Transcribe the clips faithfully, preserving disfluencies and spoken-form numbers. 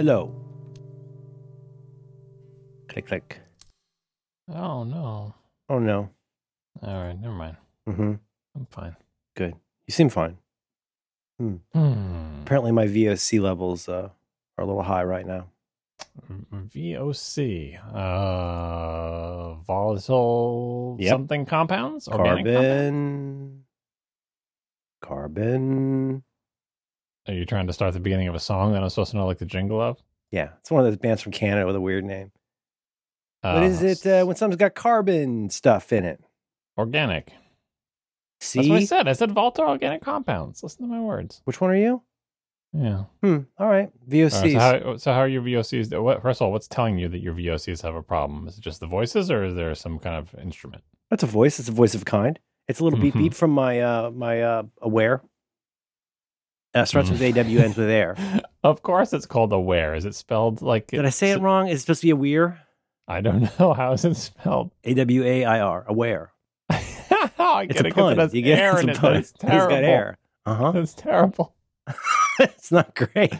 Hello. Click, click. Oh, no. Oh, no. All right, never mind. Mm-hmm. I'm fine. Good. You seem fine. Hmm. Hmm. Apparently my V O C levels uh, are a little high right now. V O C. Uh, volatile yep. something compounds? Organic Carbon. Compound? Carbon. Are you trying to start the beginning of a song that I'm supposed to know like the jingle of? Yeah. It's one of those bands from Canada with a weird name. Uh, what is it uh, when something's got carbon stuff in it? Organic. See? That's what I said. I said volatile organic compounds. Listen to my words. Which one are you? Yeah. Hmm. All right. V O Cs. All right, so, how, so how are your V O Cs? What, first of all, what's telling you that your V O Cs have a problem? Is it just the voices or is there some kind of instrument? That's a voice. It's a voice of kind. It's a little mm-hmm. beep beep from my uh, my uh, Awair. Uh, starts mm. with A W, ends with air. Of course it's called Awair. Is it spelled like... Did I say it wrong? Is it supposed to be Awair? I don't know. How is it spelled? A W A I R. Awair. Oh, I get it's it a pun. It you get air it. It's, a it's terrible. It's got air. Uh-huh. It's terrible. It's not great.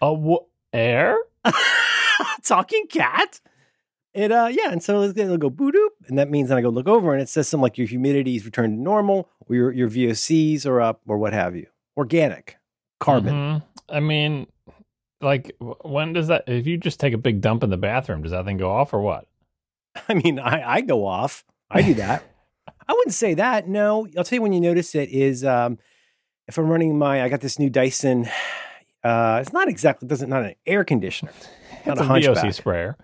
Uh, wh- air? Talking cat? It uh yeah, and so it'll go boo doop, and that means then I go look over, and it says something like your humidity is returned to normal, or your, your V O Cs are up, or what have you. Organic. Carbon. Mm-hmm. I mean, like, when does that, if you just take a big dump in the bathroom, does that thing go off or what? I mean, I, I go off. I do that. I wouldn't say that. No, I'll tell you when you notice it is um, if I'm running my, I got this new Dyson. Uh, it's not exactly, doesn't not an air conditioner. It's not a, a hunchback. V O C sprayer.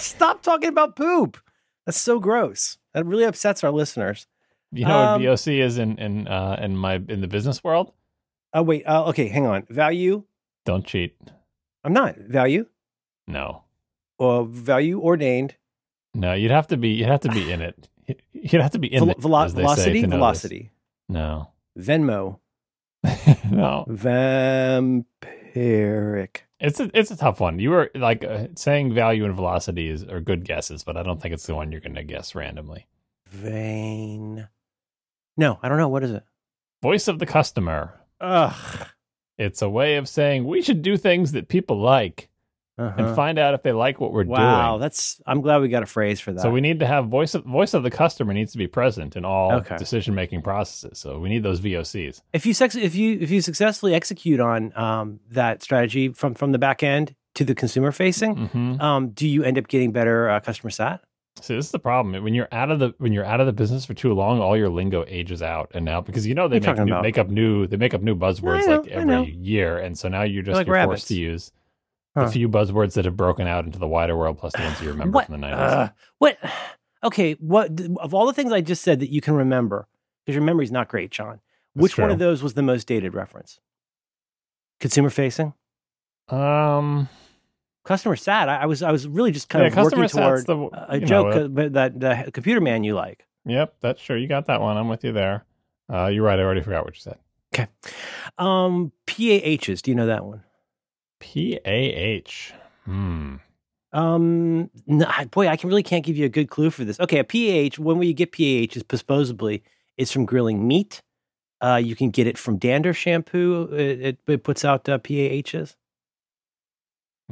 Stop talking about poop. That's so gross. That really upsets our listeners. You know um, what V O C is in in uh, in my in the business world? Oh, wait. Uh, okay, hang on. Value. Don't cheat. I'm not. Value. No. Uh, value ordained. No, you'd have to be. You'd have to be in it. You'd have to be in Vel- it. Velo- velocity. Say, velocity. No. Venmo. No. Vampiric. It's a, it's a tough one. You were like uh, saying value and velocity is are good guesses, but I don't think it's the one you're going to guess randomly. Vain. No, I don't know. What is it? Voice of the customer. Ugh. It's a way of saying we should do things that people like uh-huh. and find out if they like what we're wow, doing. Wow, that's I'm glad we got a phrase for that. So we need to have voice of voice of the customer needs to be present in all okay. decision making processes. So we need those V O Cs. If you sex, if you if you successfully execute on um, that strategy from, from the back end to the consumer facing, mm-hmm. um, do you end up getting better uh, customer sat? See, this is the problem. When you're out of the when you're out of the business for too long, all your lingo ages out. And now, because you know they make, new, make up new they make up new buzzwords know, like every year, and so now you're just like you're forced to use huh. the few buzzwords that have broken out into the wider world, plus the ones you remember what, from the nineties. Uh, what? Okay, what of all the things I just said that you can remember, because your memory's not great, John. That's which true. One of those was the most dated reference? Consumer facing. Um. Customer sat. I, I was. I was really just kind yeah, of working toward the, a joke know, uh, that the computer man you like. Yep, that's sure. You got that one. I'm with you there. Uh, you're right. I already forgot what you said. Okay. Um, P A Hs. Do you know that one? P A H. Hmm. Um. No, boy, I can really can't give you a good clue for this. Okay, a P A H. When will you get P A Hs? Supposedly, it's from grilling meat. Uh, you can get it from dander shampoo. It it, it puts out uh, P A Hs.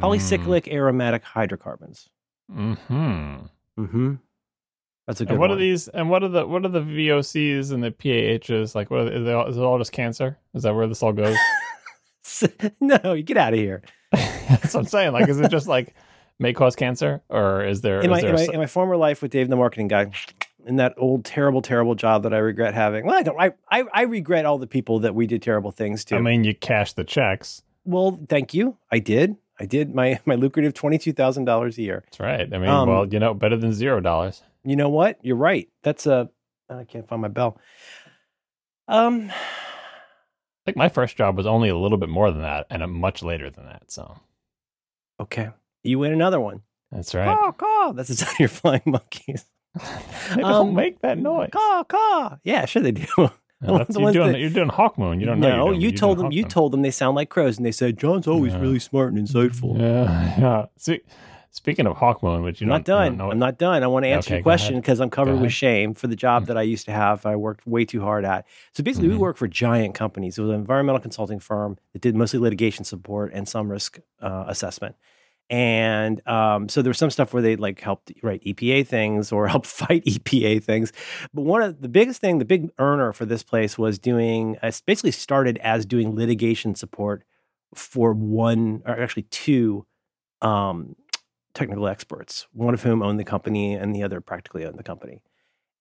Polycyclic mm. aromatic hydrocarbons. Mm-hmm. Mm-hmm. That's a good and what one. What are these? And what are the what are the V O Cs and the P A Hs? Like, what are they, is it all just cancer? Is that where this all goes? No, you get out of here. That's what I'm saying. Like, is it just like may cause cancer, or is there? In, is my, there in, my, in my former life with Dave, the marketing guy, in that old terrible, terrible job that I regret having. Well, I don't. I I, I regret all the people that we did terrible things to. I mean, you cashed the checks. Well, thank you. I did. I did my, my lucrative twenty-two thousand dollars a year. That's right. I mean, um, well, you know, better than zero dollars. You know what? You're right. That's a, I can't find my bell. Um, I think my first job was only a little bit more than that and a much later than that. So, okay. You win another one. That's right. Caw, caw. That's the sound of your flying monkeys. They don't um, make that noise. Caw, caw. Yeah, sure they do. No, you're, doing, that, you're doing Hawk Moon. You don't know. No, you're doing, you told them. Hawk you Moon. Told them they sound like crows, and they said John's always yeah. really smart and insightful. Yeah, yeah. See, Speaking of hawk mode, which you I'm not done. Know I'm not done. I want to answer okay, your question because I'm covered with shame for the job that I used to have. I worked way too hard at. So basically, mm-hmm. we worked for giant companies. It was an environmental consulting firm that did mostly litigation support and some risk uh, assessment. And um, so there was some stuff where they like helped write E P A things or help fight E P A things. But one of the biggest thing, the big earner for this place was doing, uh, basically started as doing litigation support for one, or actually two um, technical experts, one of whom owned the company and the other practically owned the company.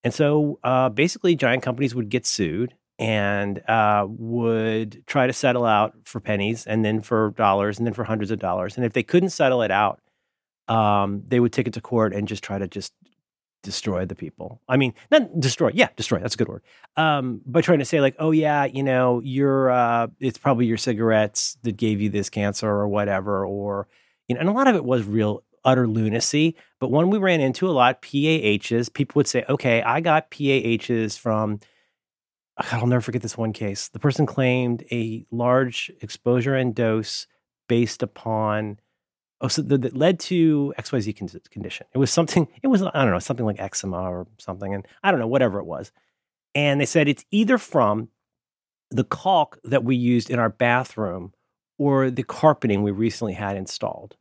And so uh, basically giant companies would get sued and uh, would try to settle out for pennies and then for dollars and then for hundreds of dollars. And if they couldn't settle it out, um, they would take it to court and just try to just destroy the people. I mean, not destroy. Yeah, destroy. That's a good word. Um, by trying to say like, oh yeah, you know, you're, uh, it's probably your cigarettes that gave you this cancer or whatever. Or, you know, and a lot of it was real utter lunacy. But one we ran into a lot, P A Hs, people would say, okay, I got P A Hs from... I'll never forget this one case. The person claimed a large exposure and dose based upon, oh, so that, that led to X Y Z condition. It was something, it was, I don't know, something like eczema or something. And I don't know, whatever it was. And they said it's either from the caulk that we used in our bathroom or the carpeting we recently had installed.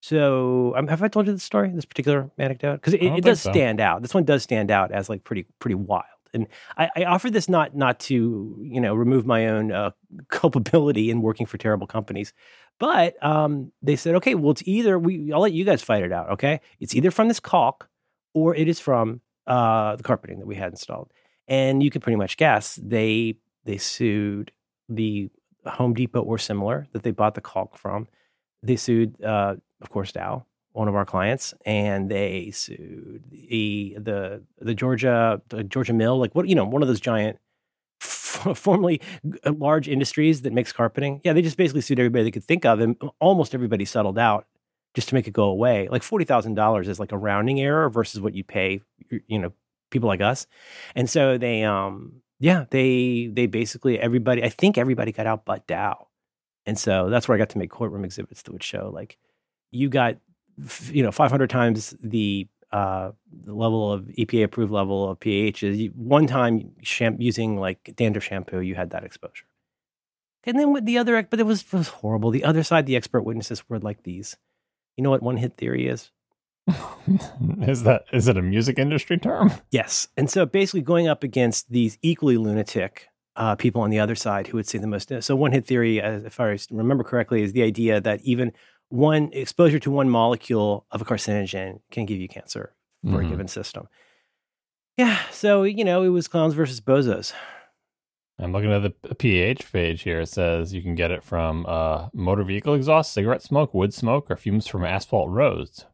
So um, have I told you this story, this particular anecdote? Because it, it does so. stand out. This one does stand out as like pretty, pretty wild. And I, I offer this not not to, you know, remove my own uh, culpability in working for terrible companies. But um, they said, okay, well, it's either, we, I'll let you guys fight it out, okay? It's either from this caulk or it is from uh, the carpeting that we had installed. And you can pretty much guess they they sued the Home Depot or similar that they bought the caulk from. They sued, uh, of course, Dow, one of our clients, and they sued the the the Georgia the Georgia mill, like what you know, one of those giant, f- formerly large industries that makes carpeting. Yeah, they just basically sued everybody they could think of, and almost everybody settled out just to make it go away. Like forty thousand dollars is like a rounding error versus what you pay, you know, people like us. And so they, um, yeah, they they basically everybody, I think everybody got out but Dow, and so that's where I got to make courtroom exhibits that would show like you got, you know, five hundred times the, uh, the level of E P A approved level of P A Hs. You, one time sham- using like dandruff shampoo, you had that exposure. And then with the other, but it was, it was horrible. The other side, the expert witnesses were like these. You know what one hit theory is? is that, is it a music industry term? Yes. And so basically going up against these equally lunatic uh, people on the other side who would say the most. So one hit theory, if I remember correctly, is the idea that even one exposure to one molecule of a carcinogen can give you cancer for mm-hmm. a given system. Yeah. So, you know, it was clowns versus bozos. I'm looking at the P A H page here. It says you can get it from uh, motor vehicle exhaust, cigarette smoke, wood smoke, or fumes from asphalt roads.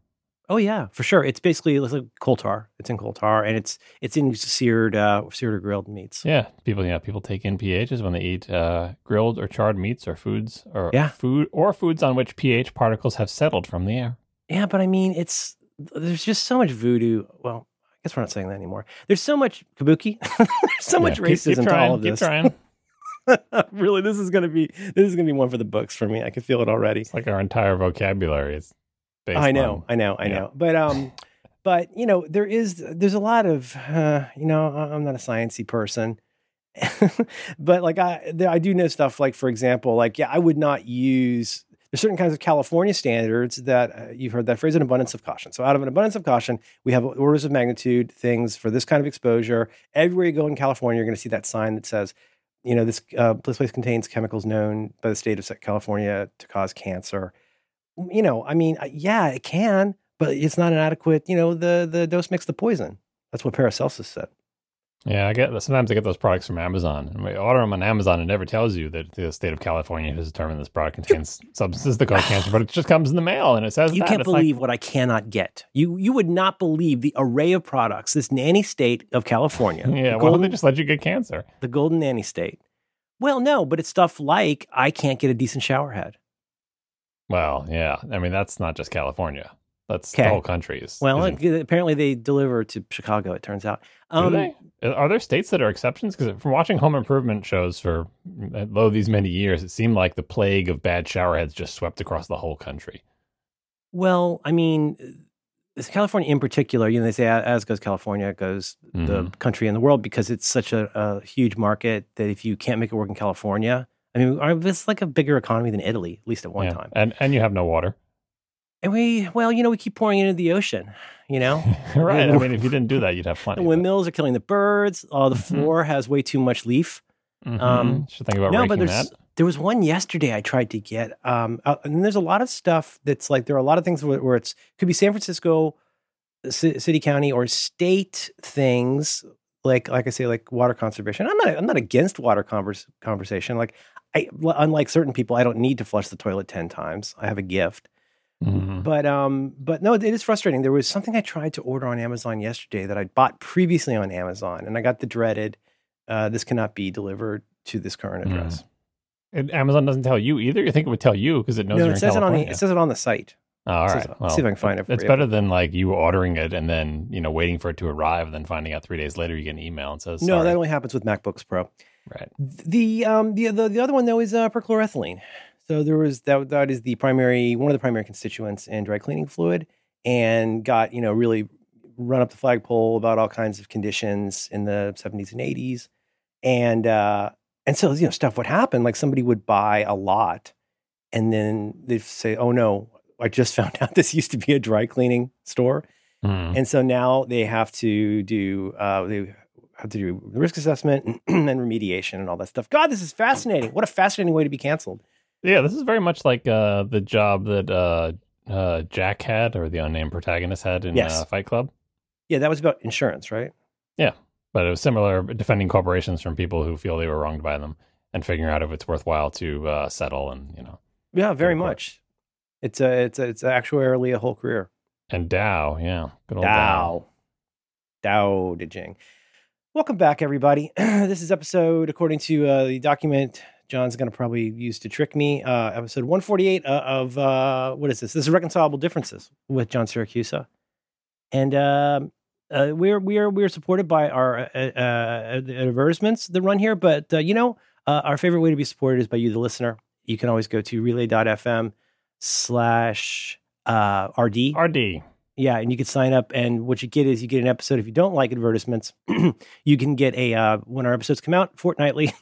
Oh, yeah, for sure. It's basically it's like coal tar. It's in coal tar, and it's it's in seared uh, seared or grilled meats. Yeah, people yeah people take in P Hs when they eat uh, grilled or charred meats or foods or yeah. food or foods on which P H particles have settled from the air. Yeah, but I mean, it's there's just so much voodoo. Well, I guess we're not saying that anymore. There's so much kabuki. there's so yeah, much keep, racism keep trying, to all of this. Keep trying. Really, this is gonna be this is gonna be one for the books for me. I can feel it already. It's like our entire vocabulary is. I know, I know, I yeah. know. But, um, but you know, there is, there's a lot of, uh, you know, I'm not a sciencey person, but like I, I do know stuff like, for example, like, yeah, I would not use, there's certain kinds of California standards that uh, you've heard that phrase, an abundance of caution. So out of an abundance of caution, we have orders of magnitude things for this kind of exposure. Everywhere you go in California, you're going to see that sign that says, you know, this uh, place contains chemicals known by the state of California to cause cancer. You know, I mean, yeah, it can, but it's not an adequate, you know, the, the dose makes the poison. That's what Paracelsus said. Yeah, I get sometimes I get those products from Amazon. And we order them on Amazon and it never tells you that the state of California has determined this product contains substances that cause cancer, but it just comes in the mail and it says you that. can't it's believe like, what I cannot get. You you would not believe the array of products, this nanny state of California. Yeah, why don't they just let you get cancer? The golden nanny state. Well, no, but it's stuff like I can't get a decent shower head. Well, yeah. I mean, that's not just California. That's okay. The whole country. Is, well, it, apparently they deliver to Chicago, it turns out. Um, do they? Are there states that are exceptions? Because from watching Home Improvement shows for lo these many years, it seemed like the plague of bad showerheads just swept across the whole country. Well, I mean, California in particular, you know, they say as goes California, goes mm-hmm. the country and the world, because it's such a, a huge market that if you can't make it work in California, I mean, it's like a bigger economy than Italy, at least at one yeah. time. And and you have no water. And we, well, you know, we keep pouring it into the ocean, you know? Right. I mean, if you didn't do that, you'd have plenty. The windmills but. are killing the birds. Oh, the floor has way too much leaf. Mm-hmm. Um, Should think about no, raking but that. There was one yesterday I tried to get, um, uh, and there's a lot of stuff that's like, there are a lot of things where, where it's, could be San Francisco, c- city, county, or state things, like like I say, like water conservation. I'm not I'm not against water converse, conversation. Like, I, unlike certain people, I don't need to flush the toilet ten times. I have a gift. Mm-hmm. But um, but no, it is frustrating. There was something I tried to order on Amazon yesterday that I bought previously on Amazon, and I got the dreaded, uh, this cannot be delivered to this current address. Mm. And Amazon doesn't tell you either. You think it would tell you because it knows. No, you're it in says California. it on the it says it on the site. Oh, all right, it, well, see if I can find it. For it's you. better than like you ordering it and then you know waiting for it to arrive and then finding out three days later you get an email and says. No, sorry. That only happens with MacBooks Pro. Right. The um the the, the other one though is uh, perchloroethylene. So there was that. That is the primary one of the primary constituents in dry cleaning fluid, and got you know really run up the flagpole about all kinds of conditions in the seventies and eighties, and. uh And so, you know, stuff would happen, like somebody would buy a lot and then they'd say, oh, no, I just found out this used to be a dry cleaning store. Mm. And so now they have to do uh, they have to do risk assessment and, and remediation and all that stuff. God, this is fascinating. What a fascinating way to be canceled. Yeah, this is very much like uh, the job that uh, uh, Jack had or the unnamed protagonist had in yes. uh, Fight Club. Yeah, that was about insurance, right? Yeah. But it was similar, defending corporations from people who feel they were wronged by them and figuring out if it's worthwhile to uh, settle and, you know. Yeah, very much. It's a, it's a, it's actuarially a whole career. And Dow, yeah. Good old Dow. Dow de Jing. Welcome back, everybody. This is episode, according to uh, the document John's going to probably use to trick me, uh, episode one forty-eight uh, of, uh, what is this? This is Reconcilable Differences with John Syracusa. And, um, Uh, we're we're we're supported by our uh, uh, advertisements that run here, but uh, you know uh, our favorite way to be supported is by you, the listener. You can always go to relay dot f m slash R D. R D. Yeah, and you can sign up, and what you get is you get an episode. If you don't like advertisements, you can get a uh, when our episodes come out fortnightly.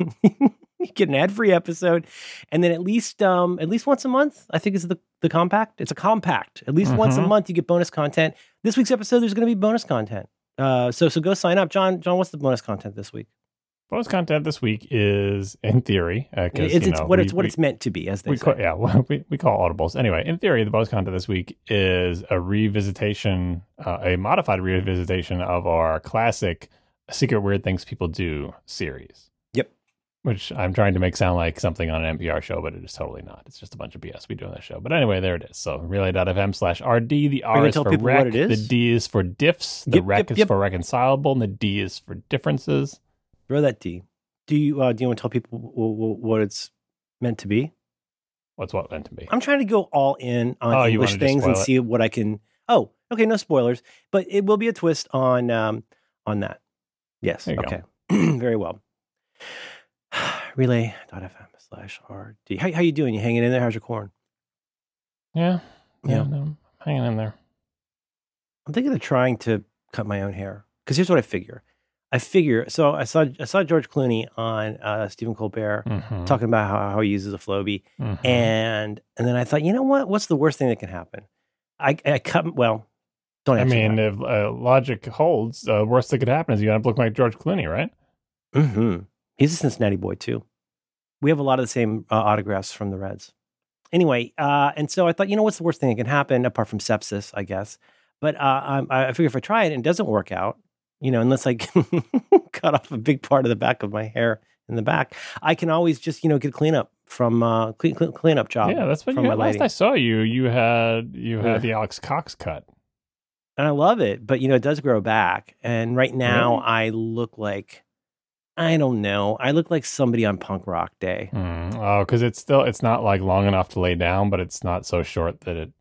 You get an ad-free episode, and then at least um, at least once a month, I think is the, the compact. It's a compact. At least mm-hmm. once a month, you get bonus content. This week's episode, there's going to be bonus content. Uh, so so go sign up. John, John, what's the bonus content this week? Bonus content this week is, in theory... Uh, it's, you know, it's what, we, it's, what we, it's meant to be, as they we say. Call, yeah, well, we, we call audibles. Anyway, in theory, the bonus content this week is a revisitation, uh, a modified revisitation of our classic Secret Weird Things People Do series. Which I'm trying to make sound like something on an N P R show, but it is totally not. It's just a bunch of B S we do on this show. But anyway, there it is. So relay dot f m slash R D. The R is for rec. The D is for diffs. The yep, rec yep, is yep. for reconcilable. And the D is for differences. Throw that D. Do you uh, do you want to tell people w- w- what it's meant to be? What's what meant to be? I'm trying to go all in on oh, English things and it? see what I can. Oh, okay, no spoilers, but it will be a twist on um, on that. Yes. Okay. Very well. relay dot f m slash R D. How how you doing? You hanging in there? How's your corn? Yeah. Yeah. yeah. No, I'm hanging in there. I'm thinking of trying to cut my own hair. Because here's what I figure. I figure, so I saw I saw George Clooney on uh, Stephen Colbert mm-hmm. talking about how, how he uses a Flowbee. Mm-hmm. And and then I thought, you know what? What's the worst thing that can happen? I, I cut, well, don't have I mean, if uh, logic holds, the uh, worst that could happen is you end up looking like George Clooney, right? Mm-hmm. He's a Cincinnati boy, too. We have a lot of the same uh, autographs from the Reds. Anyway, uh, and so I thought, you know, what's the worst thing that can happen, apart from sepsis, I guess. But uh, I, I figure if I try it and it doesn't work out, you know, unless I cut off a big part of the back of my hair in the back, I can always just, you know, get cleanup from uh, clean, clean cleanup job. Yeah, that's what you had. Last I saw you, you had you had yeah. the Alex Cox cut. And I love it, but, you know, it does grow back. And right now really? I look like... I don't know. I look like somebody on Punk Rock Day. Mm. Oh, because it's still, it's not like long enough to lay down, but it's not so short that it...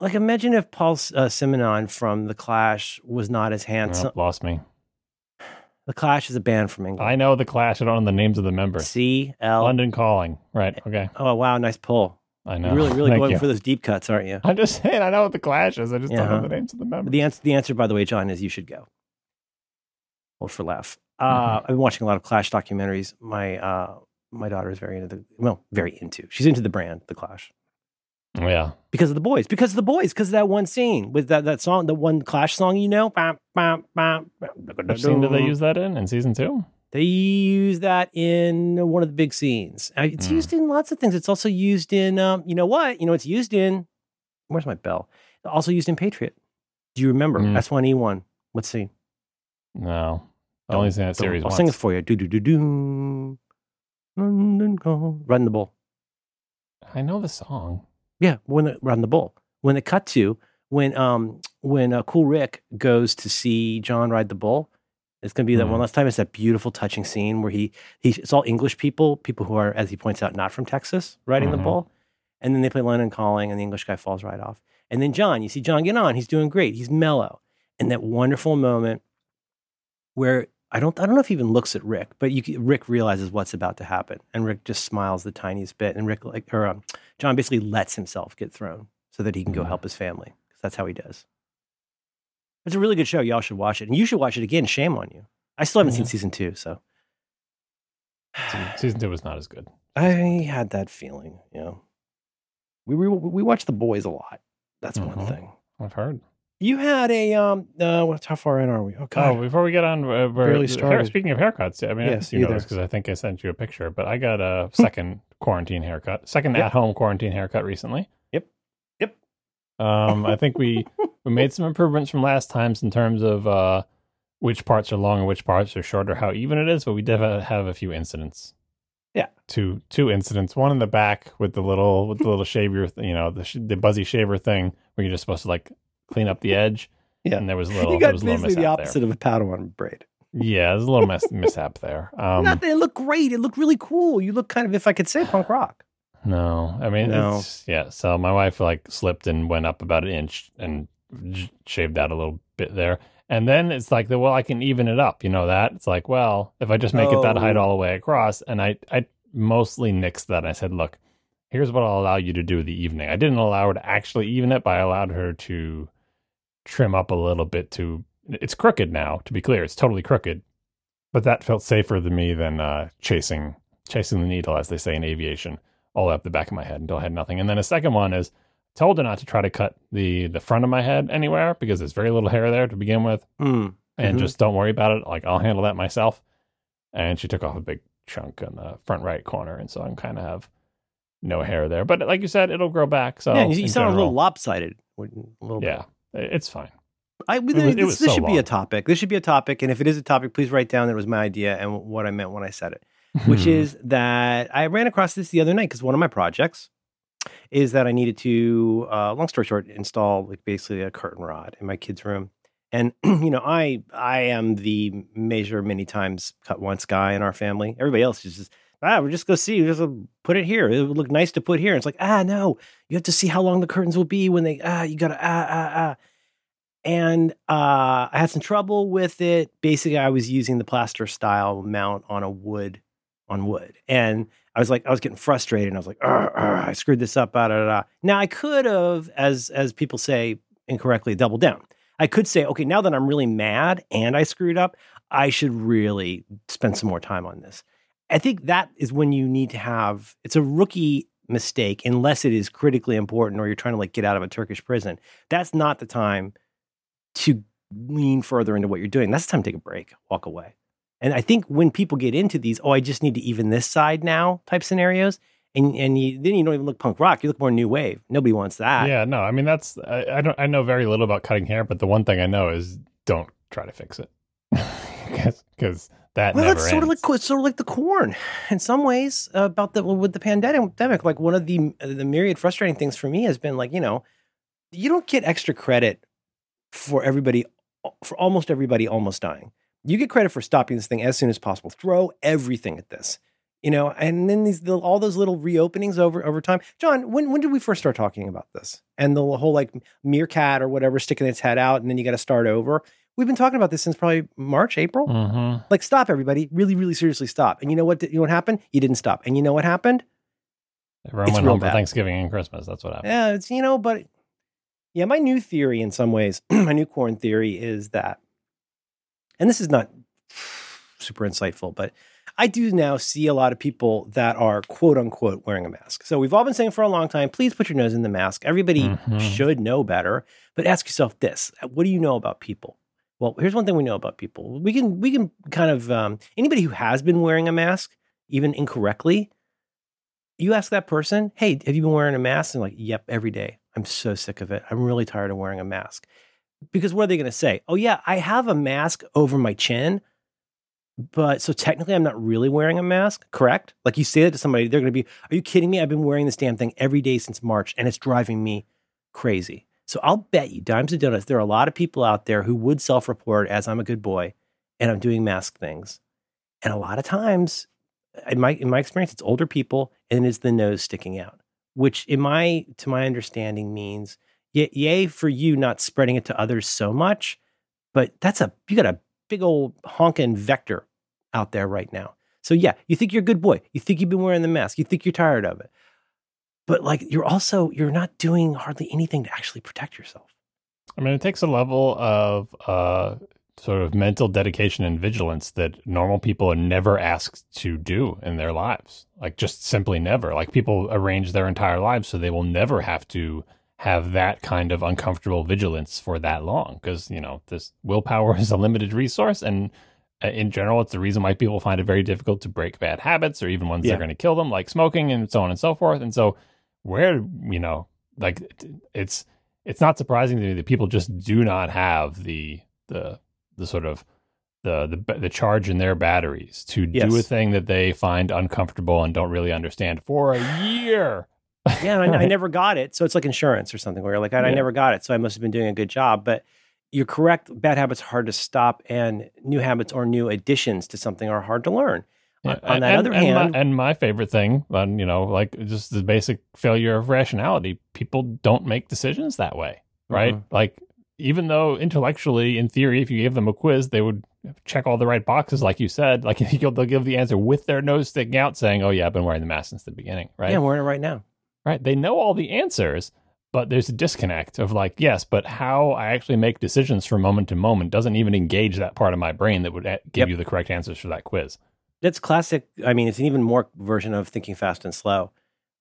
Like, imagine if Paul uh, Simonon from The Clash was not as handsome. Oh, lost me. The Clash is a band from England. I know The Clash. I don't know the names of the members. C L London Calling. Right, okay. Oh, wow, nice pull. I know. You're really, really Thank going you. for those deep cuts, aren't you? I'm just saying, I know what the Clash is. I just yeah. don't know the names of the members. The answer, the answer, by the way, John, is you should go. Hold for laugh. Uh, mm-hmm. I've been watching a lot of Clash documentaries. My uh, my daughter is very into the, well, very into. She's into the brand, the Clash. Yeah. Because of the Boys. Because of the Boys. Because of that one scene with that, that song, the one Clash song, you know. Bah, bah, bah, bah, Which scene did they use that in, in season two? They use that in one of the big scenes. It's mm. used in lots of things. It's also used in, um, you know what? You know, it's used in, where's my bell? Also used in Patriot. Do you remember? Mm. S one E one. What scene? No. I only seen that series I'll once. I'll sing it for you. Do, do, do, do. Run the Bull. I know the song. Yeah, when the, Run the Bull. When they cut to, when um when uh, Cool Rick goes to see John ride the bull, it's going to be that mm. one last time. It's that beautiful, touching scene where he, he it's all English people, people who are, as he points out, not from Texas, riding mm-hmm. the bull. And then they play London Calling, and the English guy falls right off. And then John, you see John get on. He's doing great. He's mellow. And that wonderful moment where I don't I don't know if he even looks at Rick, but you, Rick realizes what's about to happen, and Rick just smiles the tiniest bit, and Rick like or um, John basically lets himself get thrown so that he can go help his family, because that's how he does. It's a really good show. Y'all should watch it, and you should watch it again. Shame on you! I still haven't mm-hmm. seen season two, so season two was not as good. I had that feeling, you know. We we, we watched The Boys a lot. That's mm-hmm. one thing I've heard. You had a, um, uh, how far in are we? Oh, God. Oh, before we get on, uh, we're barely started. Hair, speaking of haircuts, I mean, yes, I you know this because I think I sent you a picture, but I got a second quarantine haircut, second yep. at-home quarantine haircut recently. Yep. Yep. Um, I think we, we made some improvements from last times in terms of uh, which parts are long and which parts are short, or how even it is, but we did have a few incidents. Yeah. Two two incidents. One in the back with the little, with the little shaver, you know, the, sh- the buzzy shaver thing where you're just supposed to, like, clean up the edge. Yeah. And there was a little, you got there was a little mishap the opposite there. Of a Padawan braid. Yeah, there's a little mis- mishap there. Um, Nothing. It looked great. It looked really cool. You look kind of, if I could say, punk rock. No, I mean, no. It's, yeah. So my wife like slipped and went up about an inch and j- shaved out a little bit there. And then it's like, the, well, I can even it up. You know that? It's like, well, if I just make oh. it that height all the way across. And I, I mostly nixed that. I said, look, here's what I'll allow you to do the evening. I didn't allow her to actually even it, but I allowed her to trim up a little bit to, it's crooked now, to be clear, it's totally crooked, but that felt safer to me than uh chasing chasing the needle, as they say in aviation, all up the back of my head until I had nothing. And then a second one is, told her not to try to cut the the front of my head anywhere because there's very little hair there to begin with, mm. and mm-hmm. just don't worry about it, like I'll handle that myself. And she took off a big chunk on the front right corner, and so I'm kind of have no hair there, but like you said, it'll grow back. So yeah, you, you sound general, a little lopsided a little yeah bit. It's fine. I, it was, this this so should long. be a topic. This should be a topic. And if it is a topic, please write down that it was my idea and what I meant when I said it, which is that I ran across this the other night because one of my projects is that I needed to, uh, long story short, install like basically a curtain rod in my kid's room. And, you know, I I am the measure many times, cut once guy in our family. Everybody else is just, ah, we'll just go see, we'll just put it here. It would look nice to put here. And it's like, ah, no, you have to see how long the curtains will be when they, ah, you gotta, ah, ah, ah. And uh, I had some trouble with it. Basically, I was using the plaster style mount on a wood, on wood. And I was like, I was getting frustrated. And I was like, arr, arr, I screwed this up. Ah, da, da, da. Now I could have, as as people say incorrectly, doubled down. I could say, okay, now that I'm really mad and I screwed up, I should really spend some more time on this. I think that is when you need to have, it's a rookie mistake, unless it is critically important or you're trying to like get out of a Turkish prison. That's not the time to lean further into what you're doing. That's time to take a break, walk away. And I think when people get into these, oh, I just need to even this side now type scenarios, and and you, then you don't even look punk rock, you look more new wave. Nobody wants that. Yeah, no, I mean, that's, I, I don't, I know very little about cutting hair, but the one thing I know is don't try to fix it. Because that well, never it's sort ends. Of like, it's sort of like the corn in some ways uh, about the, with the pandemic, like one of the, the myriad frustrating things for me has been like, you know, you don't get extra credit for everybody, for almost everybody almost dying. You get credit for stopping this thing as soon as possible. Throw everything at this, you know, and then these, the, all those little reopenings over, over time. John, when, when did we first start talking about this? And the whole like meerkat or whatever, sticking its head out and then you got to start over. We've been talking about this since probably March, April. Mm-hmm. Like, stop, everybody. Really, really seriously stop. And you know what, you know what happened? You didn't stop. And you know what happened? Everyone went home for Thanksgiving and Christmas. That's what happened. Yeah, it's, you know, but yeah, my new theory in some ways, my new corn theory is that, and this is not super insightful, but I do now see a lot of people that are quote unquote wearing a mask. So we've all been saying for a long time, please put your nose in the mask. Everybody mm-hmm. should know better, but ask yourself this, what do you know about people? Well, here's one thing we know about people. We can, we can kind of, um, anybody who has been wearing a mask, even incorrectly, you ask that person, hey, have you been wearing a mask? And like, yep, every day. I'm so sick of it. I'm really tired of wearing a mask. Because what are they going to say? Oh yeah, I have a mask over my chin, but so technically I'm not really wearing a mask, correct? Like you say that to somebody, they're going to be, are you kidding me? I've been wearing this damn thing every day since March and it's driving me crazy. So I'll bet you dimes and donuts, there are a lot of people out there who would self-report as I'm a good boy and I'm doing mask things. And a lot of times, in my in my experience, it's older people and it's the nose sticking out, which in my, to my understanding means, y- yay for you not spreading it to others so much, but that's a, you got a big old honking vector out there right now. So yeah, you think you're a good boy. You think you've been wearing the mask. You think you're tired of it. But like, you're also, you're not doing hardly anything to actually protect yourself. I mean, it takes a level of uh, sort of mental dedication and vigilance that normal people are never asked to do in their lives. Like just simply never. Like people arrange their entire lives so they will never have to have that kind of uncomfortable vigilance for that long. Because, you know, this willpower is a limited resource. And in general, it's the reason why people find it very difficult to break bad habits or even ones yeah. that are going to kill them, like smoking and so on and so forth. And so where, you know, like it's it's not surprising to me that people just do not have the the the sort of the the, the charge in their batteries to yes. do a thing that they find uncomfortable and don't really understand for a year. Yeah, I, I never got it. So it's like insurance or something where you're like, I, yeah. I never got it. So I must have been doing a good job. But you're correct. Bad habits are hard to stop and new habits or new additions to something are hard to learn. Yeah. On that and, other and hand, my, and my favorite thing, um, you know, like just the basic failure of rationality, people don't make decisions that way, right? Mm-hmm. Like, even though intellectually, in theory, if you gave them a quiz, they would check all the right boxes, like you said. Like, they'll give the answer with their nose sticking out, saying, "Oh yeah, I've been wearing the mask since the beginning." Right? Yeah, I'm wearing it right now. Right? They know all the answers. But there's a disconnect of like, yes, but how I actually make decisions from moment to moment doesn't even engage that part of my brain that would give yep. you the correct answers for that quiz. That's classic. I mean, it's an even more version of thinking fast and slow.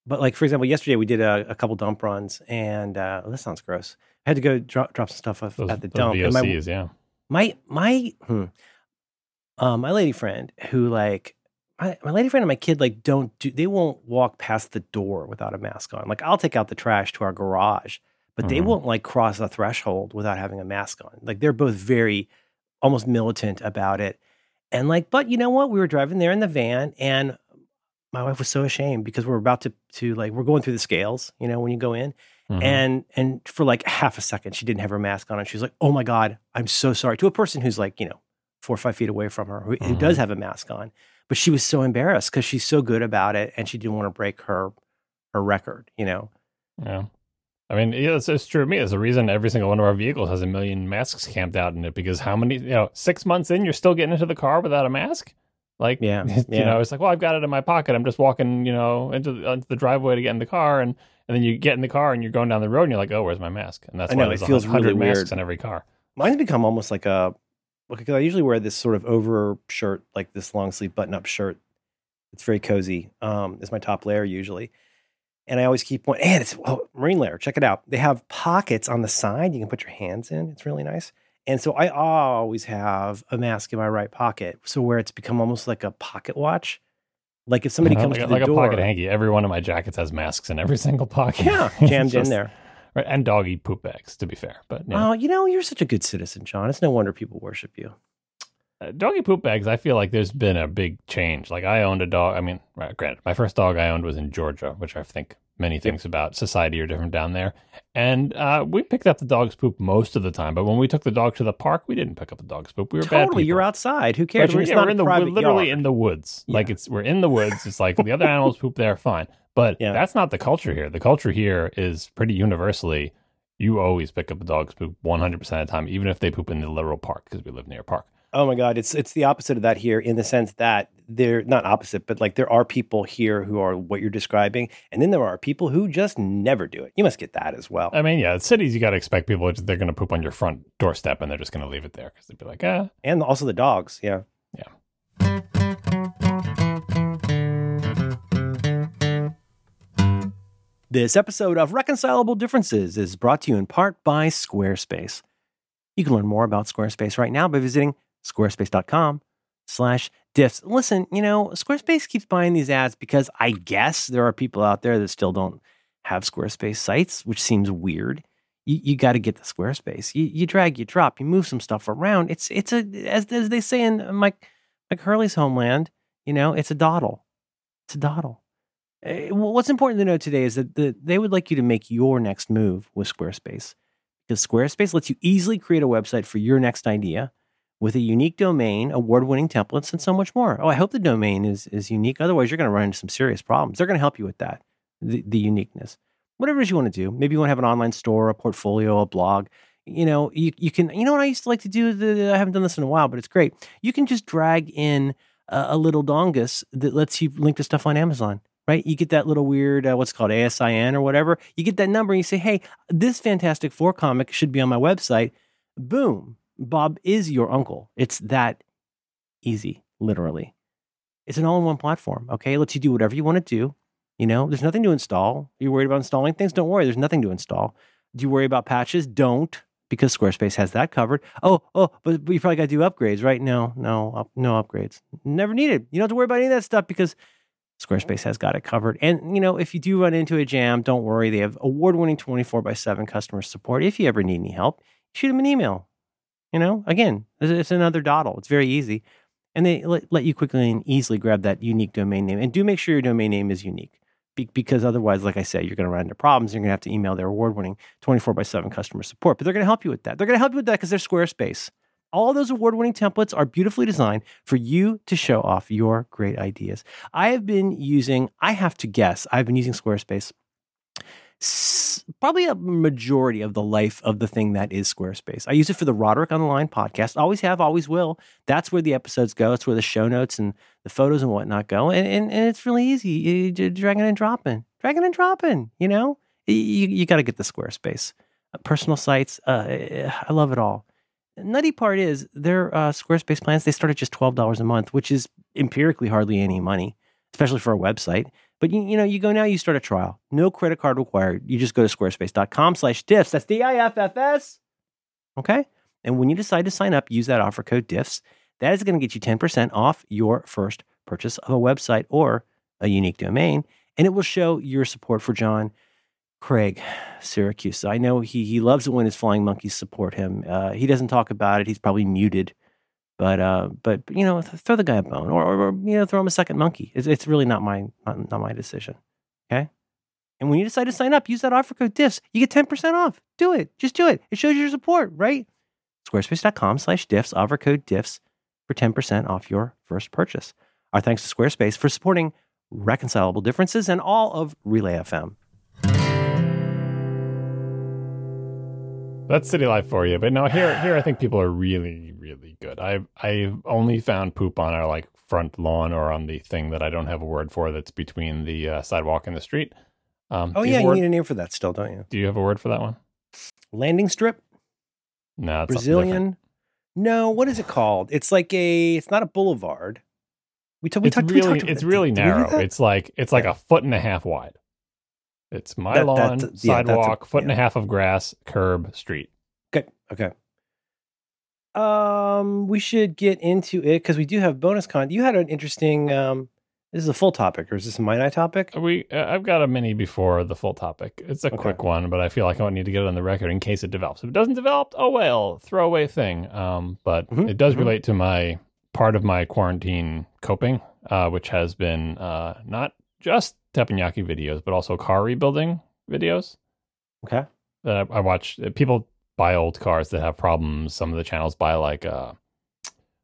But like, for example, yesterday we did a, a couple dump runs and uh, oh, that sounds gross. I had to go drop, drop some stuff off those, at the dump. Those V O Cs, and my, yeah. My, my, hmm, uh, my lady friend who like, My, my lady friend and my kid, like, don't do, they won't walk past the door without a mask on. Like, I'll take out the trash to our garage, but mm-hmm. they won't, like, cross the threshold without having a mask on. Like, they're both very, almost militant about it. And, like, but you know what? We were driving there in the van, and my wife was so ashamed because we're about to, to like, we're going through the scales, you know, when you go in. Mm-hmm. And and for, like, half a second, she didn't have her mask on, and she was like, oh, my God, I'm so sorry. To a person who's, like, you know, four or five feet away from her, who, mm-hmm. who does have a mask on. But she was so embarrassed because she's so good about it and she didn't want to break her her record, you know? Yeah. I mean, yeah, it's, it's true to me. There's a reason every single one of our vehicles has a million masks camped out in it because how many, you know, six months in, you're still getting into the car without a mask? Like, yeah. you yeah. know, it's like, well, I've got it in my pocket. I'm just walking, you know, into the, into the driveway to get in the car. And, and then you get in the car and you're going down the road and you're like, oh, where's my mask? And that's I why know, there's it feels one hundred really masks weird. In every car. Mine's become almost like a, because I usually wear this sort of over shirt, like this long sleeve button up shirt. It's very cozy. Um, it's my top layer usually. And I always keep one. And it's well, Marine Layer. Check it out. They have pockets on the side. You can put your hands in. It's really nice. And so I always have a mask in my right pocket. So where it's become almost like a pocket watch. Like if somebody comes like, to the like door. Like a pocket hanky. Every one of my jackets has masks in every single pocket. Yeah, jammed just, in there. Right, and doggy poop bags, to be fair. But yeah. Oh, you know, you're such a good citizen, John. It's no wonder people worship you. Uh, doggy poop bags, I feel like there's been a big change. Like, I owned a dog. I mean, right, granted, my first dog I owned was in Georgia, which I think many things yep. about society are different down there. And uh, we picked up the dog's poop most of the time. But when we took the dog to the park, we didn't pick up the dog's poop. We were totally, bad people. You're outside. Who cares? Right, we're, yeah, not we're, in the, we're literally yard. In the woods. Yeah. Like, it's we're in the woods. It's like the other animals poop there, fine. But yeah. that's not the culture here. The culture here is pretty universally, you always pick up a dog's poop one hundred percent of the time, even if they poop in the literal park, because we live near a park. Oh my God, it's it's the opposite of that here in the sense that they're not opposite, but like there are people here who are what you're describing. And then there are people who just never do it. You must get that as well. I mean, yeah, cities, you got to expect people, they're going to poop on your front doorstep and they're just going to leave it there because they'd be like, ah. And also the dogs. Yeah. Yeah. This episode of Reconcilable Differences is brought to you in part by Squarespace. You can learn more about Squarespace right now by visiting squarespace.com slash diffs. Listen, you know, Squarespace keeps buying these ads because I guess there are people out there that still don't have Squarespace sites, which seems weird. You, you got to get the Squarespace. You, you drag, you drop, you move some stuff around. It's it's a as, as they say in Mike, Mike Hurley's homeland, you know, it's a doddle. It's a doddle. What's important to know today is that the, they would like you to make your next move with Squarespace, because Squarespace lets you easily create a website for your next idea with a unique domain, award-winning templates, and so much more. Oh, I hope the domain is, is unique. Otherwise, you're going to run into some serious problems. They're going to help you with that, the, the uniqueness. Whatever it is you want to do. Maybe you want to have an online store, a portfolio, a blog. You know, you, you can, you know what I used to like to do? The, I haven't done this in a while, but it's great. You can just drag in a, a little dongus that lets you link to stuff on Amazon. Right? You get that little weird, uh, what's called A S I N or whatever. You get that number and you say, hey, this Fantastic Four comic should be on my website. Boom. Bob is your uncle. It's that easy, literally. It's an all-in-one platform, okay? It lets you do whatever you want to do. You know, there's nothing to install. You're worried about installing things? Don't worry. There's nothing to install. Do you worry about patches? Don't, because Squarespace has that covered. Oh, oh, but, but you probably got to do upgrades, right? No, no, no upgrades. Never needed. You don't have to worry about any of that stuff because Squarespace has got it covered. And, you know, if you do run into a jam, don't worry. They have award-winning twenty-four by seven customer support. If you ever need any help, shoot them an email. You know, again, it's another doddle. It's very easy. And they let, let you quickly and easily grab that unique domain name. And do make sure your domain name is unique, Be- because otherwise, like I said, you're going to run into problems. You're going to have to email their award-winning twenty-four by seven customer support. But they're going to help you with that. They're going to help you with that because they're Squarespace. All those award-winning templates are beautifully designed for you to show off your great ideas. I have been using, I have to guess, I've been using Squarespace s- probably a majority of the life of the thing that is Squarespace. I use it for the Roderick Online podcast. Always have, always will. That's where the episodes go. That's where the show notes and the photos and whatnot go. And, and, and it's really easy. You're dragging and dropping. Dragging and dropping, you know? You, you got to get the Squarespace. Personal sites, uh, I love it all. Nutty part is their uh, Squarespace plans, they start at just twelve dollars a month, which is empirically hardly any money, especially for a website. But you, you know, you go now, you start a trial. No credit card required. You just go to squarespace.com slash diffs. That's D I F F S. Okay? And when you decide to sign up, use that offer code diffs. That is going to get you ten percent off your first purchase of a website or a unique domain. And it will show your support for John Craig, Syracuse. I know he he loves it when his flying monkeys support him. Uh, he doesn't talk about it. He's probably muted, but uh, but you know, th- throw the guy a bone, or, or, or you know, throw him a second monkey. It's, it's really not my not, not my decision. Okay. And when you decide to sign up, use that offer code diffs. You get ten percent off. Do it. Just do it. It shows your support, right? Squarespace.com slash diffs. Offer code diffs for ten percent off your first purchase. Our thanks to Squarespace for supporting Reconcilable Differences and all of Relay F M. That's city life for you. But no, here, here I think people are really, really good. I've, I've only found poop on our like front lawn or on the thing that I don't have a word for that's between the uh, sidewalk and the street. Um, oh, yeah. You, you need a name for that still, don't you? Do you have a word for that one? Landing strip? No. It's Brazilian? No. What is it called? It's like a, it's not a boulevard. We, t- we it's talked really, we talked It's really did, narrow. Did it's like, it's like yeah. a foot and a half wide. It's my that, lawn, that's, sidewalk, yeah, a, foot yeah. and a half of grass, curb, street. Okay. Okay. Um, we should get into it because we do have bonus content. You had an interesting, um, this is a full topic, or is this a mini topic? We, uh, I've got a mini before the full topic. It's a okay. quick one, but I feel like I need to get it on the record in case it develops. If it doesn't develop, oh well, throwaway thing. Um, but mm-hmm. it does mm-hmm. relate to my part of my quarantine coping, uh, which has been uh, not just teppanyaki videos, but also car rebuilding videos. Okay. Uh, I watch uh, people buy old cars that have problems. Some of the channels buy like, uh,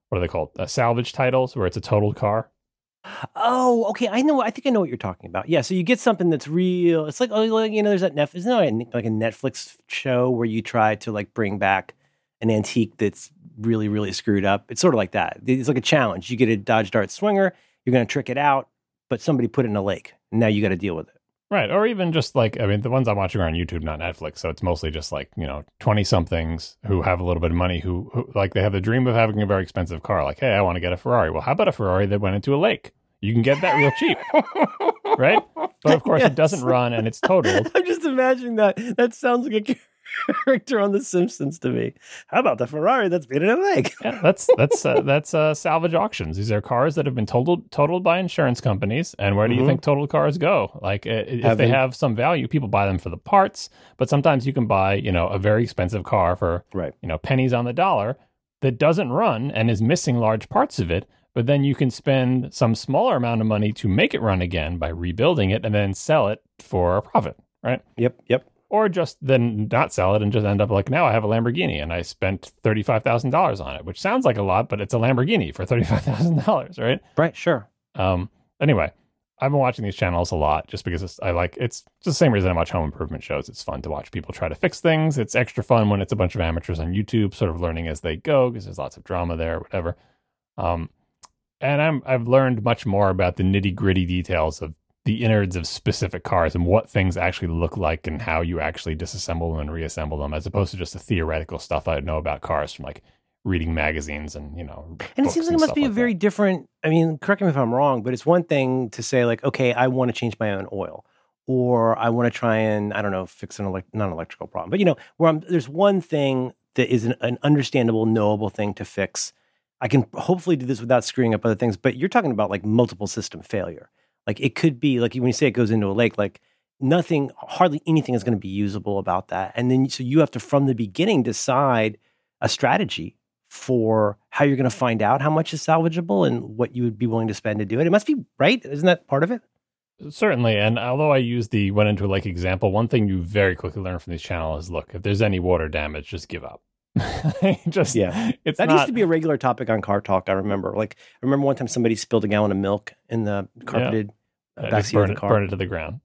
what are they called? Uh, salvage titles where it's a totaled car. Oh, okay. I know. I think I know what you're talking about. Yeah. So you get something that's real. It's like, oh, like, you know, there's that Netflix, isn't there like a Netflix show where you try to like bring back an antique that's really, really screwed up. It's sort of like that. It's like a challenge. You get a Dodge Dart Swinger. You're going to trick it out, but somebody put it in a lake. Now you got to deal with it. Right. Or even just like, I mean, the ones I'm watching are on YouTube, not Netflix. So it's mostly just like, you know, twenty somethings who have a little bit of money who, who like they have the dream of having a very expensive car. Like, hey, I want to get a Ferrari. Well, how about a Ferrari that went into a lake? You can get that real cheap. Right. But of course, yes. It doesn't run and it's totaled. I'm just imagining that. That sounds like a character on The Simpsons to me. How about the Ferrari that's been in a lake? Yeah, that's that's uh, that's uh, salvage auctions. These are cars that have been totaled totaled by insurance companies. And where do mm-hmm. you think totaled cars go? Like uh, if Having... they have some value, people buy them for the parts. But sometimes you can buy, you know, a very expensive car for right. you know pennies on the dollar that doesn't run and is missing large parts of it. But then you can spend some smaller amount of money to make it run again by rebuilding it and then sell it for a profit. Right. Yep. Yep. Or just then not sell it and just end up like, now I have a Lamborghini and I spent thirty-five thousand dollars on it, which sounds like a lot, but it's a Lamborghini for thirty-five thousand dollars, right? Right, sure. Um, anyway, I've been watching these channels a lot just because it's, I like, it's just the same reason I watch home improvement shows. It's fun to watch people try to fix things. It's extra fun when it's a bunch of amateurs on YouTube sort of learning as they go because there's lots of drama there, whatever. Um, and I'm, I've learned much more about the nitty gritty details of the innards of specific cars and what things actually look like and how you actually disassemble them and reassemble them, as opposed to just the theoretical stuff I know about cars from like reading magazines and, you know, and it seems like it must be a very different, I mean, correct me if I'm wrong, but it's one thing to say like, okay, I want to change my own oil or I want to try and, I don't know, fix an elect- non-electrical problem, but you know, where I'm, there's one thing that is an, an understandable, knowable thing to fix. I can hopefully do this without screwing up other things, but you're talking about like multiple system failure. Like it could be like when you say it goes into a lake, like nothing, hardly anything is going to be usable about that. And then so you have to, from the beginning, decide a strategy for how you're going to find out how much is salvageable and what you would be willing to spend to do it. It must be, right? Isn't that part of it? Certainly. And although I use the went into a lake example, one thing you very quickly learn from these channels is, look, if there's any water damage, just give up. Just yeah, it's that not... used to be a regular topic on Car Talk. I remember, like, I remember one time somebody spilled a gallon of milk in the carpeted yeah. uh, backseat of the car, burn it to the ground.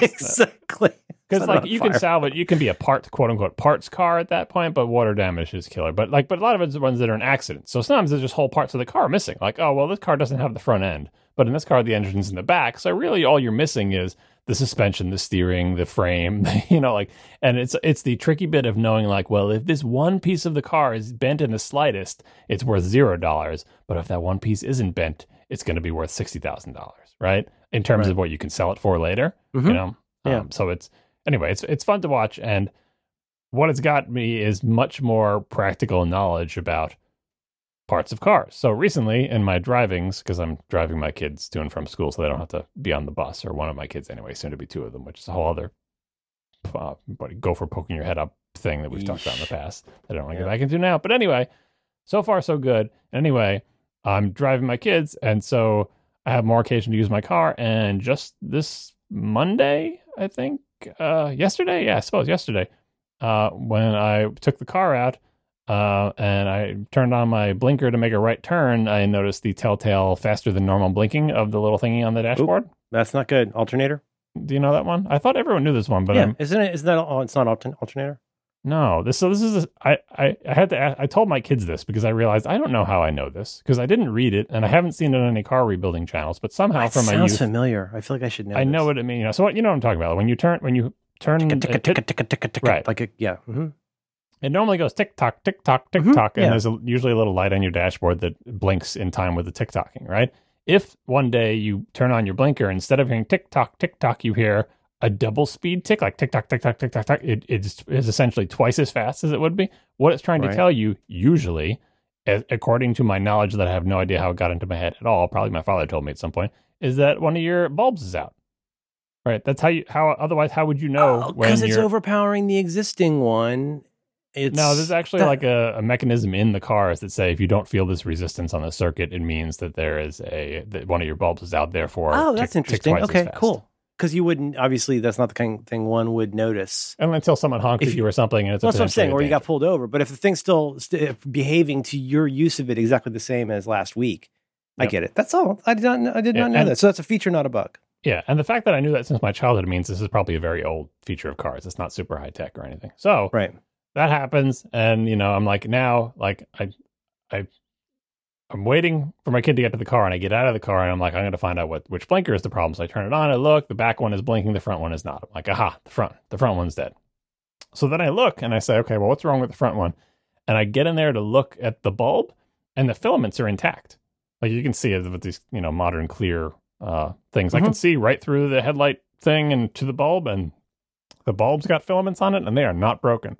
Exactly, because like you fire. Can salvage, you can be a part, quote unquote, parts car at that point, but water damage is killer. But like, but a lot of it's the ones that are in accidents. So sometimes there's just whole parts of the car missing. Like, oh well, this car doesn't have the front end, but in this car the engine's in the back. So really, all you're missing is the suspension, the steering, the frame, you know, like, and it's it's the tricky bit of knowing, like, well, if this one piece of the car is bent in the slightest, it's worth zero dollars. But if that one piece isn't bent, it's going to be worth sixty thousand dollars, right? In terms right. of what you can sell it for later, mm-hmm. you know. Yeah. Um, so it's anyway, it's it's fun to watch, and what it's got me is much more practical knowledge about parts of cars. So recently in my drivings, because I'm driving my kids to and from school so they don't have to be on the bus, or one of my kids anyway, soon to be two of them, which is a whole other uh, go for poking your head up thing that we've Eesh. talked about in the past that I don't want to yeah. get back into now. But anyway, so far so good. Anyway, I'm driving my kids, and so I have more occasion to use my car. And just this Monday, I think, uh, yesterday, yeah, I suppose yesterday, uh, when I took the car out, Uh, and I turned on my blinker to make a right turn, I noticed the telltale faster than normal blinking of the little thingy on the dashboard. Oop, that's not good. Alternator? Do you know that one? I thought everyone knew this one, but yeah, I'm... isn't it? Isn't that? Oh, it's not altern- alternator. No. This. So this is. A, I, I. I had to. Ask, I told my kids this because I realized I don't know how I know this because I didn't read it and I haven't seen it on any car rebuilding channels. But somehow, that from my sounds youth, familiar. I feel like I should know. I this. know what it means. You know. So what? You know what I'm talking about. When you turn. When you turn. Right. Like a yeah. Mm-hmm. It normally goes tick-tock, tick-tock, tick-tock, mm-hmm, and yeah. there's a, usually a little light on your dashboard that blinks in time with the tick-tocking, right? If one day you turn on your blinker, instead of hearing tick-tock, tick-tock, you hear a double-speed tick, like tick-tock, tick-tock, tick-tock, tick, it, it is essentially twice as fast as it would be. What it's trying right. to tell you, usually, as, according to my knowledge that I have no idea how it got into my head at all, probably my father told me at some point, is that one of your bulbs is out. Right? That's how you, how, otherwise, how would you know oh, when you're... because it's overpowering the existing one. It's no, there's actually that, like a, a mechanism in the cars that say if you don't feel this resistance on the circuit, it means that there is a that one of your bulbs is out. Therefore, oh, that's tick, interesting. Tick okay, cool. Because you wouldn't obviously that's not the kind of thing one would notice. And until someone honks at you or something, and it's well, that's what I'm saying, or you got pulled over. But if the thing's still st- behaving to your use of it exactly the same as last week, yep. I get it. That's all. I did not. I did yeah, not know and, that. So that's a feature, not a bug. Yeah, and the fact that I knew that since my childhood means this is probably a very old feature of cars. It's not super high tech or anything. So right. That happens, and you know, I'm like now, like I, I I'm waiting for my kid to get to the car, and I get out of the car, and I'm like, I'm going to find out what which blinker is the problem. So I turn it on, I look, the back one is blinking, the front one is not. I'm like, aha, the front, the front one's dead. So then I look, and I say, okay, well, what's wrong with the front one? And I get in there to look at the bulb, and the filaments are intact. Like, you can see it with these, you know, modern clear uh, things. Mm-hmm. I can see right through the headlight thing and to the bulb, and the bulb's got filaments on it, and they are not broken.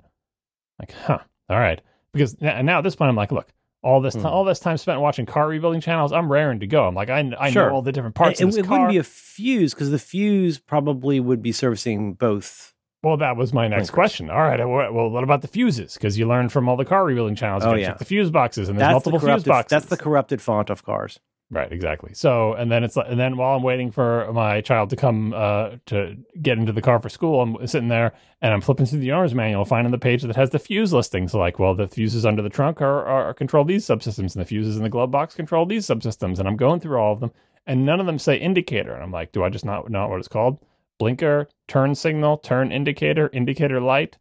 Like, huh, all right. Because now, now at this point, I'm like, look, all this time, mm. all this time spent watching car rebuilding channels, I'm raring to go. I'm like, I, I sure. know all the different parts it, of this it car. It wouldn't be a fuse, because the fuse probably would be servicing both. Well, that was my next blinkers. question. All right, well, what about the fuses? Because you learn from all the car rebuilding channels, you oh, yeah. check the fuse boxes, and there's that's multiple the fuse boxes. That's the corrupted font of cars. Right, exactly. So, and then it's and then while I'm waiting for my child to come uh, to get into the car for school, I'm sitting there and I'm flipping through the owner's manual, finding the page that has the fuse listings. So like, well, the fuses under the trunk are, are control these subsystems, and the fuses in the glove box control these subsystems. And I'm going through all of them, and none of them say indicator. And I'm like, do I just not know what it's called? Blinker, turn signal, turn indicator, indicator light.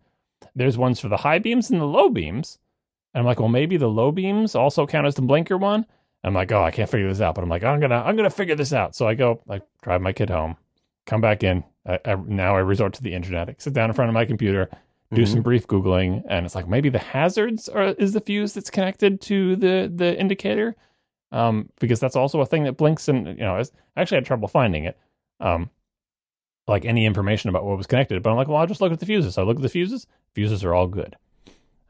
There's ones for the high beams and the low beams. And I'm like, well, maybe the low beams also count as the blinker one. I'm like, oh, I can't figure this out, but I'm like, I'm gonna, I'm gonna figure this out. So I go, like, drive my kid home, come back in. I, I, now I resort to the internet. I sit down in front of my computer, do mm-hmm. some brief googling, and it's like maybe the hazards are is the fuse that's connected to the the indicator, um, because that's also a thing that blinks. And you know, I, was, I actually had trouble finding it, um, like any information about what was connected. But I'm like, well, I'll just look at the fuses. So I look at the fuses. Fuses are all good.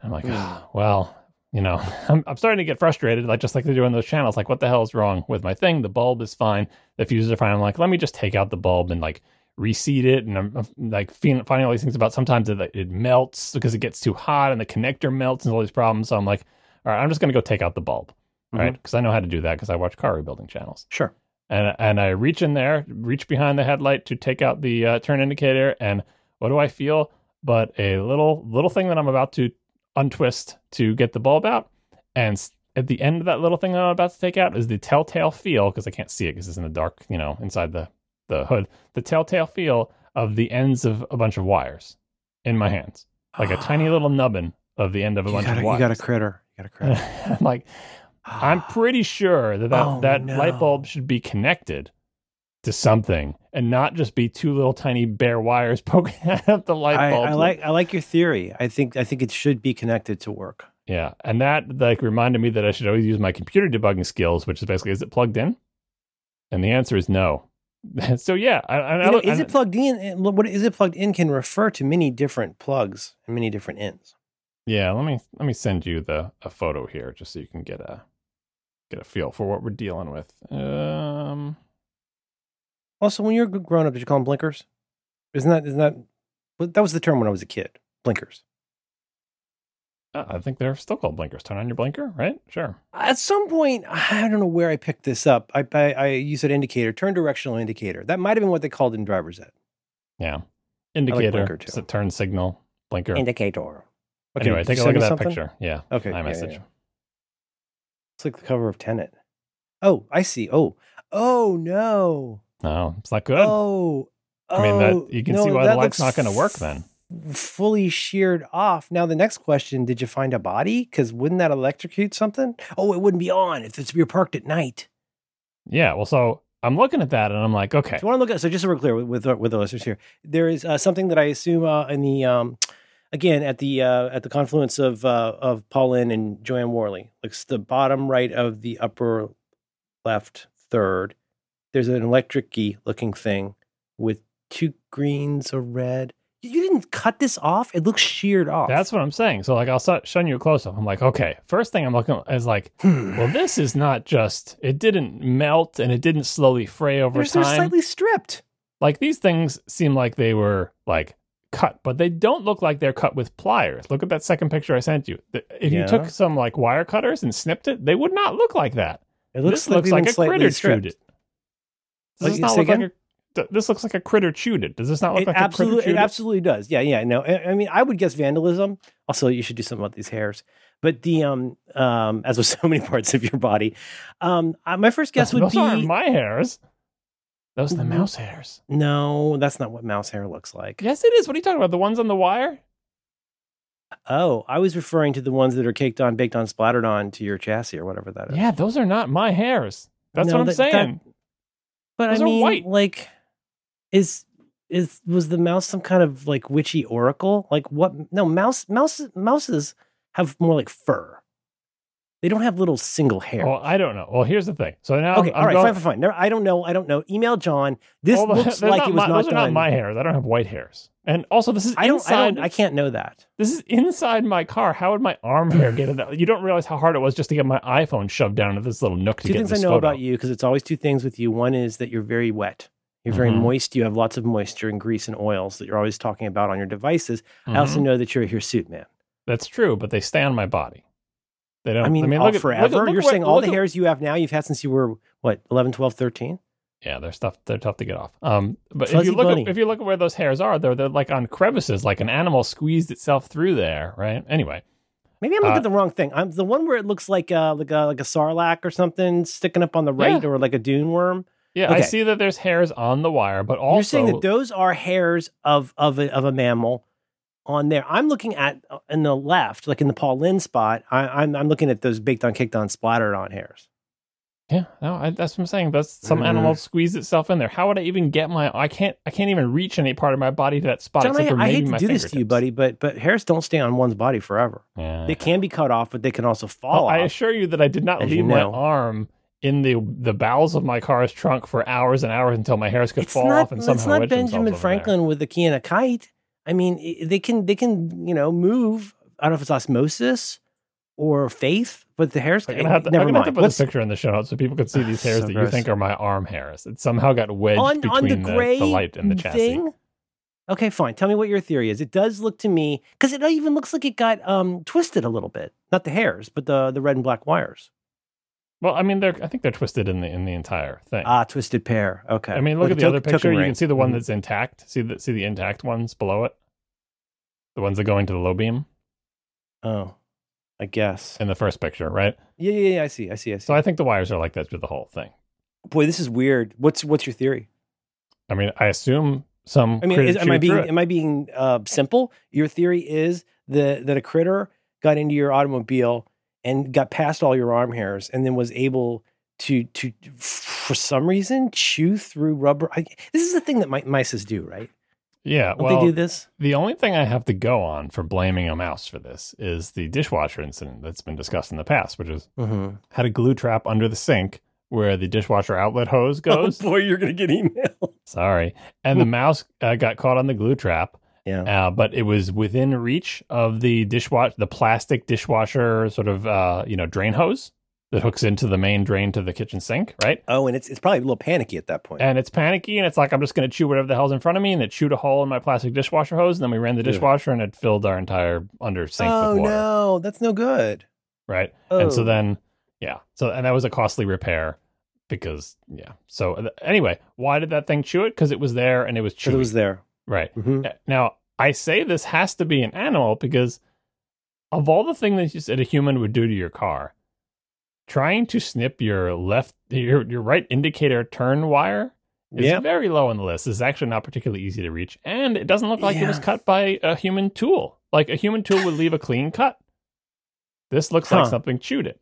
I'm like, ah, oh, well. You know, I'm I'm starting to get frustrated, like just like they do on those channels. Like, what the hell is wrong with my thing? The bulb is fine. The fuses are fine. I'm like, let me just take out the bulb and like reseat it. And I'm, I'm like finding all these things about sometimes it, it melts because it gets too hot and the connector melts and all these problems. So I'm like, all right, I'm just going to go take out the bulb, mm-hmm. right? Because I know how to do that because I watch car rebuilding channels. Sure. And and I reach in there, reach behind the headlight to take out the uh, turn indicator. And what do I feel? But a little little thing that I'm about to untwist to get the bulb out, and at the end of that little thing that I'm about to take out is the telltale feel, because I can't see it because it's in the dark, you know, inside the the hood, the telltale feel of the ends of a bunch of wires in my hands, like a tiny little nubbin of the end of a you bunch got a, of wires. You got a critter. You got a critter. I'm like, I'm pretty sure that that, oh, that no. light bulb should be connected to something and not just be two little tiny bare wires poking out the light bulb. I, I like I like your theory. I think I think it should be connected to work. Yeah, and that like reminded me that I should always use my computer debugging skills, which is basically, is it plugged in? And the answer is no. So yeah, I, I, you know, I, I, is it plugged in? What is it plugged in can refer to many different plugs and many different ends. Yeah, let me let me send you the a photo here just so you can get a get a feel for what we're dealing with. Um. Also, when you were grown up, did you call them blinkers? Isn't that, isn't that, that was the term when I was a kid, blinkers. Uh, I think they're still called blinkers. Turn on your blinker, right? Sure. At some point, I don't know where I picked this up. I I, I used an indicator, turn directional indicator. That might have been what they called in driver's ed. Yeah. Indicator, like it's a turn signal, blinker. Indicator. Okay, anyway, take a look at that something? picture. Yeah. Okay. My yeah, message. Yeah, yeah. It's like the cover of Tenet. Oh, I see. Oh. Oh, no. No, it's not good. Oh, oh I mean, that, you can no, see why the light's not going to work then. F- fully sheared off. Now, the next question, did you find a body? Because wouldn't that electrocute something? Oh, it wouldn't be on if it's, you're parked at night. Yeah, well, so I'm looking at that and I'm like, okay. So, I want to look at, so just so we're clear with, with, with the listeners here, there is uh, something that I assume uh, in the, um, again, at the uh, at the confluence of uh, of Paul Lynn and Joanne Worley, like the bottom right of the upper left third. There's an electric-y looking thing with two greens, a red. You didn't cut this off? It looks sheared off. That's what I'm saying. So, like, I'll show you a close-up. I'm like, okay, first thing I'm looking at is like, hmm. well, this is not just, it didn't melt and it didn't slowly fray over There's, time. They're slightly stripped. Like, these things seem like they were, like, cut, but they don't look like they're cut with pliers. Look at that second picture I sent you. If yeah. you took some, like, wire cutters and snipped it, they would not look like that. It looks, this looks like a critter chewed it. Does this, not look like a, this looks like a critter chewed it. Does this not look it like a critter chewed it? It absolutely does. Yeah, yeah. No, I, I mean, I would guess vandalism. Also, you should do something about these hairs. But the, um, um, as with so many parts of your body, um, uh, my first guess would be... Those aren't my hairs. Those are the mouse hairs. No, that's not what mouse hair looks like. Yes, it is. What are you talking about? The ones on the wire? Oh, I was referring to the ones that are caked on, baked on, splattered on to your chassis or whatever that is. Yeah, those are not my hairs. That's no, what I'm that, saying. That, but those I mean, white. like, is is was the mouse some kind of like witchy oracle? Like what? No, mouse, mouse, mouses have more like fur. They don't have little single hair. Well, I don't know. Well, here's the thing. So now, okay, I'm, all right, going, fine, fine, fine. No, I don't know. I don't know. Email John. This well, looks like it was my, not those done. Those are not my hairs. I don't have white hairs. And also, this is I don't, inside. I, don't, I can't know that. This is inside my car. How would my arm hair get in that? You don't realize how hard it was just to get my iPhone shoved down into this little nook to two get this photo. Two things I know photo. about you, because it's always two things with you. One is that you're very wet. You're very mm-hmm. moist. You have lots of moisture and grease and oils that you're always talking about on your devices. Mm-hmm. I also know that you're a hirsute man. That's true, but they stay on my body. They don't, I mean, I mean all look forever. At, look, look, You're look, saying look, all look, the look, hairs you have now, you've had since you were, what, eleven, twelve, thirteen? Yeah, they're tough, they're tough to get off. Um, but Fuzzy if you, look at, if you look at where those hairs are, they're, they're like on crevices, like an animal squeezed itself through there, right? Anyway. Maybe I'm looking uh, at the wrong thing. I'm the one where it looks like a, like a, like a sarlacc or something sticking up on the right, yeah. or like a dune worm. Yeah, okay. I see that there's hairs on the wire, but also... You're saying that those are hairs of, of, a, of a mammal. On there, I'm looking at uh, in the left, like in the Paul Lynn spot. I, I'm I'm looking at those baked on, kicked on, splattered on hairs. Yeah, no, I, that's what I'm saying. That's some mm. animal squeezed itself in there. How would I even get my? I can't. I can't even reach any part of my body to that spot. John, except I, for I hate to my do fingertips. This to you, buddy, but but hairs don't stay on one's body forever. Yeah, they can be cut off, but they can also fall. Well, off. I assure you that I did not leave you know. my arm in the the bowels of my car's trunk for hours and hours until my hairs could it's fall not, off and somehow. It's not Benjamin Franklin there. with the key and a kite. I mean, they can, they can, you know, move. I don't know if it's osmosis or faith, but the hairs... I'm going to have to, never I'm mind. Have to put What's, this picture in the show notes so people could see these hairs so that gross. you think are my arm hairs. It somehow got wedged on, between on the, the, the light and the chassis. Thing? Okay, fine. Tell me what your theory is. It does look to me... Because it even looks like it got um, twisted a little bit. Not the hairs, but the, the red and black wires. Well, I mean, they're. I think they're twisted in the in the entire thing. Ah, twisted pair. Okay. I mean, look, look at the took, other picture. You ring. can see the one mm-hmm. that's intact. See the see the intact ones below it. The ones that go into the low beam. Oh, I guess. In the first picture, right? Yeah, yeah, yeah. I see. I see. I see. So I think the wires are like that through the whole thing. Boy, this is weird. What's what's your theory? I mean, I assume some. I mean, is, am I being am I being uh, simple? Your theory is the that a critter got into your automobile and got past all your arm hairs, and then was able to, to for some reason, chew through rubber. I, this is the thing that my, mice do, right? Yeah. Don't well, they do this? The only thing I have to go on for blaming a mouse for this is the dishwasher incident that's been discussed in the past, which is mm-hmm. had a glue trap under the sink where the dishwasher outlet hose goes. Oh boy, you're going to get email. Sorry. And the mouse uh, got caught on the glue trap. Yeah. Uh, but it was within reach of the dishwasher, the plastic dishwasher sort of, uh, you know, drain hose that hooks into the main drain to the kitchen sink, right? Oh, and it's it's probably a little panicky at that point. And it's panicky, and it's like, I'm just going to chew whatever the hell's in front of me, and it chewed a hole in my plastic dishwasher hose, and then we ran the dishwasher, and it filled our entire under sink oh, with water. Oh, no, that's no good. Right? Oh. And so then, yeah. So, and that was a costly repair. Because, yeah. So, anyway, why did that thing chew it? Because it was there, and it was chewing. It was there. Right. Mm-hmm. Now, I say this has to be an animal because of all the things that you said a human would do to your car, trying to snip your left, your, your right indicator turn wire is yep. very low on the list. It's actually not particularly easy to reach. And it doesn't look like yeah. it was cut by a human tool. Like a human tool would leave a clean cut. This looks huh. like something chewed it.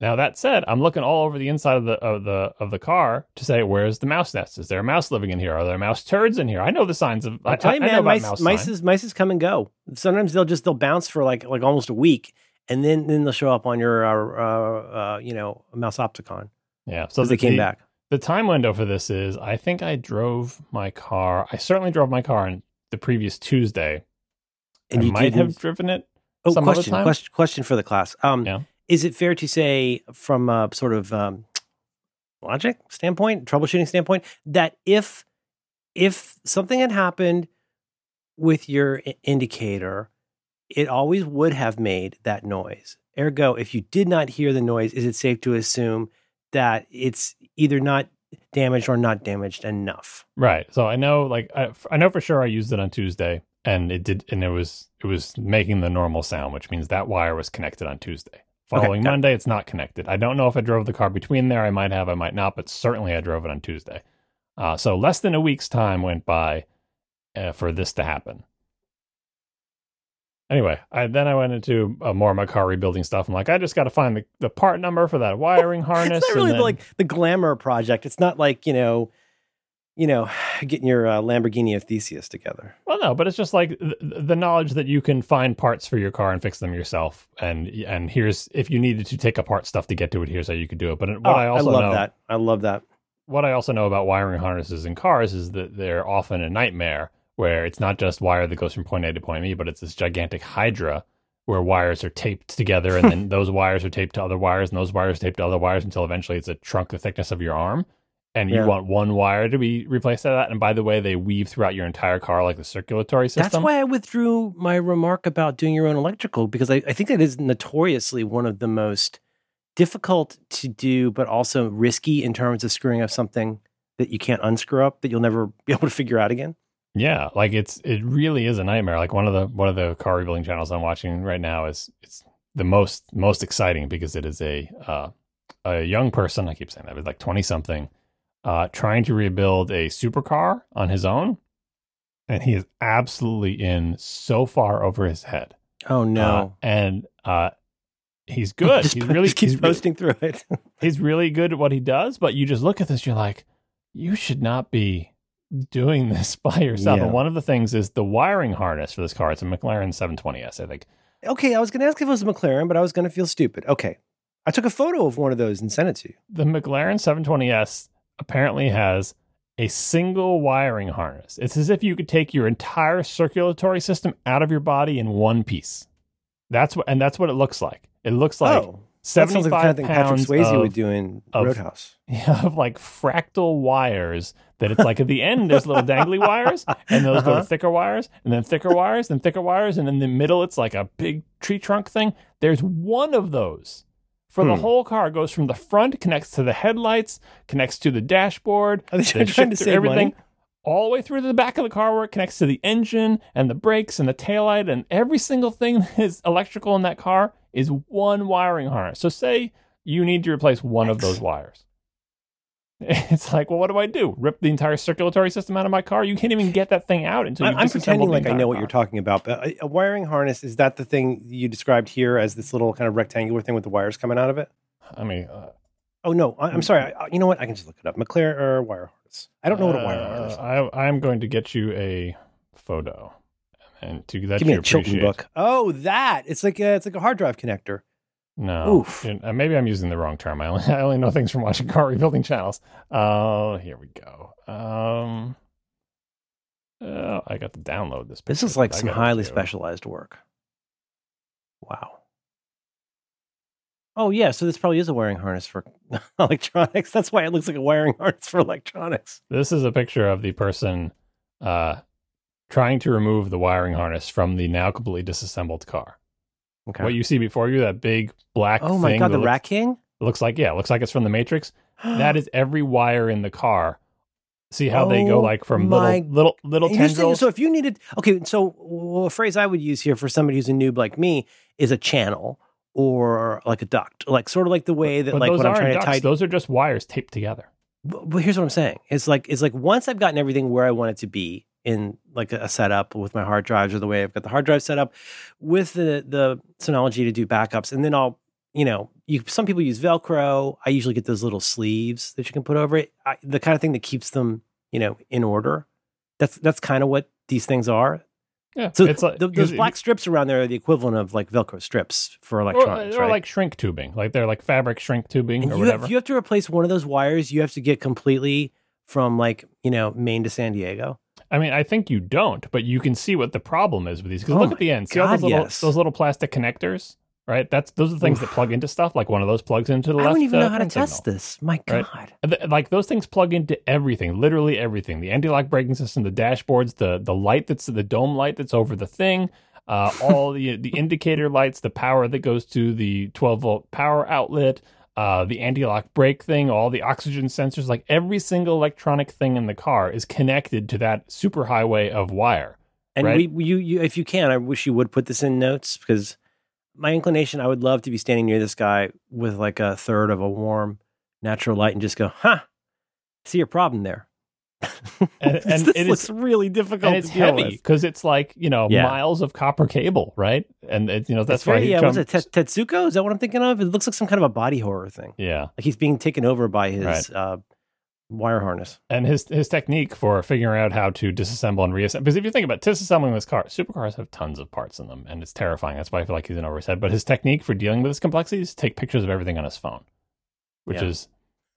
Now, that said, I'm looking all over the inside of the of the of the car to say, where's the mouse nest? Is there a mouse living in here? Are there mouse turds in here? I know the signs of. I, I, I man, know about mice, mouse mice is, mice is come and go. Sometimes they'll just they'll bounce for like like almost a week, and then then they'll show up on your uh, uh, uh, you know mouseopticon. Yeah, so the, they came the, back. The time window for this is, I think I drove my car. I certainly drove my car on the previous Tuesday. And I you might have driven it. Oh, some question, other time. question, question for the class. Um, yeah. Is it fair to say, from a sort of um, logic standpoint, troubleshooting standpoint, that if if something had happened with your I- indicator, it always would have made that noise? Ergo, if you did not hear the noise, is it safe to assume that it's either not damaged or not damaged enough? Right. So I know, like I, I know for sure, I used it on Tuesday, and it did, and it was it was making the normal sound, which means that wire was connected on Tuesday. Following okay, Monday, it. it's not connected. I don't know if I drove the car between there. I might have, I might not, but certainly I drove it on Tuesday. Uh, so less than a week's time went by uh, for this to happen. Anyway, I, then I went into uh, more of my car rebuilding stuff. I'm like, I just got to find the, the part number for that wiring harness. It's not really and then... like the glamour project. It's not like, you know, you know, getting your uh, Lamborghini of Theseus together. Well, no, but it's just like th- the knowledge that you can find parts for your car and fix them yourself. And and here's, if you needed to take apart stuff to get to it, here's how you could do it. But what oh, I also I love know, that. I love that. What I also know about wiring harnesses in cars is that they're often a nightmare, where it's not just wire that goes from point A to point B, but it's this gigantic hydra where wires are taped together, and then those wires are taped to other wires, and those wires taped to other wires, until eventually it's a trunk the thickness of your arm. And yeah. you want one wire to be replaced at that. And by the way, they weave throughout your entire car like the circulatory system. That's why I withdrew my remark about doing your own electrical, because I, I think that is notoriously one of the most difficult to do, but also risky in terms of screwing up something that you can't unscrew up, that you'll never be able to figure out again. Yeah, like it's it really is a nightmare. Like one of the one of the car rebuilding channels I'm watching right now is it's the most most exciting, because it is a uh, a young person. I keep saying that, but like twenty something, uh, trying to rebuild a supercar on his own, and he is absolutely in so far over his head. Oh no! Uh, and uh, he's good. He's really just keeps he's posting really, through it. He's really good at what he does. But you just look at this, you're like, you should not be doing this by yourself. Yeah. And one of the things is the wiring harness for this car. It's a McLaren seven twenty S, I think. Okay, I was going to ask if it was a McLaren, but I was going to feel stupid. Okay. I took a photo of one of those and sent it to you. The McLaren seven twenty S apparently has a single wiring harness. It's as if you could take your entire circulatory system out of your body in one piece. That's what, and that's what it looks like. It looks like oh, seventy-five like kind of thing pounds Patrick Swayze of, would do in of, Roadhouse. Yeah, of like fractal wires. That it's like at the end, there's little dangly wires, and those uh-huh. go to thicker wires, and then thicker wires, then thicker wires, and in the middle, it's like a big tree trunk thing. There's one of those for hmm. the whole car. It goes from the front, connects to the headlights, connects to the dashboard. Are they trying, trying to save everything, money? All the way through to the back of the car where it connects to the engine, and the brakes, and the taillight, and every single thing that is electrical in that car is one wiring harness. So say you need to replace one Thanks. of those wires. It's like, well, what do I do? Rip the entire circulatory system out of my car? You can't even get that thing out until you I'm pretending like I know what car. You're talking about. But a, a wiring harness, is that the thing you described here as this little kind of rectangular thing with the wires coming out of it? I mean, uh, oh no, I, I'm sorry. I, you know what? I can just look it up. McLaren or wire harness. I don't know uh, what a wire harness is. I, I'm going to get you a photo, and to that, give me a Chilton book. Oh, that it's like a, it's like a hard drive connector. No, Oof. maybe I'm using the wrong term. I only, I only know things from watching car rebuilding channels. Oh, uh, here we go. Um, uh, I got to download this. This is like some highly specialized work. Wow. Oh yeah, so this probably is a wiring harness for electronics. That's why it looks like a wiring harness for electronics. This is a picture of the person uh, trying to remove the wiring harness from the now completely disassembled car. Okay. What you see before you, that big black thing. Oh my thing God, the looks, Rat King? Looks like, yeah, looks like it's from the Matrix. That is every wire in the car. See how oh they go like from my... little, little, little tendrils? So if you needed, okay, so well, a phrase I would use here for somebody who's a noob like me is a channel or like a duct, like sort of like the way that but like when I'm trying ducts. to tie. Those are just wires taped together. But, but here's what I'm saying. It's like, it's like once I've gotten everything where I want it to be in like a setup with my hard drives, or the way I've got the hard drive set up with the the Synology to do backups. And then I'll, you know, you, some people use Velcro. I usually get those little sleeves that you can put over it. I, the kind of thing that keeps them, you know, in order. That's that's kind of what these things are. Yeah. So it's like, the, those black strips around there are the equivalent of like Velcro strips for electronics, or, or right? like shrink tubing. Like they're like fabric shrink tubing and or you whatever. Have, if you have to replace one of those wires, you have to get completely from like, you know, Maine to San Diego. I mean, I think you don't, but you can see what the problem is with these. Because oh look at the end. See God, all those little, yes. those little plastic connectors, right? That's Those are the things Oof. that plug into stuff. Like one of those plugs into the I left. I don't even uh, know how to test signal, this. My God. Right? Th- like those things plug into everything, literally everything. The anti-lock braking system, the dashboards, the the light that's the dome light that's over the thing, uh, all the the indicator lights, the power that goes to the twelve volt power outlet, Uh, the anti-lock brake thing, all the oxygen sensors, like every single electronic thing in the car is connected to that superhighway of wire. And right? we, you, you, if you can, I wish you would put this in notes, because my inclination, I would love to be standing near this guy with like a third of a warm natural light and just go, huh, see your problem there. and, and it looks is, really difficult. And it's to heavy because it's like you know yeah. miles of copper cable, right? And it, you know that's, that's why. Very, he yeah, was it T- Tetsuko? Is that what I'm thinking of? It looks like some kind of a body horror thing. Yeah, like he's being taken over by his right. uh, wire harness. And his his technique for figuring out how to disassemble and reassemble. Because if you think about it, disassembling this car, supercars have tons of parts in them, and it's terrifying. That's why I feel like he's in over his head. But his technique for dealing with this complexity is to take pictures of everything on his phone, which yeah. is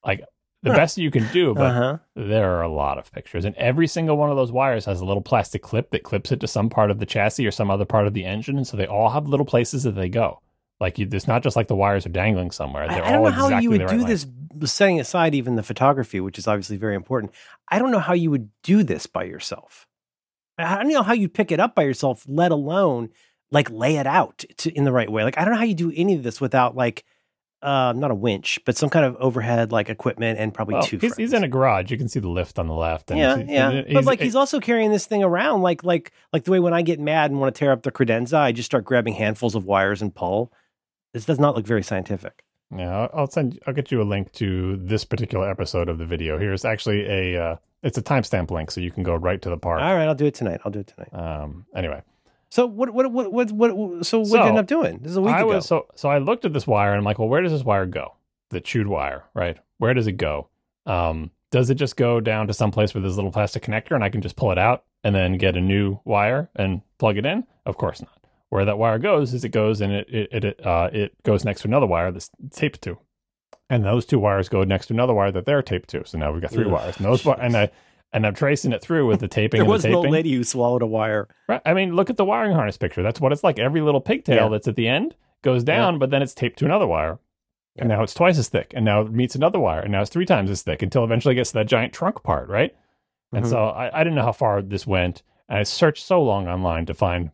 like. The best you can do, but uh-huh. there are a lot of pictures. And every single one of those wires has a little plastic clip that clips it to some part of the chassis or some other part of the engine. And so they all have little places that they go. Like, you, it's not just like the wires are dangling somewhere. They're I, I don't all know exactly how you would do right this, setting aside even the photography, which is obviously very important. I don't know how you would do this by yourself. I don't know how you'd pick it up by yourself, let alone, like, lay it out to, in the right way. Like, I don't know how you do any of this without, like, Uh, not a winch, but some kind of overhead like equipment, and probably well, two. He's, he's in a garage. You can see the lift on the left. And yeah, he's, yeah. He's, but like he's it, also carrying this thing around, like like like the way when I get mad and want to tear up the credenza, I just start grabbing handfuls of wires and pull. This does not look very scientific. Yeah, I'll send. I'll get you a link to this particular episode of the video. Here's actually a. Uh, it's a timestamp link, so you can go right to the part. All right, I'll do it tonight. I'll do it tonight. Um. Anyway. So what what what what what so what so, did you end up doing? This is a week I ago. Was, so so I looked at this wire and I'm like, well, where does this wire go? The chewed wire, right? Where does it go? Um, does it just go down to some place with this little plastic connector and I can just pull it out and then get a new wire and plug it in? Of course not. Where that wire goes is it goes and it it it uh, it goes next to another wire that's taped to, and those two wires go next to another wire that they're taped to. So now we've got three Ugh, wires. And those wires, and I. And I'm tracing it through with the taping. There and was the taping. An old lady who swallowed a wire. Right. I mean, look at the wiring harness picture. That's what it's like. Every little pigtail yeah. that's at the end goes down, yeah. but then it's taped to another wire. Yeah. And now it's twice as thick. And now it meets another wire. And now it's three times as thick until eventually it gets to that giant trunk part, right? Mm-hmm. And so I, I didn't know how far this went. And I searched so long online to find,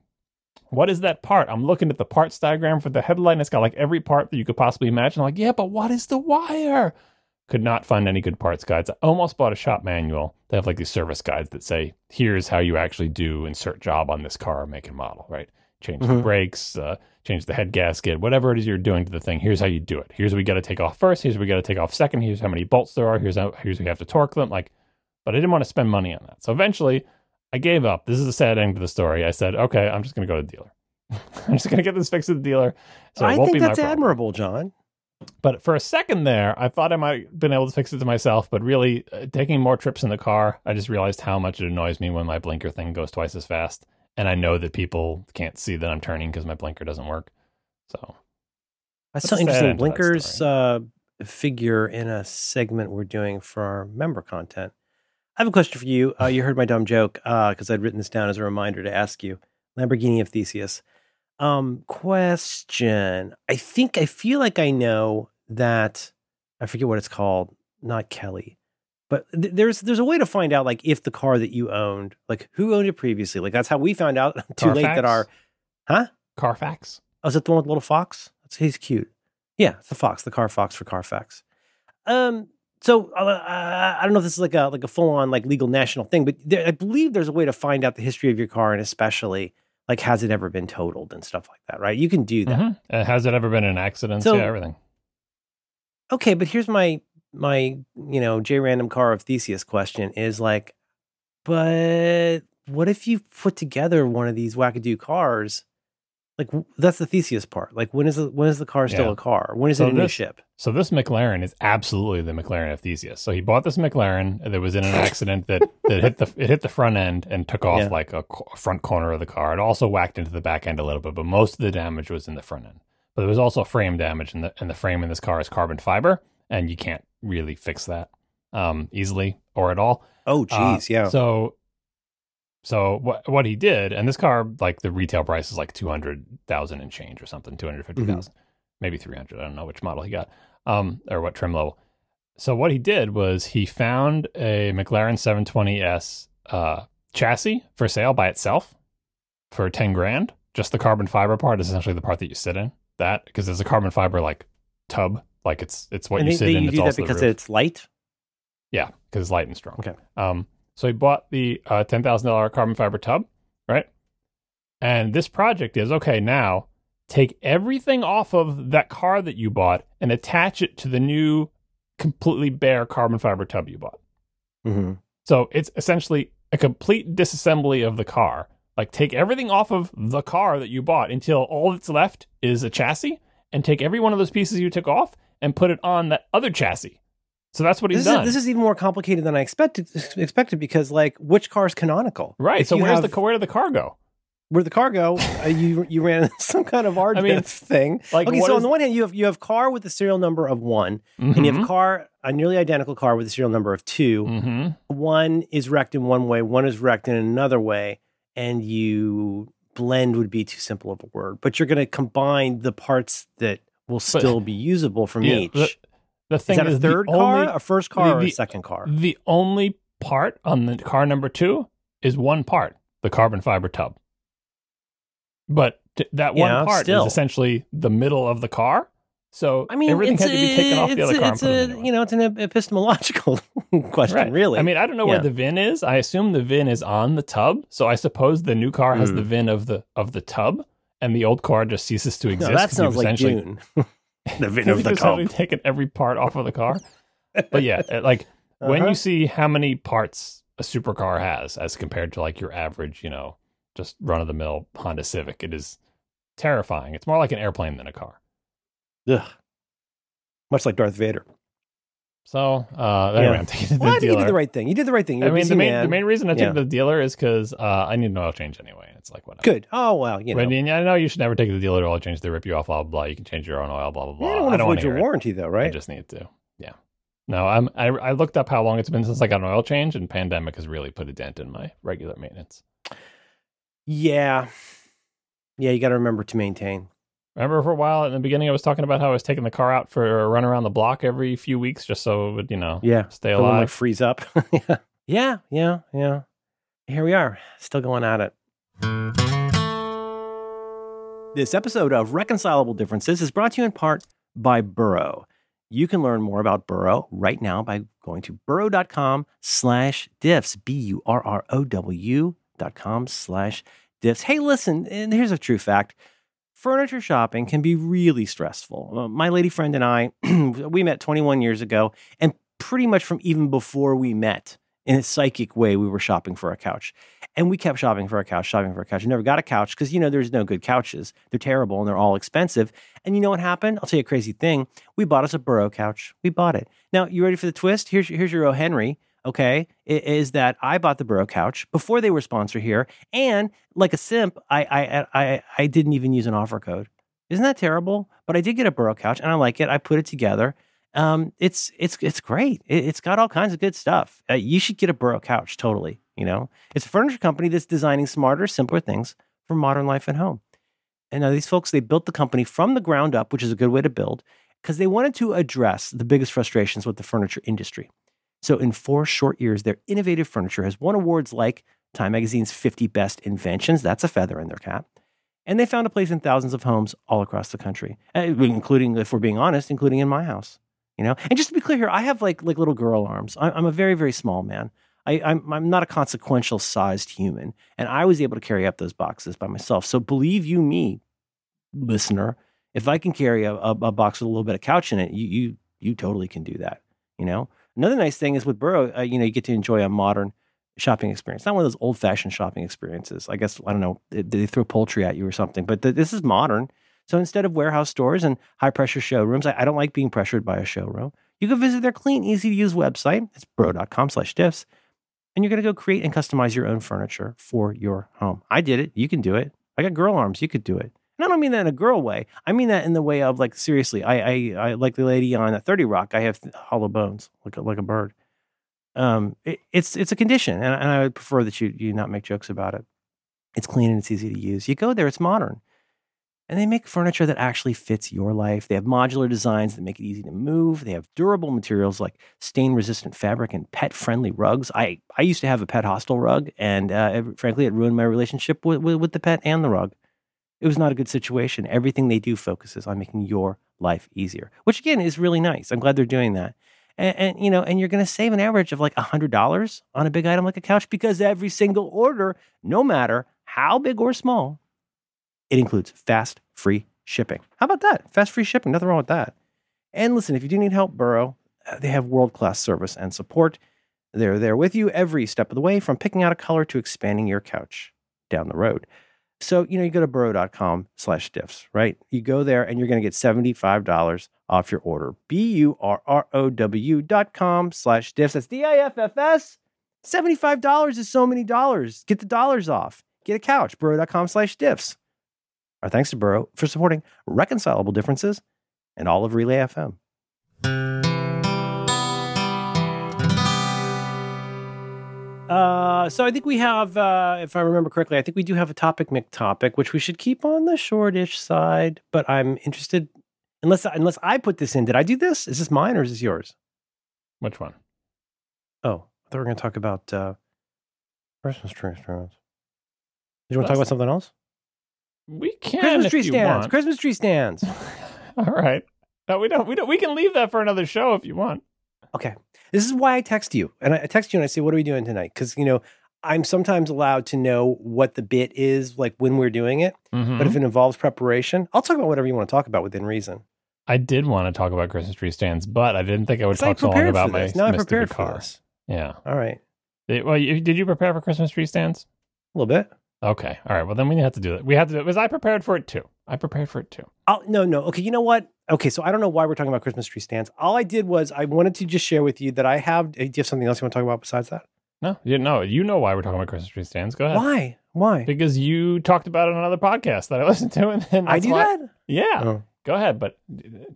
what is that part? I'm looking at the parts diagram for the headlight, and it's got like every part that you could possibly imagine. I'm like, yeah, but what is the wire? Could not find any good parts guides. I almost bought a shop manual. They have like these service guides that say, here's how you actually do insert job on this car, make and model, right? Change mm-hmm. the brakes, uh, change the head gasket, whatever it is you're doing to the thing. Here's how you do it. Here's what we got to take off first. Here's what we got to take off second. Here's how many bolts there are. Here's how here's we have to torque them. Like, but I didn't want to spend money on that. So eventually I gave up. This is a sad end to the story. I said, okay, I'm just going to go to the dealer. I'm just going to get this fixed at the dealer. So I it won't think be that's my admirable, John. But for a second there, I thought I might have been able to fix it to myself, but really uh, taking more trips in the car, I just realized how much it annoys me when my blinker thing goes twice as fast. And I know that people can't see that I'm turning because my blinker doesn't work. So that's so interesting. Blinkers uh, figure in a segment we're doing for our member content. I have a question for you. Uh, you heard my dumb joke because uh, I'd written this down as a reminder to ask you. Lamborghini of Theseus. Um, question. I think, I feel like I know that, I forget what it's called, not Kelly, but th- there's, there's a way to find out, like, if the car that you owned, like, who owned it previously? Like, that's how we found out too Carfax? Late that our, huh? Carfax. Oh, is it the one with little fox? That's, he's cute. Yeah. It's the fox, the Carfax for Carfax. Um, so uh, I don't know if this is like a, like a full on, like, legal national thing, but there, I believe there's a way to find out the history of your car, and especially, like, has it ever been totaled and stuff like that, right? You can do that. Mm-hmm. Uh, has it ever been an accident? So, yeah, everything. Okay, but here's my, my you know, J-Random Car of Theseus question is, like, but what if you put together one of these wackadoo cars? Like, w- that's the Theseus part. Like, when is the, when is the car still yeah. a car? When is so it a this, new ship? So this McLaren is absolutely the McLaren of Theseus. So he bought this McLaren that was in an accident that, that hit the it hit the front end and took off yeah. like a co- front corner of the car. It also whacked into the back end a little bit, but most of the damage was in the front end. But there was also frame damage, and the and the frame in this car is carbon fiber, and you can't really fix that um, easily or at all. Oh, geez, uh, yeah. So. So what what he did, and this car, like, the retail price is like two hundred thousand and change or something, two hundred fifty thousand, mm-hmm. maybe three hundred. I don't know which model he got um, or what trim level. So what he did was he found a McLaren seven twenty S uh, chassis for sale by itself for ten grand. Just the carbon fiber part is essentially the part that you sit in that, because there's a carbon fiber, like, tub, like it's it's what and you they, sit they, in. You it's do that because it's light? Yeah, because it's light and strong. Okay. Um, So he bought the uh, ten thousand dollars carbon fiber tub, right? And this project is, okay, now take everything off of that car that you bought and attach it to the new completely bare carbon fiber tub you bought. Mm-hmm. So it's essentially a complete disassembly of the car. Like, take everything off of the car that you bought until all that's left is a chassis, and take every one of those pieces you took off and put it on that other chassis. So that's what he's this done. Is, this is even more complicated than I expected, expected because, like, which car's canonical? Right. If so where's have, the where did the car go? Where the car go? uh, you you ran some kind of R D I F mean, thing. Like, okay, so is, on the one hand, you have you have car with the serial number of one, mm-hmm. and you have car a nearly identical car with the serial number of two. Mm-hmm. One is wrecked in one way. One is wrecked in another way. And you blend would be too simple of a word, but you're going to combine the parts that will still but, be usable from yeah, each. The, the thing is, that is a third car, only, a first car, the, or a the, second car? The only part on the car number two is one part, the carbon fiber tub. But t- that one yeah, part still. is essentially the middle of the car. So I mean, everything had to be taken off the other car. It's a, you know, it's an epistemological question, right. really. I mean, I don't know yeah. where the V I N is. I assume the V I N is on the tub. So I suppose the new car has mm. the V I N of the of the tub, and the old car just ceases to exist. No, that sounds like Dune. The V I N of the tub. You've taken every part off of the car. But yeah, like uh-huh. when you see how many parts a supercar has as compared to like your average, you know, just run of the mill Honda Civic, it is terrifying. It's more like an airplane than a car. Ugh. Much like Darth Vader. So, uh, anyway, yeah. I'm taking it to the well, dealer. You did the right thing. You did the right thing. You're I mean, the main, the main reason I took yeah. it to the dealer is because uh, I need an oil change anyway. It's like, whatever. Good. Oh, well, you know. Right, and I know you should never take it to the dealer to oil change. They rip you off, blah, blah, blah. You can change your own oil, blah, blah, blah. Yeah, I don't want to void your warranty, it. though, right? I just need to. Yeah. No, I'm, I, I looked up how long it's been since I got an oil change, and pandemic has really put a dent in my regular maintenance. Yeah. Yeah, you got to remember to maintain. Remember for a while, in the beginning, I was talking about how I was taking the car out for a run around the block every few weeks just so it would, you know, yeah. stay alive. Like freeze up. yeah. yeah, yeah, yeah. Here we are, still going at it. This episode of Reconcilable Differences is brought to you in part by Burrow. You can learn more about Burrow right now by going to burrow.com slash diffs, B U R R O W dot com slash diffs. Hey, listen, and here's a true fact. Furniture shopping can be really stressful. My lady friend and I, we met twenty-one years ago, and pretty much from even before we met, in a psychic way, we were shopping for a couch. And we kept shopping for a couch, shopping for a couch. We never got a couch because, you know, there's no good couches. They're terrible and they're all expensive. And you know what happened? I'll tell you a crazy thing. We bought us a Burrow couch. We bought it. Now, you ready for the twist? Here's, here's your O. Henry. Okay, it is that I bought the Burrow couch before they were sponsor here, and like a simp, I, I I I didn't even use an offer code. Isn't that terrible? But I did get a Burrow couch, and I like it. I put it together. Um, it's it's it's great. It, it's got all kinds of good stuff. Uh, you should get a Burrow couch, totally. You know, it's a furniture company that's designing smarter, simpler things for modern life at home. And now these folks, they built the company from the ground up, which is a good way to build, because they wanted to address the biggest frustrations with the furniture industry. So in four short years, their innovative furniture has won awards like Time Magazine's fifty Best Inventions. That's a feather in their cap. And they found a place in thousands of homes all across the country, including, if we're being honest, including in my house. You know, and just to be clear here, I have like like little girl arms. I'm a very, very small man. I, I'm, I'm not a consequential sized human. And I was able to carry up those boxes by myself. So believe you me, listener, if I can carry a, a, a box with a little bit of couch in it, you you you totally can do that, you know? Another nice thing is with Burrow, uh, you know, you get to enjoy a modern shopping experience. Not one of those old-fashioned shopping experiences. I guess, I don't know, they, they throw poultry at you or something, but th- this is modern. So instead of warehouse stores and high-pressure showrooms, I, I don't like being pressured by a showroom. You can visit their clean, easy-to-use website. It's burrow.com slash diffs. And you're going to go create and customize your own furniture for your home. I did it. You can do it. I got girl arms. You could do it. And I don't mean that in a girl way. I mean that in the way of, like, seriously, I I, I like the lady on thirty Rock, I have th- hollow bones, like a, like a bird. Um, it, it's it's a condition, and, and I would prefer that you, you not make jokes about it. It's clean and it's easy to use. You go there, it's modern. And they make furniture that actually fits your life. They have modular designs that make it easy to move. They have durable materials like stain-resistant fabric and pet-friendly rugs. I, I used to have a pet hostel rug, and uh, it, frankly, it ruined my relationship with, with, with the pet and the rug. It was not a good situation. Everything they do focuses on making your life easier, which again is really nice. I'm glad they're doing that. And, and you know, and you're going to save an average of like one hundred dollars on a big item like a couch because every single order, no matter how big or small, it includes fast, free shipping. How about that? Fast, free shipping. Nothing wrong with that. And listen, if you do need help, Burrow, they have world-class service and support. They're there with you every step of the way, from picking out a color to expanding your couch down the road. So, you know, you go to burrow.com slash diffs, right? You go there and you're going to get seventy-five dollars off your order. B-U-R-R-O-W dot com slash diffs. That's D I F F S. seventy-five dollars is so many dollars. Get the dollars off. Get a couch. Burrow.com slash diffs. Our thanks to Burrow for supporting Reconcilable Differences and all of Relay F M. Uh, so I think we have, uh, if I remember correctly, I think we do have a topic McTopic, which we should keep on the shortish side, but I'm interested, unless, unless I put this in, did I do this? Is this mine or is this yours? Which one? Oh, I thought we were going to talk about, uh, Christmas tree stands. Did you want to talk about something else? We can, Christmas tree stands, Christmas tree stands. All right. No, we don't, we don't, we can leave that for another show if you want. Okay. This is why I text you. And I text you and I say, what are we doing tonight? Because, you know, I'm sometimes allowed to know what the bit is, like when we're doing it. Mm-hmm. But if it involves preparation, I'll talk about whatever you want to talk about within reason. I did want to talk about Christmas tree stands, but I didn't think I would talk so long about my no, I'm prepared for this. Yeah. All right. Did, well, you, did you prepare for Christmas tree stands? A little bit. Okay. All right. Well, then we have to do it. We have to do it. Because I prepared for it too. I prepared for it too. Oh, no, no. Okay. You know what? Okay. So I don't know why we're talking about Christmas tree stands. All I did was I wanted to just share with you that I have, do you have something else you want to talk about besides that? No, you know, you know why we're talking about Christmas tree stands. Go ahead. Why? Why? Because you talked about it on another podcast that I listened to. And then I do why, that? Yeah. Oh. Go ahead. But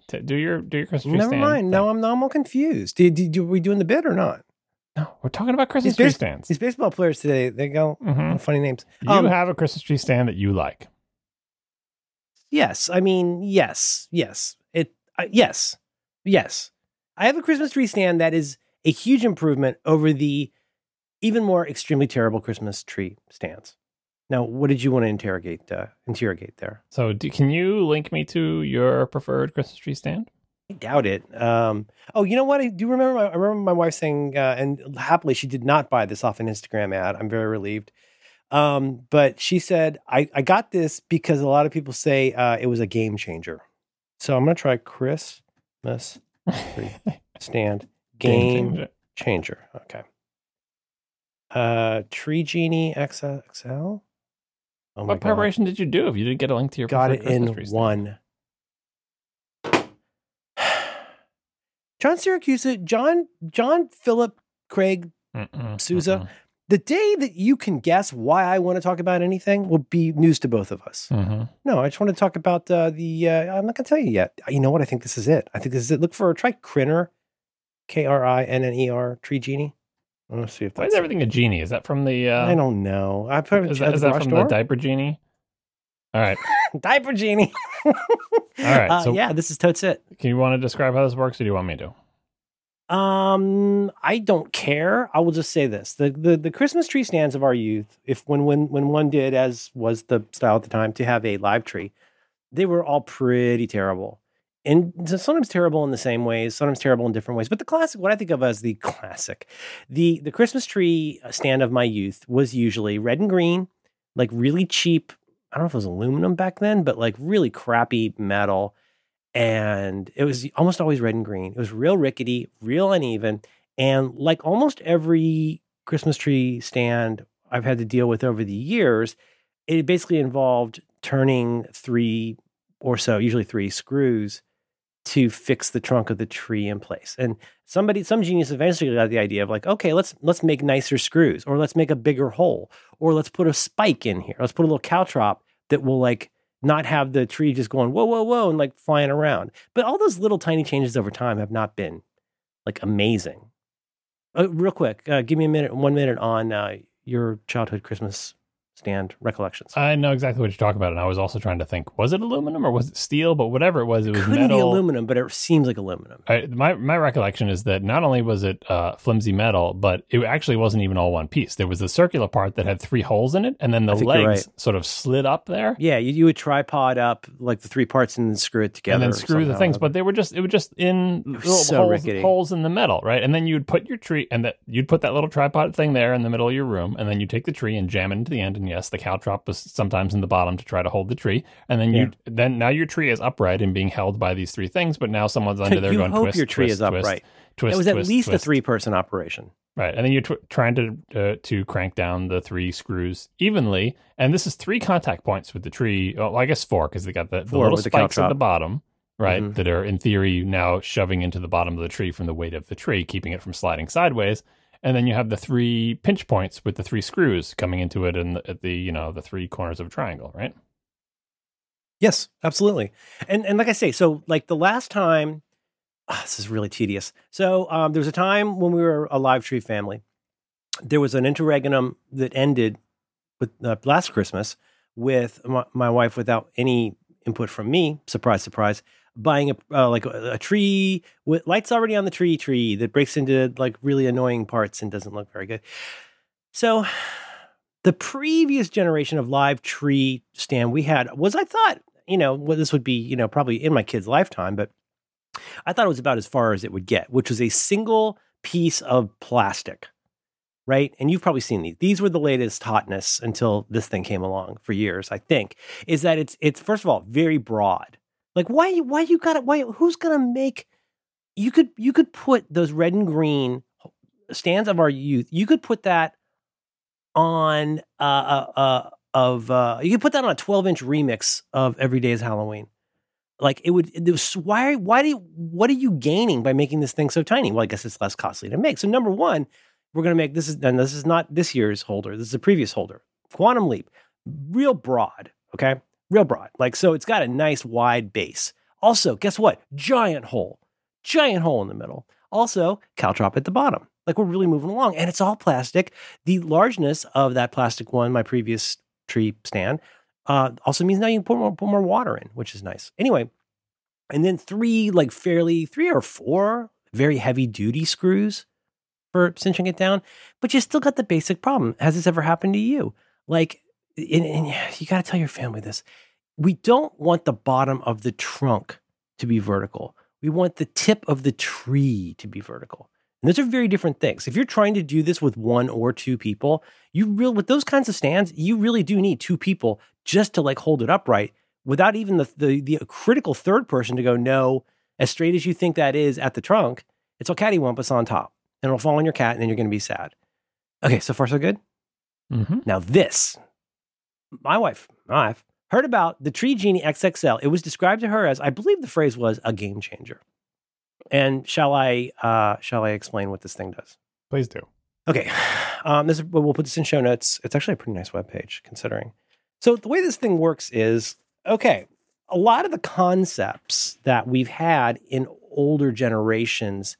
t- do your, do your Christmas tree Never stand. Never mind. No, I'm, I'm all confused. Do, do, do, are we doing the bit or not? No, we're talking about Christmas these tree base- stands. These baseball players today, they go mm-hmm. funny names. You um, have a Christmas tree stand that you like. Yes. I mean, yes, yes, it, uh, yes, yes. I have a Christmas tree stand that is a huge improvement over the even more extremely terrible Christmas tree stands. Now, what did you want to interrogate, uh, interrogate there? So do, can you link me to your preferred Christmas tree stand? I doubt it. Um, oh, you know what? I do remember. My, I remember my wife saying, uh, and happily, she did not buy this off an Instagram ad. I'm very relieved. Um, but she said, I, I got this because a lot of people say uh, it was a game changer. So I'm going to try Christmas tree stand game, game changer. changer. Okay. Uh, Tree Genie X X L. Oh my what God. Preparation did you do if you didn't get a link to your got it Christmas in tree one? Stand? John Syracuse, John, John Philip Craig mm-mm, Sousa. Mm-mm. The day that you can guess why I want to talk about anything will be news to both of us. Mm-hmm. No, I just want to talk about uh, the, uh, I'm not going to tell you yet. You know what? I think this is it. I think this is it. Look for, try Krinner, K R I N N E R, Tree Genie. I want to see if that's... Why is everything a genie? Is that from the... Uh, I don't know. I probably Is that, is that from store? The diaper genie? All right. Diaper genie. All right. So uh, yeah, this is totes it. Can you want to describe how this works or do you want me to? Um, I don't care. I will just say this. The, the the Christmas tree stands of our youth, if when when when one did, as was the style at the time, to have a live tree, they were all pretty terrible. And sometimes terrible in the same ways, sometimes terrible in different ways. But the classic, what I think of as the classic, the the Christmas tree stand of my youth was usually red and green, like really cheap. I don't know if it was aluminum back then, but like really crappy metal. And it was almost always red and green. It was real rickety, real uneven. And like almost every Christmas tree stand I've had to deal with over the years, it basically involved turning three or so, usually three screws to fix the trunk of the tree in place. And somebody, some genius eventually got the idea of like, okay, let's let's make nicer screws, or let's make a bigger hole, or let's put a spike in here. Let's put a little caltrop that will like not have the tree just going, whoa, whoa, whoa, and like flying around. But all those little tiny changes over time have not been like amazing. Uh, real quick, uh, give me a minute, one minute on uh, your childhood Christmas stand recollections. I know exactly what you're talking about. And I was also trying to think, was it aluminum or was it steel? But whatever it was, it, it was couldn't metal. Couldn't be aluminum, but it seems like aluminum. I, my, my recollection is that not only was it uh, flimsy metal, but it actually wasn't even all one piece. There was the circular part that had three holes in it, and then the legs right. sort of slid up there. Yeah, you, you would tripod up like the three parts and then screw it together. And then screw somehow. the things, but they were just, it was just in was little so holes, holes in the metal, right? And then you'd put your tree, and that you'd put that little tripod thing there in the middle of your room, and then you take the tree and jam it into the end, and yes, the caltrop was sometimes in the bottom to try to hold the tree. And then yeah. you, then now your tree is upright and being held by these three things, but now someone's under there you going, hope twist, your tree twist, is twist, upright. twist, it was at twist, least twist. a three-person operation. Right, and then you're tw- trying to uh, to crank down the three screws evenly, and this is three contact points with the tree. Well, I guess four, because they got the, the little spikes the at the bottom, right, mm-hmm. that are in theory now shoving into the bottom of the tree from the weight of the tree, keeping it from sliding sideways. And then you have the three pinch points with the three screws coming into it in the, at the you know the three corners of a triangle, right? Yes, absolutely. And and like I say, so like the last time. Oh, this is really tedious. So um, there was a time when we were a live tree family. There was an interregnum that ended with uh, last Christmas with my, my wife, without any input from me. Surprise, surprise! Buying a uh, like a, a tree with lights already on the tree tree that breaks into like really annoying parts and doesn't look very good. So the previous generation of live tree stand we had was, I thought, you know, well, this would be, you know, probably in my kid's lifetime, but I thought it was about as far as it would get, which was a single piece of plastic, right? And you've probably seen these. These were the latest hotness until this thing came along for years, I think, is that it's, it's first of all, very broad. Like, why, why you got it? Why, who's going to make, you could, you could put those red and green stands of our youth. You could put that on, uh, uh, uh of, uh, you could put that on a twelve inch remix of Every Day is Halloween. Like it would, it was, why, why do you, what are you gaining by making this thing so tiny? Well, I guess it's less costly to make. So number one, we're going to make, this is, and this is not this year's holder. This is the previous holder. Quantum Leap, real broad. Okay. Real broad. Like, so it's got a nice wide base. Also, guess what? Giant hole, giant hole in the middle. Also, caltrop at the bottom. Like, we're really moving along, and it's all plastic. The largeness of that plastic one, my previous tree stand, Uh, also means now you can put more, put more water in, which is nice. Anyway, and then three, like fairly three or four very heavy duty screws for cinching it down, but you still got the basic problem. Has this ever happened to you? Like, and, and you got to tell your family this. We don't want the bottom of the trunk to be vertical. We want the tip of the tree to be vertical. And those are very different things. If you're trying to do this with one or two people, you real with those kinds of stands, you really do need two people just to like hold it upright without even the, the, the critical third person to go, no, as straight as you think that is at the trunk, it's all cattywampus on top and it'll fall on your cat and then you're going to be sad. Okay, so far so good. Mm-hmm. Now this, my wife, my wife, heard about the Tree Genie X X L. It was described to her as, I believe the phrase was, a game changer. And shall I uh, shall I explain what this thing does? Please do. Okay, um, this is, we'll put this in show notes. It's actually a pretty nice webpage considering. So the way this thing works is, okay, a lot of the concepts that we've had in older generations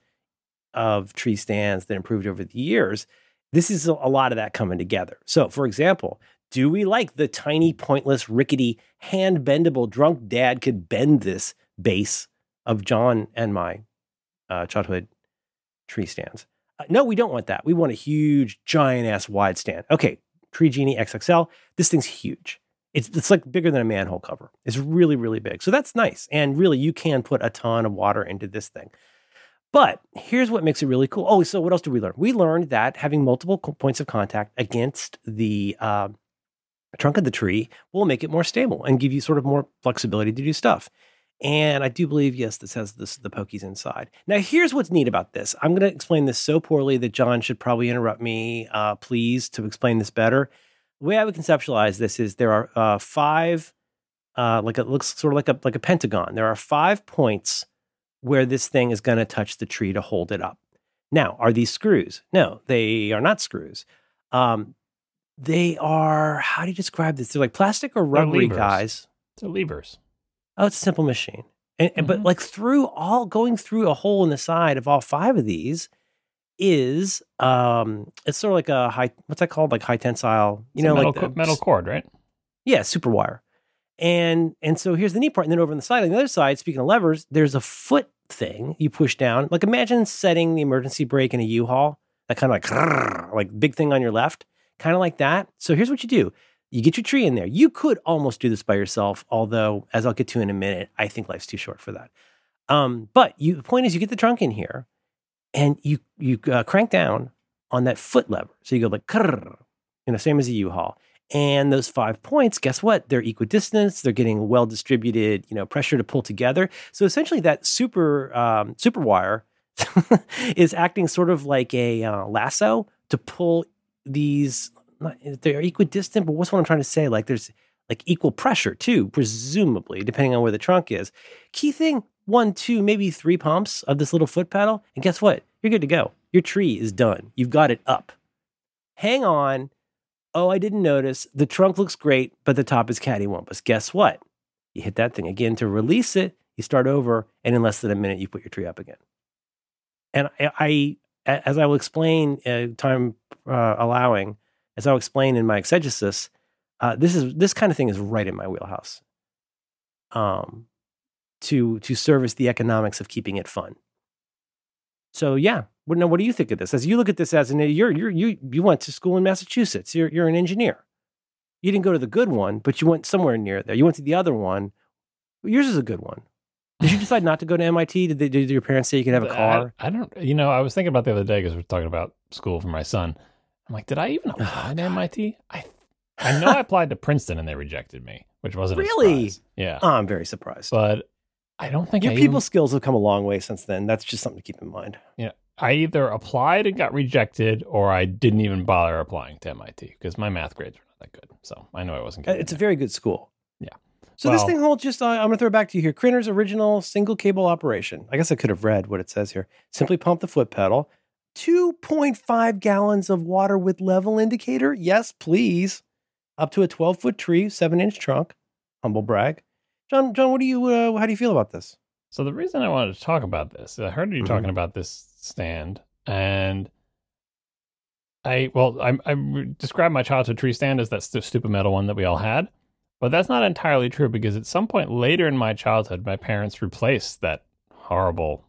of tree stands that improved over the years, this is a lot of that coming together. So for example, do we like the tiny, pointless, rickety, hand-bendable, drunk dad could bend this base of John and my Uh, childhood tree stands? Uh, no, we don't want that. We want a huge, giant-ass wide stand. Okay, Tree Genie X X L. This thing's huge. It's it's like bigger than a manhole cover. It's really, really big. So that's nice. And really, you can put a ton of water into this thing. But here's what makes it really cool. Oh, so what else did we learn? We learned that having multiple co- points of contact against the uh, trunk of the tree will make it more stable and give you sort of more flexibility to do stuff. And I do believe, yes, this has this, the pokies inside. Now, here's what's neat about this. I'm going to explain this so poorly that John should probably interrupt me, uh, please, to explain this better. The way I would conceptualize this is there are uh, five, uh, like it looks sort of like a like a pentagon. There are five points where this thing is going to touch the tree to hold it up. Now, are these screws? No, they are not screws. Um, they are, how do you describe this? They're like plastic or rubbery guys. They're levers. Oh, it's a simple machine. And, and mm-hmm. But like through all, going through a hole in the side of all five of these is, um, it's sort of like a high, what's that called? Like high tensile, you it's know, metal, like the, metal cord, right? Yeah, super wire. And, and so here's the neat part. And then over on the side, on the other side, speaking of levers, there's a foot thing you push down. Like imagine setting the emergency brake in a U-Haul, that kind of like, like big thing on your left, kind of like that. So here's what you do. You get your tree in there. You could almost do this by yourself, although, as I'll get to in a minute, I think life's too short for that. Um, but you, the point is you get the trunk in here, and you you uh, crank down on that foot lever. So you go like, you know, same as a U-Haul. And those five points, guess what? They're equidistant. They're getting well-distributed, you know, pressure to pull together. So essentially that super um, super wire is acting sort of like a uh, lasso to pull these. Not, they're equidistant, but what's what I'm trying to say? Like there's like equal pressure too, presumably, depending on where the trunk is. Key thing, one, two, maybe three pumps of this little foot pedal. And guess what? You're good to go. Your tree is done. You've got it up. Hang on. Oh, I didn't notice. The trunk looks great, but the top is cattywampus. Guess what? You hit that thing again to release it. You start over, and in less than a minute, you put your tree up again. And I, I as I will explain, uh, time uh, allowing, as I'll explain in my exegesis, uh, this is this kind of thing is right in my wheelhouse. Um, to to service the economics of keeping it fun. So yeah, what, now what do you think of this? As you look at this, as an you're you you you went to school in Massachusetts. You're you're an engineer. You didn't go to the good one, but you went somewhere near there. You went to the other one. Yours is a good one. Did you decide not to go to M I T? Did, they, did your parents say you could have a car? I, I don't, you know, I was thinking about the other day because we were talking about school for my son. I'm like, did I even apply oh, to M I T? I I know I applied to Princeton and they rejected me, which wasn't really? a surprise. Yeah. Oh, I'm very surprised. But I don't think your I people even, skills have come a long way since then. That's just something to keep in mind. Yeah. I either applied and got rejected or I didn't even bother applying to M I T because my math grades were not that good. So I knew I wasn't getting It's a there. very good school. Yeah. So well, this thing holds just, uh, I'm going to throw it back to you here. Crinner's original single cable operation. I guess I could have read what it says here. Simply pump the foot pedal. two point five gallons of water with level indicator. Yes, please. Up to a twelve-foot tree, seven-inch trunk. Humble brag. John, John, what do you, uh, how do you feel about this? So the reason I wanted to talk about this, I heard you mm-hmm. talking about this stand, and I, well, I, I described my childhood tree stand as that st- stupid metal one that we all had. But that's not entirely true because at some point later in my childhood, my parents replaced that horrible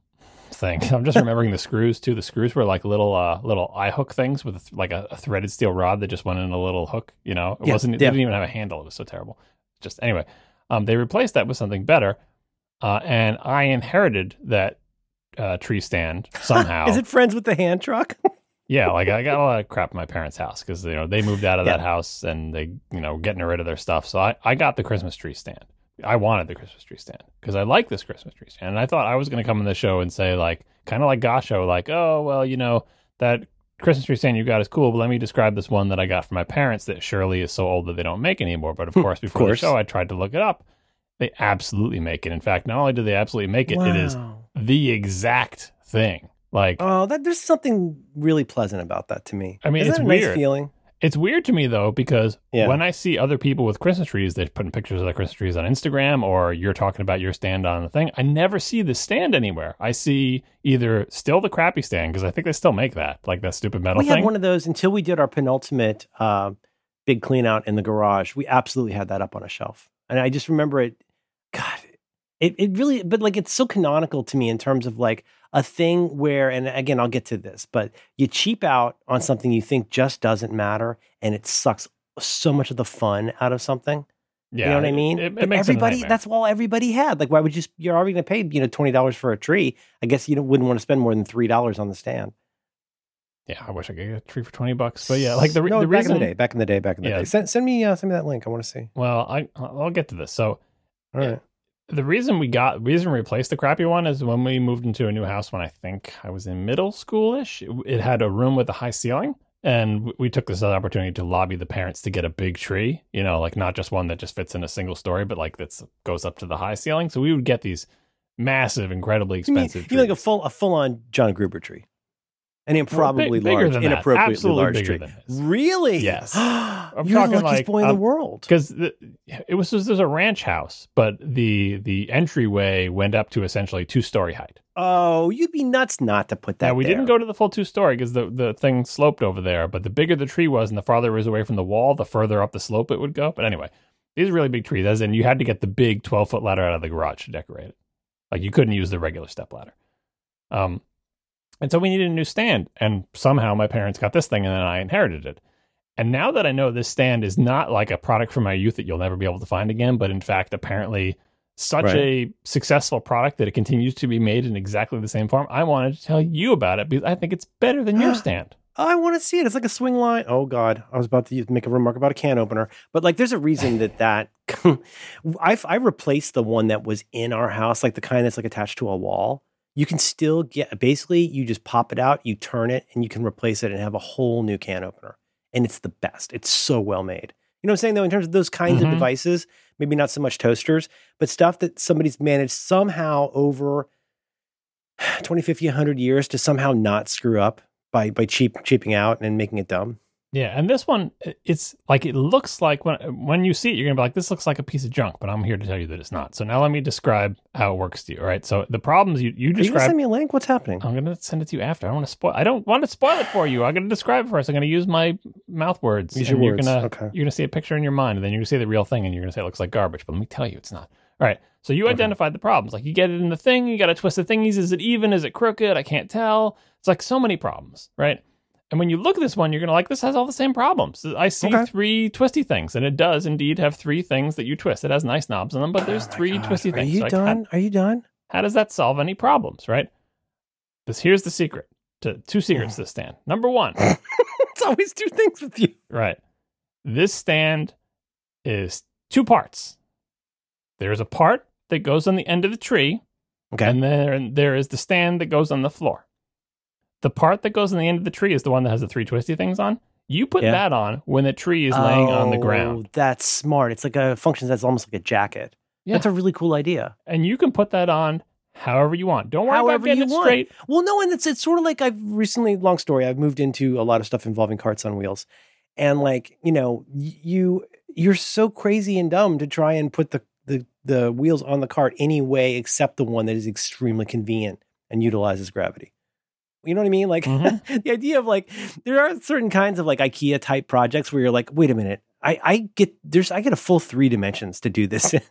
thing. I'm just remembering the screws too. The screws were like little uh, little eye hook things with like a, a threaded steel rod that just went in a little hook. You know, it yeah, wasn't. It yeah. didn't even have a handle. It was so terrible. Just anyway, um, they replaced that with something better, uh, and I inherited that uh, tree stand somehow. Is it friends with the hand truck? Yeah, like I got a lot of crap at my parents' house because, you know, they moved out of yeah. that house and they, you know, getting rid of their stuff. So I, I got the Christmas tree stand. I wanted the Christmas tree stand because I like this Christmas tree stand. And I thought I was going to come on the show and say, like, kind of like Gosho, like, oh, well, you know, that Christmas tree stand you got is cool, but let me describe this one that I got from my parents that surely is so old that they don't make anymore. But of course, before of course. the show, I tried to look it up. They absolutely make it. In fact, not only do they absolutely make it, wow. it is the exact thing. Like, oh, that there's something really pleasant about that to me. I mean, Isn't it's a weird nice feeling. It's weird to me though because yeah. when I see other people with Christmas trees, they're putting pictures of their Christmas trees on Instagram, or you're talking about your stand on the thing. I never see the stand anywhere. I see either still the crappy stand because I think they still make that, like that stupid metal. We thing. We had one of those until we did our penultimate uh, big clean out in the garage. We absolutely had that up on a shelf, and I just remember it. God, it it really, but like it's so canonical to me in terms of like. A thing where, and again, I'll get to this, but you cheap out on something you think just doesn't matter, and it sucks so much of the fun out of something. Yeah, you know what it, I mean? It, it makes everybody, that's all everybody had. Like, why would you, you're already going to pay, you know, twenty dollars for a tree. I guess you don't, wouldn't want to spend more than three dollars on the stand. Yeah, I wish I could get a tree for twenty bucks. But yeah, like the, re- no, the back reason. In the day, back in the day, back in the yeah. day. Send, send, me, uh, send me that link. I want to see. Well, I, I'll get to this. So, all right. Yeah. The reason we got, reason we replaced the crappy one is when we moved into a new house when I think I was in middle school-ish, it, it had a room with a high ceiling, and we, we took this opportunity to lobby the parents to get a big tree, you know, like not just one that just fits in a single story, but like that goes up to the high ceiling. So we would get these massive, incredibly expensive trees. You mean, you mean like a full, a full-on John Gruber tree? An improbably well, big, large, inappropriately Absolutely large tree. Really? Yes. I'm You're talking the luckiest like, boy in um, the world. Because it was just, there's a ranch house, but the the entryway went up to essentially two-story height. Oh, you'd be nuts not to put that there. Yeah, we there. didn't go to the full two-story because the, the thing sloped over there, but the bigger the tree was and the farther it was away from the wall, the further up the slope it would go. But anyway, these are really big trees, as in you had to get the big twelve-foot ladder out of the garage to decorate it. Like, you couldn't use the regular step ladder. Um. And so we needed a new stand, and somehow my parents got this thing, and then I inherited it. And now that I know this stand is not like a product from my youth that you'll never be able to find again, but in fact, apparently such right. a successful product that it continues to be made in exactly the same form, I wanted to tell you about it because I think it's better than your stand. I want to see it. It's like a swing line. Oh, God. I was about to make a remark about a can opener. But, like, there's a reason that that... I, I replaced the one that was in our house, like the kind that's, like, attached to a wall. you can still get, basically you just pop it out, you turn it, and you can replace it and have a whole new can opener. And it's the best. It's so well made. You know what I'm saying, though? In terms of those kinds mm-hmm. of devices, maybe not so much toasters, but stuff that somebody's managed somehow over twenty, fifty, one hundred years to somehow not screw up by by cheap cheaping out and making it dumb. Yeah, and this one, it's like, it looks like, when when you see it, you're going to be like, this looks like a piece of junk, but I'm here to tell you that it's not. So now let me describe how it works to you, all right? So the problems you, you describe... Are you going to send me a link? What's happening? I'm going to send it to you after. I don't want to spoil I don't want to spoil it for you. I'm going to describe it first. I'm going to use my mouth words. Use your you're words. Gonna, okay. You're going to see a picture in your mind, and then you're going to see the real thing, and you're going to say it looks like garbage, but let me tell you, it's not. All right, so you okay. identified the problems. Like, you get it in the thing, you got to twist the thingies. Is it even? Is it crooked? I can't tell. It's like so many problems, right? And when you look at this one, you're going to like, this has all the same problems. I see okay. three twisty things, and it does indeed have three things that you twist. It has nice knobs in them, but there's oh three gosh. twisty Are things. Are you so done? Like, how, Are you done? How does that solve any problems, right? This Here's the secret. To, two secrets to this stand. Number one. It's always two things with you. Right. This stand is two parts. There's a part that goes on the end of the tree, okay. and then there is the stand that goes on the floor. The part that goes on the end of the tree is the one that has the three twisty things on. You put yeah. that on when the tree is laying oh, on the ground. That's smart. It's like a function that's almost like a jacket. Yeah. That's a really cool idea. And you can put that on however you want. Don't worry however about getting you it want. straight. Well, no, and it's, it's sort of like, I've recently, long story, I've moved into a lot of stuff involving carts on wheels. And like, you know, you, you're so crazy and dumb to try and put the, the, the wheels on the cart any way except the one that is extremely convenient and utilizes gravity. You know what I mean? Like mm-hmm. the idea of like, there are certain kinds of like IKEA type projects where you're like, wait a minute, I, I get there's I get a full three dimensions to do this in.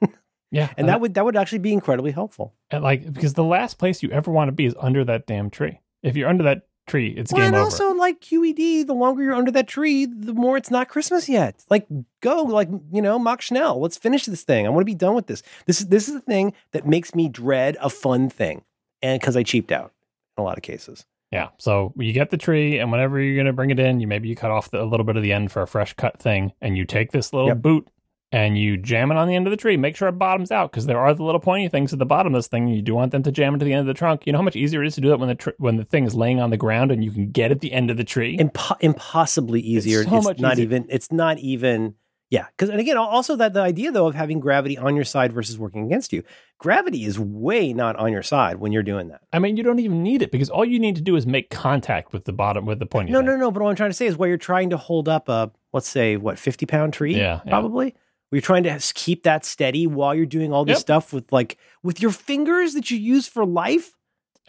Yeah. And uh, that would that would actually be incredibly helpful. And like, because the last place you ever want to be is under that damn tree. If you're under that tree, it's well, game and over. And also like Q E D, the longer you're under that tree, the more it's not Christmas yet. Like, go, like, you know, Mach Schnell, let's finish this thing. I want to be done with this. This is this is the thing that makes me dread a fun thing. And because I cheaped out in a lot of cases. Yeah, so you get the tree, and whenever you're going to bring it in, you maybe you cut off the, a little bit of the end for a fresh cut thing, and you take this little yep. boot, and you jam it on the end of the tree. Make sure it bottoms out, because there are the little pointy things at the bottom of this thing, and you do want them to jam into the end of the trunk. You know how much easier it is to do that when the tr- when the thing is laying on the ground, and you can get at the end of the tree? Imp- impossibly easier. It's, so it's much not easier. even. It's not even... Yeah, because, and again, also that the idea, though, of having gravity on your side versus working against you. Gravity is way not on your side when you're doing that. I mean, you don't even need it, because all you need to do is make contact with the bottom, with the pointy. No, thing. no, no. But what I'm trying to say is where you're trying to hold up a, let's say, what, fifty-pound tree, yeah, probably? Yeah. Where you're trying to keep that steady while you're doing all this yep. stuff with, like, with your fingers that you use for life.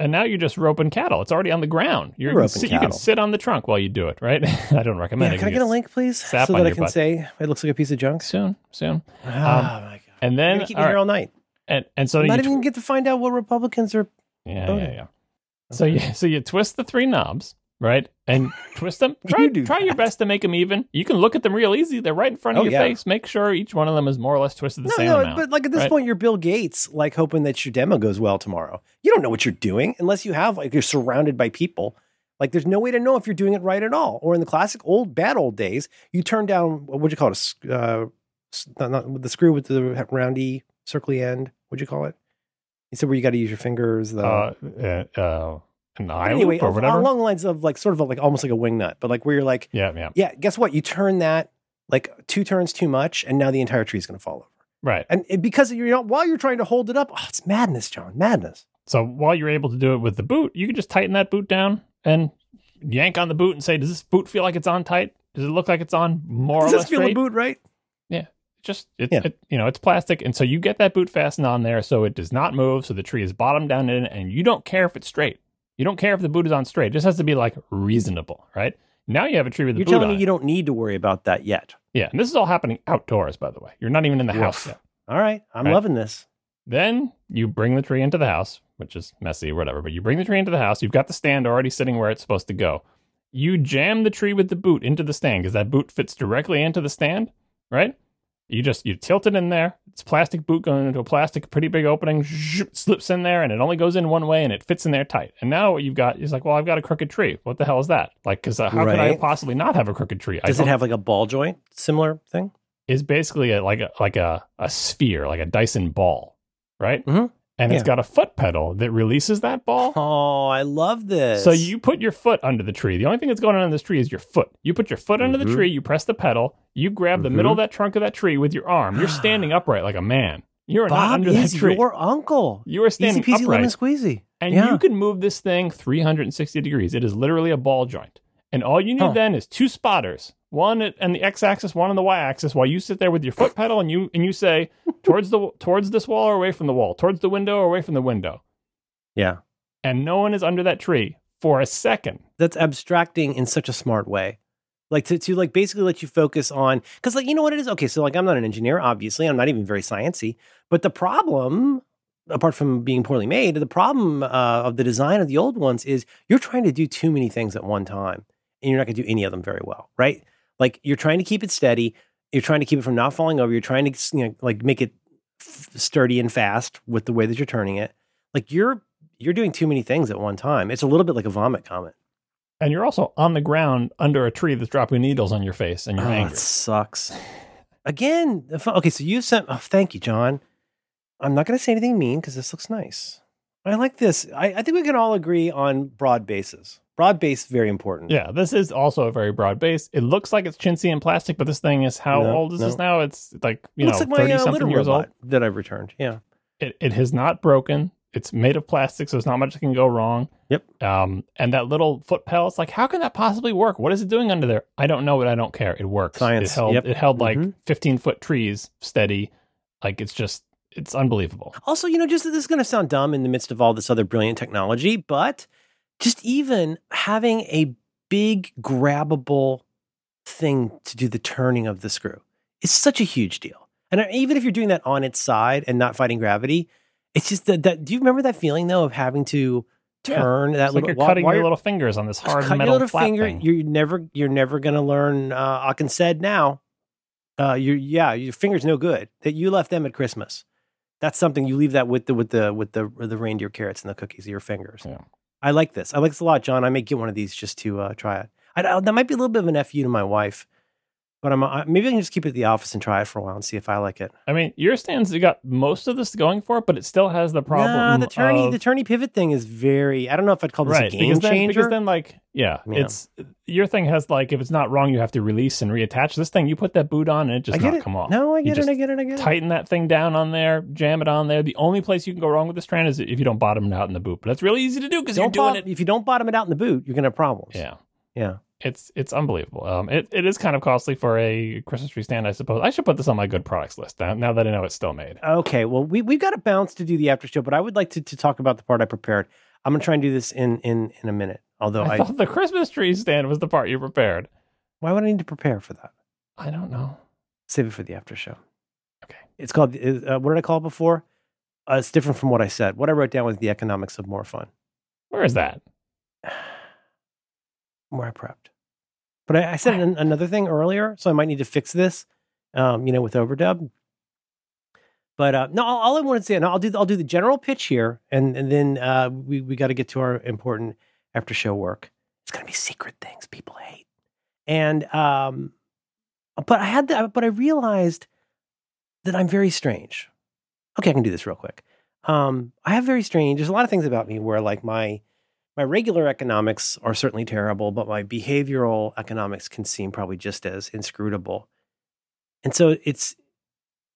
And now you're just roping cattle. It's already on the ground. You're, you're roping sit, cattle. You can sit on the trunk while you do it, right? I don't recommend yeah, it. Can I get a link, please? So that I can butt. say it looks like a piece of junk? Soon, soon. Oh, um, my God. And then... You're keep all right. here all night. And, and so... I'm you not tw- even get to find out what Republicans are... Yeah, voting. yeah, yeah. So you, so you twist the three knobs, right? And twist them. Try, you do try your best to make them even. You can look at them real easy. They're right in front of oh, your yeah. face. Make sure each one of them is more or less twisted the no, same no, amount. But like at this right? point, you're Bill Gates, like hoping that your demo goes well tomorrow. You don't know what you're doing unless you have, like, you're surrounded by people. Like, there's no way to know if you're doing it right at all. Or in the classic old, bad old days, you turn down, what'd you call it? A, uh, not, not, the screw with the roundy, circly end. What'd you call it? You said where you got to use your fingers. The... Uh, uh, uh... An eye anyway, or whatever. Along the lines of like sort of a, like almost like a wing nut, but like where you're like, yeah, yeah, yeah. Guess what? You turn that like two turns too much, and now the entire tree is going to fall over. Right, and it, because you're you know, while you're trying to hold it up, oh, it's madness, John, madness. So while you're able to do it with the boot, you can just tighten that boot down and yank on the boot and say, "Does this boot feel like it's on tight? Does it look like it's on more Does or less straight? Does this feel a boot right?" Yeah. Just, it, yeah. it, you know, it's plastic. And so you get that boot fastened on there so it does not move. So the tree is bottom down in, and you don't care if it's straight. You don't care if the boot is on straight. It just has to be, like, reasonable, right? Now you have a tree with the You're boot on. You're telling me you don't need to worry about that yet. Yeah, and this is all happening outdoors, by the way. You're not even in the Oof. house yet. All right, I'm all right? loving this. Then you bring the tree into the house, which is messy or whatever, but you bring the tree into the house. You've got the stand already sitting where it's supposed to go. You jam the tree with the boot into the stand because that boot fits directly into the stand, right? You just, you tilt it in there. It's plastic boot going into a plastic, pretty big opening, zhoop, slips in there, and it only goes in one way, and it fits in there tight. And now what you've got is like, well, I've got a crooked tree. What the hell is that? Like, because uh, how right. could I possibly not have a crooked tree? Does it have like a ball joint, similar thing? It's basically a, like a like a, a sphere, like a Dyson ball, right? Mm-hmm. And yeah. it's got a foot pedal that releases that ball. Oh, I love this. So you put your foot under the tree. The only thing that's going on in this tree is your foot. You put your foot mm-hmm. under the tree, you press the pedal, you grab mm-hmm. the middle of that trunk of that tree with your arm. You're standing upright like a man. You're Bob not under that tree. Bob is your uncle. You are standing Easy peasy upright. Lemon squeezy. And yeah. you can move this thing three hundred sixty degrees. It is literally a ball joint. And all you need huh. then is two spotters, one on the x-axis, one on the y-axis, while you sit there with your foot pedal and you and you say towards the towards this wall or away from the wall, towards the window or away from the window. Yeah. And no one is under that tree for a second. That's abstracting in such a smart way. Like to, to like basically let you focus on, because like, you know what it is? Okay, so like I'm not an engineer, obviously. I'm not even very sciencey. But the problem, apart from being poorly made, the problem uh, of the design of the old ones is you're trying to do too many things at one time. And you're not going to do any of them very well, right? Like you're trying to keep it steady. You're trying to keep it from not falling over. You're trying to, you know, like make it f- sturdy and fast with the way that you're turning it. Like you're you're doing too many things at one time. It's a little bit like a vomit comet. And you're also on the ground under a tree that's dropping needles on your face, and you're oh, angry. It sucks. Again, okay. So you sent. Oh, thank you, John. I'm not going to say anything mean because this looks nice. I like this. I, I think we can all agree on broad bases. Broad base, very important. Yeah, this is also a very broad base. It looks like it's chintzy and plastic, but this thing is how no, old is no. this now? It's like, you it know, like thirty-something uh, years old. That I've returned, yeah. It it has not broken. It's made of plastic, so there's not much that can go wrong. Yep. Um, and that little foot pedal, it's like, how can that possibly work? What is it doing under there? I don't know, but I don't care. It works. Science. It held, yep. it held mm-hmm. like fifteen-foot trees steady. Like, it's just, it's unbelievable. Also, you know, just this is going to sound dumb in the midst of all this other brilliant technology, but... just even having a big grabbable thing to do the turning of the screw is such a huge deal. And even if you're doing that on its side and not fighting gravity, it's just that, that do you remember that feeling though of having to turn yeah. that it's little, like you're cutting while, while your little fingers on this hard metal your flat finger, thing. You're never, you're never going to learn uh, Akin said now, uh, you yeah, your finger's no good that you left them at Christmas. That's something you leave that with the, with the, with the, with the reindeer carrots and the cookies of your fingers. Yeah. I like this. I like this a lot, John. I may get one of these just to uh, try it. I, I, that might be a little bit of an F U to my wife, but I'm I, maybe I can just keep it at the office and try it for a while and see if I like it. I mean, your stand's got most of this going for it, but it still has the problem. Nah, the turny, of, the turny pivot thing is very. I don't know if I'd call this right, a game because then, changer. Because then, like, yeah, yeah, it's your thing has like if it's not wrong, you have to release and reattach this thing. You put that boot on and it just I get not it. come off. No, I get you it. I get it. I get it. Tighten that thing down on there, jam it on there. The only place you can go wrong with this strand is if you don't bottom it out in the boot. But that's really easy to do because you're doing bottom, it. If you don't bottom it out in the boot, you're gonna have problems. Yeah. Yeah. It's it's unbelievable. Um, it, it is kind of costly for a Christmas tree stand, I suppose. I should put this on my good products list now, now that I know it's still made. Okay, well, we, we've got a bounce to do the after show, but I would like to, to talk about the part I prepared. I'm going to try and do this in, in, in a minute. Although I, I thought the Christmas tree stand was the part you prepared. Why would I need to prepare for that? I don't know. Save it for the after show. Okay. It's called, uh, what did I call it before? Uh, it's different from what I said. What I wrote down was the economics of more fun. Where is that? Where I prepped. But I, I said an, another thing earlier, so I might need to fix this, um, you know, with overdub. But uh, no, all, all I wanted to say, and I'll do I'll do the general pitch here, and, and then uh, we, we got to get to our important after show work. It's going to be secret things people hate. And, um, but I had that, but I realized that I'm very strange. Okay, I can do this real quick. Um, I have very strange, there's a lot of things about me where like my, My regular economics are certainly terrible, but my behavioral economics can seem probably just as inscrutable. And so it's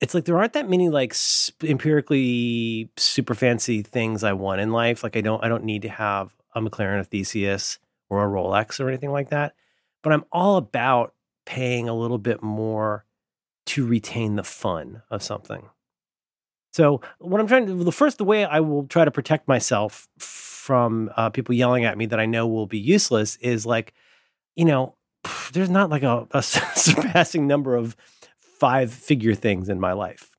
it's like there aren't that many like sp- empirically super fancy things I want in life. Like I don't I don't need to have a McLaren, a Theseus, or a Rolex or anything like that. But I'm all about paying a little bit more to retain the fun of something. So what I'm trying to the first the way I will try to protect myself from from uh, people yelling at me that I know will be useless is like, you know, pff, there's not like a, a surpassing number of five figure things in my life.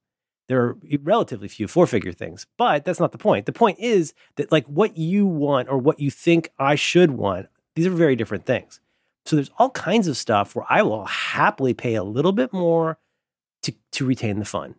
There are relatively few four figure things, but that's not the point. The point is that like what you want or what you think I should want, these are very different things. So there's all kinds of stuff where I will happily pay a little bit more to, to retain the fun.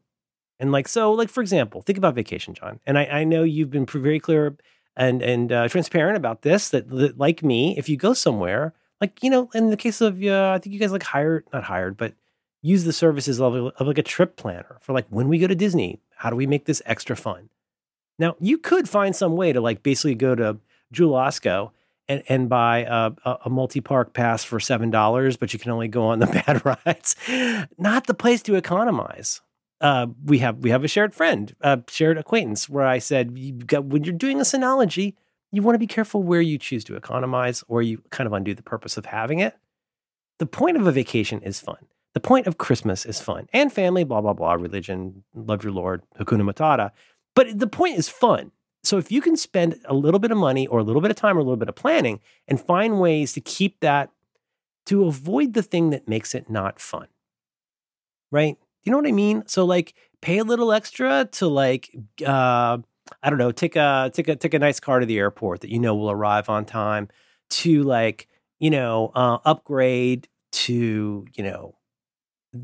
And like, so like, for example, think about vacation, John. And I, I know you've been very clear and and uh, transparent about this, that, that like me, if you go somewhere, like, you know, in the case of, uh, I think you guys like hired, not hired, but use the services of, of like a trip planner for like when we go to Disney, how do we make this extra fun? Now, you could find some way to like basically go to Jewel Osco and, and buy a, a multi-park pass for seven dollars, but you can only go on the bad rides. Not the place to economize. Uh, we have we have a shared friend, a shared acquaintance, where I said, you got, when you're doing a Synology, you want to be careful where you choose to economize or you kind of undo the purpose of having it. The point of a vacation is fun. The point of Christmas is fun. And family, blah, blah, blah, religion, love your Lord, Hakuna Matata. But the point is fun. So if you can spend a little bit of money or a little bit of time or a little bit of planning and find ways to keep that, to avoid the thing that makes it not fun, right? You know what I mean? So like pay a little extra to like, uh, I don't know, take a, take a, take a nice car to the airport that you know will arrive on time, to like, you know, uh, upgrade to, you know,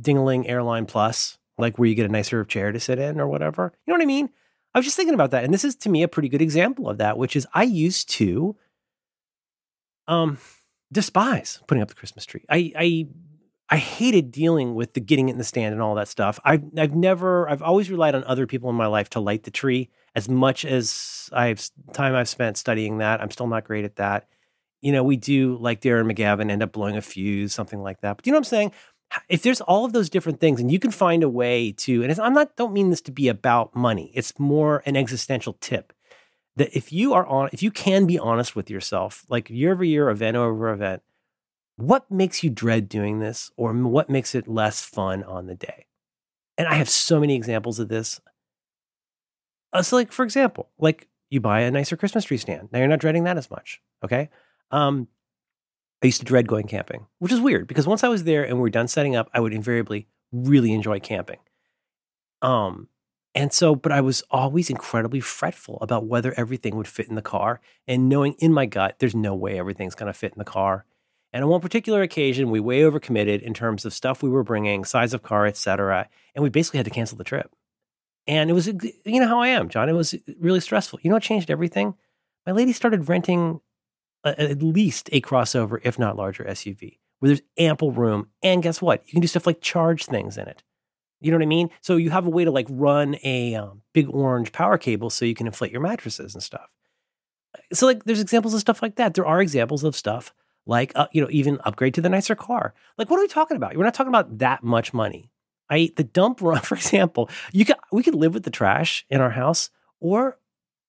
Dingling Airline Plus, like where you get a nicer chair to sit in or whatever. You know what I mean? I was just thinking about that. And this is, to me, a pretty good example of that, which is I used to um, despise putting up the Christmas tree. I, I I hated dealing with the getting it in the stand and all that stuff. I've, I've never, I've always relied on other people in my life to light the tree. As much as I've time I've spent studying that, I'm still not great at that. You know, we do, like Darren McGavin, end up blowing a fuse, something like that. But you know what I'm saying? If there's all of those different things and you can find a way to, and it's, I'm not, don't mean this to be about money. It's more an existential tip that if you are on, if you can be honest with yourself, like year over year, event over event, what makes you dread doing this or what makes it less fun on the day? And I have so many examples of this. Uh, so like, for example, like you buy a nicer Christmas tree stand. Now you're not dreading that as much. Okay. Um, I used to dread going camping, which is weird because once I was there and we were done setting up, I would invariably really enjoy camping. Um, and so, but I was always incredibly fretful about whether everything would fit in the car and knowing in my gut, there's no way everything's going to fit in the car. And on one particular occasion, we way overcommitted in terms of stuff we were bringing, size of car, et cetera. And we basically had to cancel the trip. And it was, you know how I am, John, it was really stressful. You know what changed everything? My lady started renting at least a crossover, if not larger S U V, where there's ample room. And guess what? You can do stuff like charge things in it. You know what I mean? So you have a way to like run a um, big orange power cable so you can inflate your mattresses and stuff. So like there's examples of stuff like that. There are examples of stuff like, uh, you know, even upgrade to the nicer car. Like, what are we talking about? We're not talking about that much money. I, the dump run, for example, you could, we could live with the trash in our house, or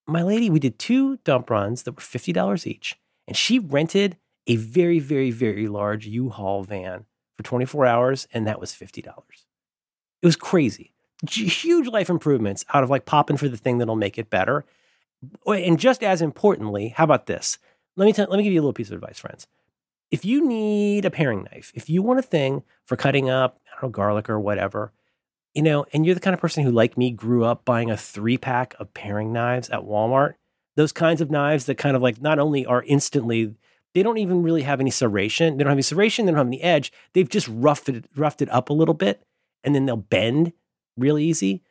my lady, we did two dump runs that were fifty dollars each. And she rented a very, very, very large U-Haul van for twenty-four hours, and that was fifty dollars. It was crazy. G- huge life improvements out of like popping for the thing that'll make it better. And just as importantly, how about this? Let me t- let me give you a little piece of advice, friends. If you need a paring knife, if you want a thing for cutting up, I don't know, garlic or whatever, you know, and you're the kind of person who, like me, grew up buying a three-pack of paring knives at Walmart. Those kinds of knives that kind of like not only are instantly, they don't even really have any serration. They don't have any serration. They don't have any edge. They've just roughed it, roughed it up a little bit, and then they'll bend real easy,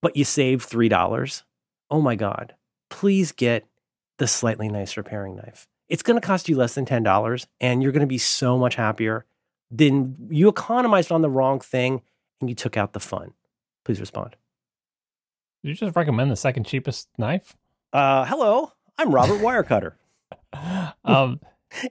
but you save three dollars. Oh my God. Please get the slightly nicer paring knife. It's going to cost you less than ten dollars, and you're going to be so much happier than you economized on the wrong thing and you took out the fun. Please respond. Did you just recommend the second cheapest knife? Uh, hello, I'm Robert Wirecutter. um,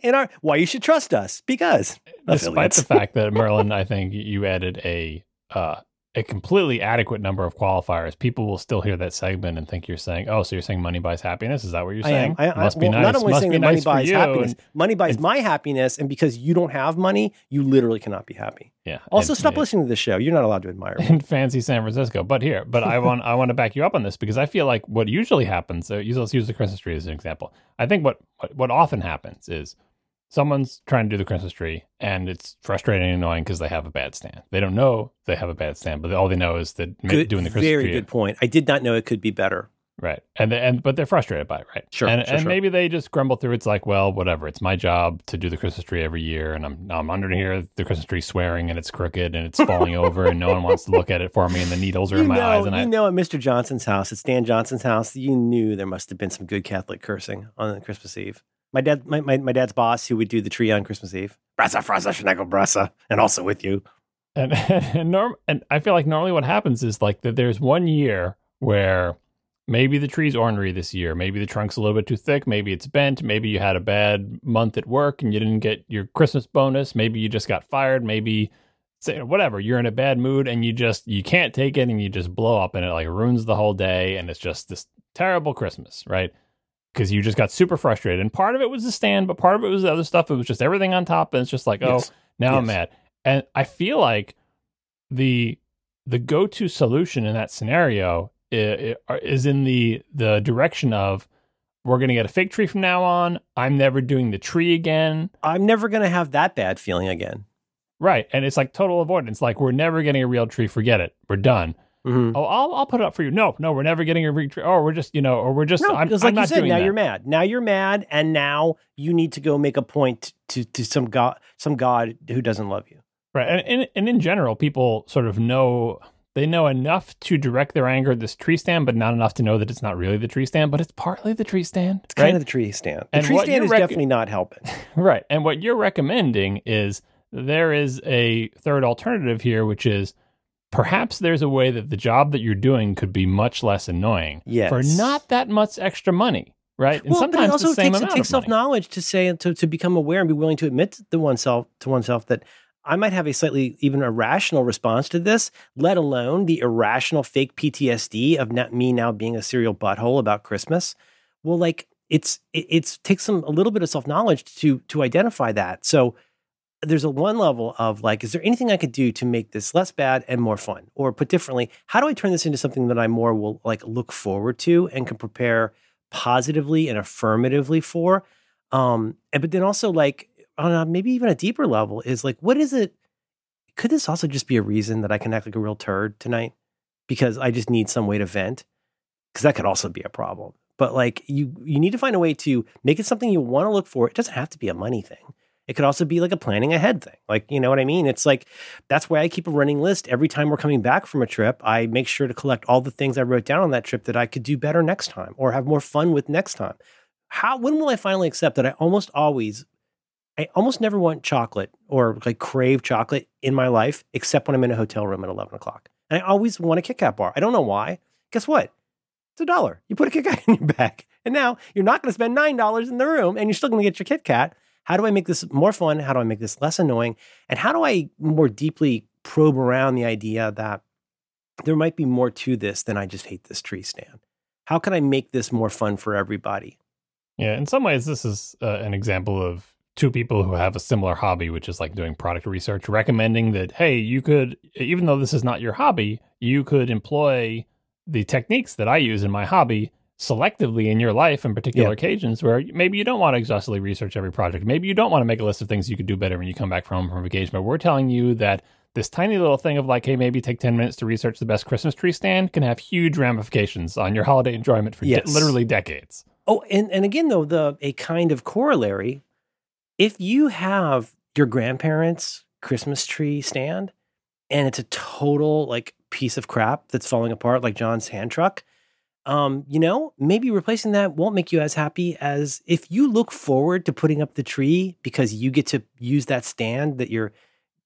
in our why you should trust us, because despite the fact that Merlin, I think you added a uh, a completely adequate number of qualifiers, people will still hear that segment and think you're saying, "Oh, so you're saying money buys happiness? Is that what you're I saying?" Am. I, I, Must I, be well, nice. Not only Must saying that money nice buys happiness, and, money buys and, my happiness, and because you don't have money, you literally cannot be happy. Yeah. Also, and, stop and, listening to this show. You're not allowed to admire me. In fancy San Francisco. But here, but I want I want to back you up on this because I feel like what usually happens, so let's use the Christmas tree as an example. I think what, what, what often happens is someone's trying to do the Christmas tree and it's frustrating and annoying because they have a bad stand. They don't know they have a bad stand, but all they know is that good, doing the Christmas very tree. Very good point. I did not know it could be better. Right. And, they, and but they're frustrated by it, right? Sure. And, sure, and sure. Maybe they just grumble through. It's like, well, whatever. It's my job to do the Christmas tree every year. And I'm I'm under here, the Christmas tree swearing and it's crooked and it's falling over and no one wants to look at it for me. And the needles are you in my know, eyes. And you I, know, at Mister Johnson's house, at Stan Johnson's house, you knew there must have been some good Catholic cursing on Christmas Eve. My dad, my, my, my dad's boss who would do the tree on Christmas Eve. Brasa, frasa, schneckle, brasa. And also with you. And, and, and, norm, and I feel like normally what happens is like that there's one year where Maybe the tree's ornery this year. Maybe the trunk's a little bit too thick. Maybe it's bent. Maybe you had a bad month at work and you didn't get your Christmas bonus. Maybe you just got fired. Maybe whatever, you're in a bad mood and you just, you can't take it and you just blow up and it like ruins the whole day. And it's just this terrible Christmas, right? Because you just got super frustrated. And part of it was the stand, but part of it was the other stuff. It was just everything on top. And it's just like, oh, yes. now yes. I'm mad. And I feel like the the go-to solution in that scenario is, is in the the direction of, we're going to get a fake tree from now on. I'm never doing the tree again. I'm never going to have that bad feeling again. Right. And it's like total avoidance. Like, we're never getting a real tree. Forget it. We're done. Mm-hmm. Oh, I'll I'll put it up for you. No, no, we're never getting a real tree. Or we're just, you know, or we're just, no, I'm, like I'm not said, doing that. Now you're mad. Now you're mad. And now you need to go make a point to, to some God, some God who doesn't love you. Right. And, and and in general, people sort of know, they know enough to direct their anger at this tree stand, but not enough to know that it's not really the tree stand, but it's partly the tree stand. It's right? kind of the tree stand. The and tree stand is rec- definitely not helping. Right. And what you're recommending is there is a third alternative here, which is perhaps there's a way that the job that you're doing could be much less annoying yes. for not that much extra money. Right. And well, sometimes but it also the same takes, amount it takes self knowledge to say and to, to become aware and be willing to admit to oneself to oneself that I might have a slightly even irrational response to this, let alone the irrational fake P T S D of not me now being a serial butthole about Christmas. Well, like it's, it, it's takes some, a little bit of self-knowledge to, to identify that. So there's a one level of like, is there anything I could do to make this less bad and more fun? Or put differently, how do I turn this into something that I more will like look forward to and can prepare positively and affirmatively for? Um, and, but then also like, on a, maybe even a deeper level is like, what is it? Could this also just be a reason that I can act like a real turd tonight because I just need some way to vent? Because that could also be a problem. But like you, you need to find a way to make it something you want to look for. It doesn't have to be a money thing. It could also be like a planning ahead thing. Like, you know what I mean? It's like, that's why I keep a running list. Every time we're coming back from a trip, I make sure to collect all the things I wrote down on that trip that I could do better next time or have more fun with next time. How, when will I finally accept that I almost always I almost never want chocolate or like crave chocolate in my life, except when I'm in a hotel room at eleven o'clock. And I always want a Kit Kat bar. I don't know why. Guess what? It's a dollar. You put a Kit Kat in your bag and now you're not going to spend nine dollars in the room and you're still going to get your Kit Kat. How do I make this more fun? How do I make this less annoying? And how do I more deeply probe around the idea that there might be more to this than I just hate this tree stand? How can I make this more fun for everybody? Yeah. In some ways, this is uh, an example of two people who have a similar hobby, which is like doing product research, recommending that, hey, you could, even though this is not your hobby, you could employ the techniques that I use in my hobby selectively in your life in particular yeah. occasions where maybe you don't want to exhaustively research every project. Maybe you don't want to make a list of things you could do better when you come back from, from vacation. But we're telling you that this tiny little thing of like, hey, maybe take ten minutes to research the best Christmas tree stand can have huge ramifications on your holiday enjoyment for yes. de- literally decades. Oh, and, and again, though, the a kind of corollary. If you have your grandparents' Christmas tree stand and it's a total like piece of crap that's falling apart like John's hand truck, um, you know, maybe replacing that won't make you as happy as if you look forward to putting up the tree because you get to use that stand that your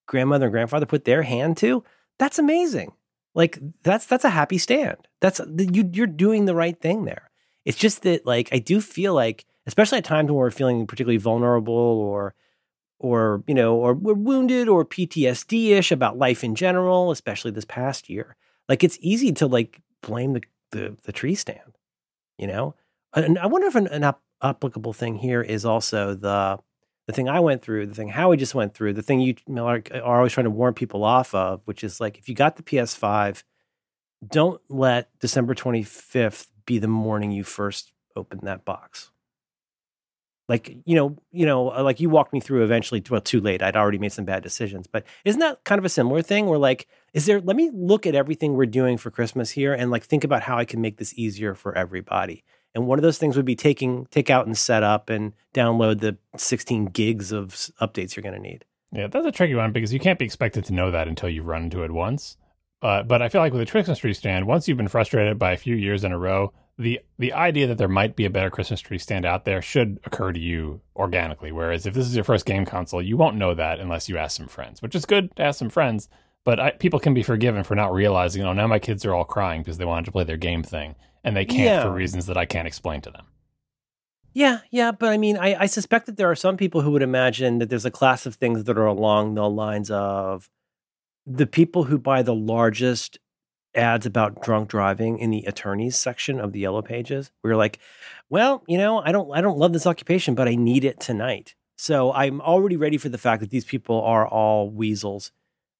grandmother and grandfather put their hand to. That's amazing. Like that's that's a happy stand. That's you, you're doing the right thing there. It's just that like I do feel like, especially at times when we're feeling particularly vulnerable or, or you know, or we're wounded or P T S D-ish about life in general, especially this past year. Like, it's easy to, like, blame the, the, the tree stand, you know? And I wonder if an, an ap- applicable thing here is also the the thing I went through, the thing Howie just went through, the thing you are, are always trying to warn people off of, which is, like, if you got the P S five, don't let December twenty-fifth be the morning you first open that box. Like, you know, you know, like you walked me through eventually, well, too late. I'd already made some bad decisions. But isn't that kind of a similar thing where like, is there, let me look at everything we're doing for Christmas here and like think about how I can make this easier for everybody. And one of those things would be taking, take out and set up and download the sixteen gigs of updates you're going to need. Yeah, that's a tricky one because you can't be expected to know that until you've run into it once. Uh, but I feel like with a Christmas tree stand, once you've been frustrated by a few years in a row, the the idea that there might be a better Christmas tree stand out there should occur to you organically. Whereas if this is your first game console, you won't know that unless you ask some friends, which is good to ask some friends. But I, people can be forgiven for not realizing, oh, now my kids are all crying because they wanted to play their game thing. and they can't yeah. for reasons that I can't explain to them. Yeah, yeah, but I mean, I, I suspect that there are some people who would imagine that there's a class of things that are along the lines of the people who buy the largest ads about drunk driving in the attorneys section of the Yellow Pages. We were like, well, you know, I don't, I don't love this occupation, but I need it tonight. So I'm already ready for the fact that these people are all weasels,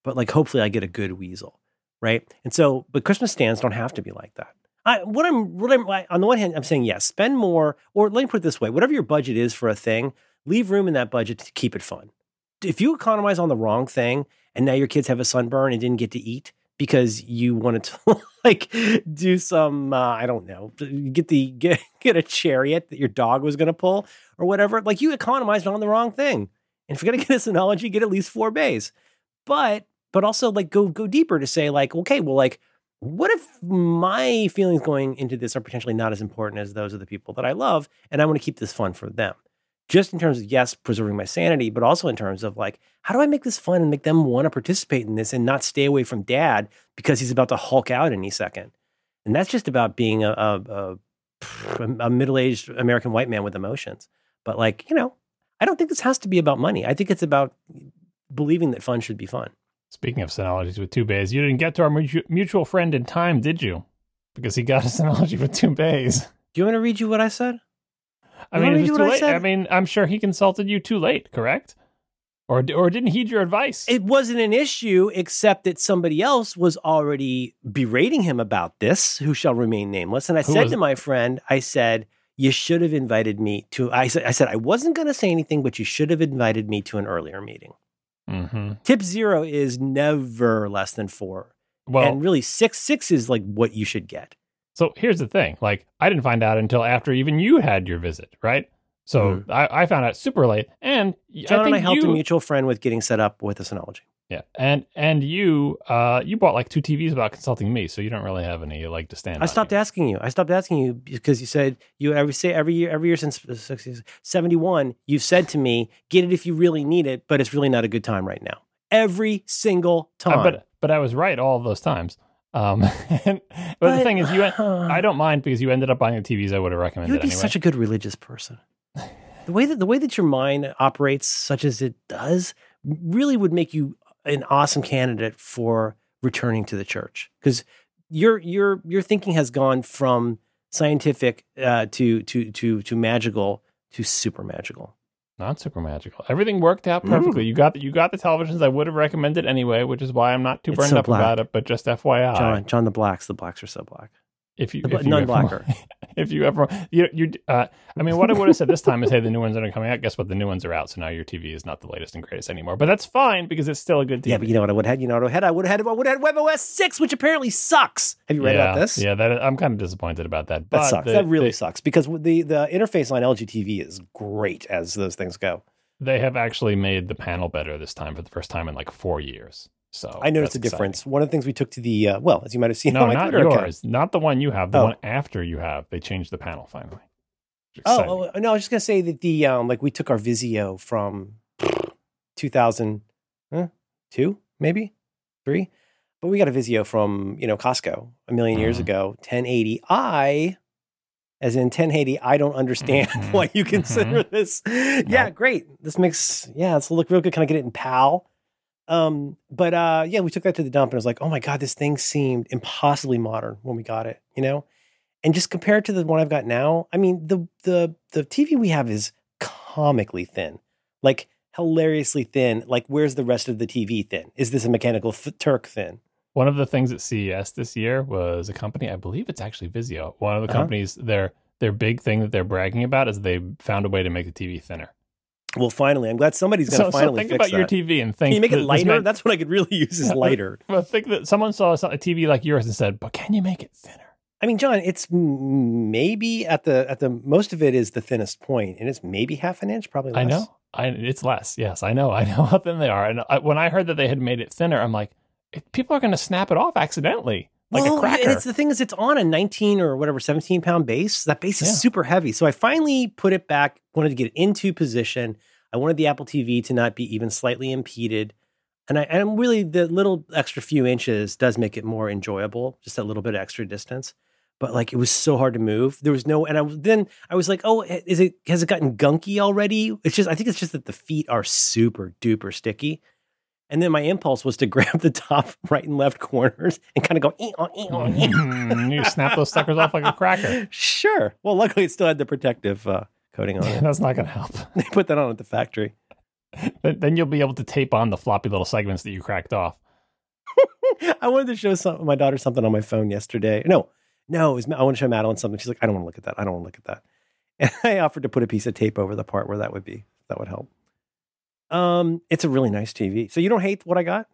but like, hopefully I get a good weasel. Right. And so, but Christmas stands don't have to be like that. I, what I'm, what I'm, I, on the one hand, I'm saying, yes, yeah, spend more, or let me put it this way, whatever your budget is for a thing, leave room in that budget to keep it fun. If you economize on the wrong thing and now your kids have a sunburn and didn't get to eat because you wanted to like do some, uh, I don't know, get the, get, get a chariot that your dog was going to pull or whatever. Like you economized on the wrong thing. And if you're going to get a Synology, get at least four bays. But, but also like go, go deeper to say like, okay, well, like, what if my feelings going into this are potentially not as important as those of the people that I love, and I want to keep this fun for them? Just in terms of, yes, preserving my sanity, but also in terms of like, how do I make this fun and make them want to participate in this and not stay away from dad because he's about to Hulk out any second? And that's just about being a, a, a, a middle-aged American white man with emotions. But like, you know, I don't think this has to be about money. I think it's about believing that fun should be fun. Speaking of Synologies with two bays, you didn't get to our mutual friend in time, did you? Because he got a Synology with two bays. Do you want to read you what I said? I you mean, it was too late. I, I mean, I'm sure he consulted you too late, correct? Or or didn't heed your advice. It wasn't an issue, except that somebody else was already berating him about this, who shall remain nameless. And I who said was... to my friend, I said, you should have invited me to, I said, I said, I wasn't going to say anything, but you should have invited me to an earlier meeting. Mm-hmm. Tip zero is never less than four. Well, and really six, six is like what you should get. So here's the thing. Like, I didn't find out until after even you had your visit, right? So mm. I, I found out super late. And John I think and I helped you, a mutual friend with getting set up with a Synology. Yeah. And and you uh, you bought like two T Vs about consulting me, so you don't really have any like to stand on. I stopped you. asking you. I stopped asking you because you said you every say every year every year since seventy-one, you've said to me, get it if you really need it, but it's really not a good time right now. Every single time. Uh, but but I was right all of those times. Um, and, but, but the thing is, you en- uh, I don't mind because you ended up buying the T Vs I would have recommended. You'd be anyway. such a good religious person. The way that the way that your mind operates, such as it does, really would make you an awesome candidate for returning to the church, because your your your thinking has gone from scientific uh, to to to to magical to super magical. Not super magical. Everything worked out perfectly. Mm. You got the, you got the televisions I would have recommended anyway, which is why I'm not too it's burned so up black. about it. But just F Y I, John, John, the blacks, the blacks are so black. If you, the, if none you blacker. Ever, if you ever, you, you uh, I mean, what I would have said this time is, hey, the new ones aren't coming out. Guess what? The new ones are out. So now your T V is not the latest and greatest anymore. But that's fine because it's still a good T V. Yeah, but you know what I would have had? You know what I would have had? I would have had, I would have had WebOS six, which apparently sucks. Have you read yeah, about this? Yeah, that, I'm kind of disappointed about that. But that sucks. The, that really the, sucks because the, the interface on L G T V is great as those things go. They have actually made the panel better this time for the first time in like four years. So I noticed a difference. Exciting. One of the things we took to the, uh, well, as you might have seen. No, on my not Twitter yours. Account. Not the one you have. The oh. one after you have. They changed the panel finally. Oh, oh, no, I was just going to say that the, um, like we took our Vizio from two thousand two, maybe, three. But we got a Vizio from, you know, Costco a million years mm. ago, ten eighty i. As in ten eighty, I don't understand mm-hmm. why you consider mm-hmm. this. Yeah, no. Great. This makes, yeah, it's look real good. Can I get it in PAL? Um, but, uh, yeah, we took that to the dump and I was like, oh my God, this thing seemed impossibly modern when we got it, you know, and just compared to the one I've got now, I mean, the, the, the T V we have is comically thin, like hilariously thin. Like, where's the rest of the T V thin? Is this a mechanical th- Turk thin? One of the things at C E S this year was a company, I believe it's actually Vizio. One of the uh-huh. companies, their, their big thing that they're bragging about is they found a way to make the T V thinner. Well, finally, I'm glad somebody's going to so, finally so think fix about that. Your T V and think. Can you make it lighter? Man, that's what I could really use is lighter. Well, think that someone saw a T V like yours and said, "But can you make it thinner?" I mean, John, it's maybe at the at the most of it is the thinnest point, and it's maybe half an inch, probably less. I know, I, it's less. Yes, I know, I know how thin they are. And I, when I heard that they had made it thinner, I'm like, people are going to snap it off accidentally. Like well, a cracker. And it's the thing is, it's on a nineteen or whatever seventeen pound base. That base is yeah. super heavy. So I finally put it back. Wanted to get into position. I wanted the Apple T V to not be even slightly impeded. And I and really the little extra few inches does make it more enjoyable. Just a little bit of extra distance. but like it was so hard to move. There was no, and I was, then I was like, oh, is it, has it gotten gunky already? It's just, I think it's just that the feet are super duper sticky. And then my impulse was to grab the top right and left corners and kind of go, ee, oh, ee, oh, ee. You snap those suckers off like a cracker. Sure. Well, luckily it still had the protective uh, coating on it. That's not going to help. They put that on at the factory. But then you'll be able to tape on the floppy little segments that you cracked off. I wanted to show some, my daughter something on my phone yesterday. No, no, it was, I want to show Madeline something. She's like, I don't want to look at that. I don't want to look at that. And I offered to put a piece of tape over the part where that would be. That would help. Um, it's a really nice T V. So you don't hate what I got?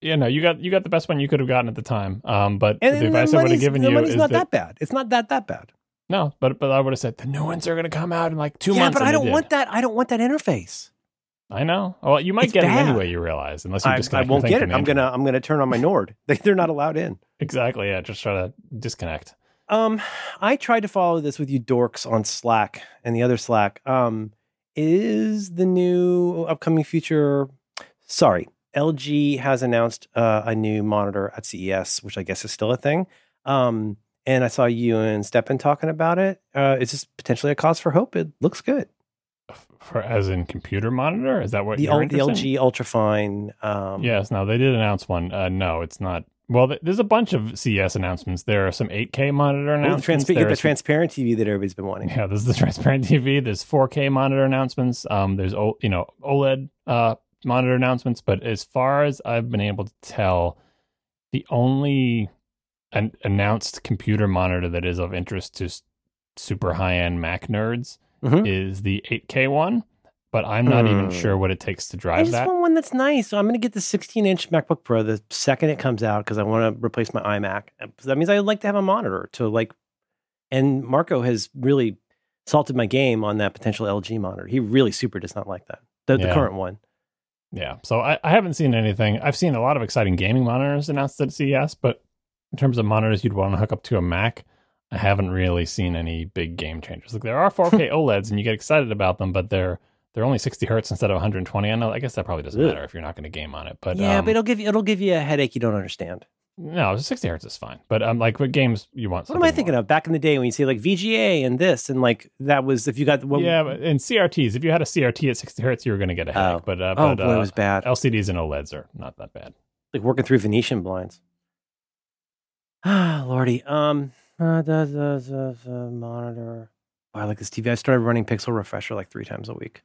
Yeah, no, you got you got the best one you could have gotten at the time. Um, but and the advice I would have given you is the money's not that bad. It's not that that bad. No, but but I would have said the new ones are going to come out in like two yeah, months. Yeah, but I don't want that. I don't want that interface. I know. Well, you might it's get bad. it anyway. You realize, unless you just I, I won't get it. I'm gonna I'm gonna turn on my Nord. They, they're not allowed in. Exactly. Yeah, just try to disconnect. Um, I tried to follow this with you dorks on Slack and the other Slack. Um. Is the new upcoming future, sorry, L G has announced uh, a new monitor at C E S, which I guess is still a thing. Um, and I saw you and Stepan talking about it. Uh, it's just potentially a cause for hope. It looks good. For, as in computer monitor? Is that what the, you're The L G UltraFine. Um, yes, no, they did announce one. Uh, no, it's not. Well, th- there's a bunch of C E S announcements. There are some eight K monitor announcements. Oh, the, transpa- the transparent T V that everybody's been wanting. Yeah, this is the transparent T V. There's four K monitor announcements. Um, there's o- you know OLED uh, monitor announcements. But as far as I've been able to tell, the only an- announced computer monitor that is of interest to s- super high-end Mac nerds mm-hmm. is the eight K one. But I'm not mm. even sure what it takes to drive that. I just that. want one that's nice. So I'm going to get the sixteen-inch MacBook Pro the second it comes out because I want to replace my iMac. That means I'd like to have a monitor to like. And Marco has really salted my game on that potential L G monitor. He really super does not like that. The, yeah. the current one. Yeah. So I, I haven't seen anything. I've seen a lot of exciting gaming monitors announced at C E S, but in terms of monitors you'd want to hook up to a Mac, I haven't really seen any big game changers. Like there are four K OLEDs, and you get excited about them, but they're They're only sixty hertz instead of one hundred twenty. I know. I guess that probably doesn't Ugh. matter if you're not going to game on it. But yeah, um, but it'll give you it'll give you a headache you don't understand. No, sixty hertz is fine. But um, like what games you want? What am I thinking more. of? Back in the day when you say like V G A and this and like that was if you got what, yeah, but in C R Ts, if you had a C R T at sixty hertz, you were going to get a headache. Oh. But uh, oh, but, boy, uh, it was bad. L C Ds and OLEDs are not that bad. Like working through Venetian blinds. Ah, lordy. Um, uh, does the monitor? Oh, I like this T V. I started running Pixel Refresher like three times a week.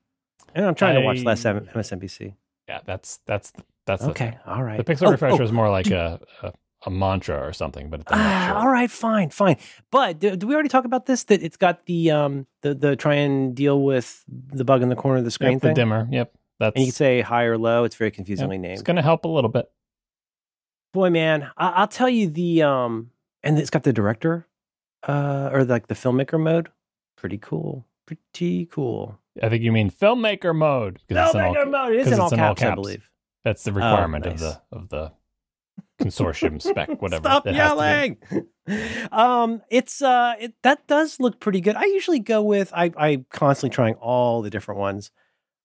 And I'm trying I, to watch less M S N B C. Yeah, that's that's that's okay. The, all right. The Pixel oh, Refresher oh, is more like do, a, a a mantra or something, but it's uh, sure. All right, fine, fine. But do, do we already talk about this? That it's got the um the the try and deal with the bug in the corner of the screen yep, thing. The dimmer. Yep. That's and you can say high or low. It's very confusingly yep, named. It's going to help a little bit. Boy, man, I, I'll tell you the um and it's got the director, uh or like the filmmaker mode. Pretty cool. Pretty cool. I think you mean filmmaker mode. Filmmaker mode. It is in all caps, I believe. That's the requirement oh, nice. of the of the consortium spec, whatever. Stop it yelling! Has um, it's uh, it, that does look pretty good. I usually go with I I constantly trying all the different ones,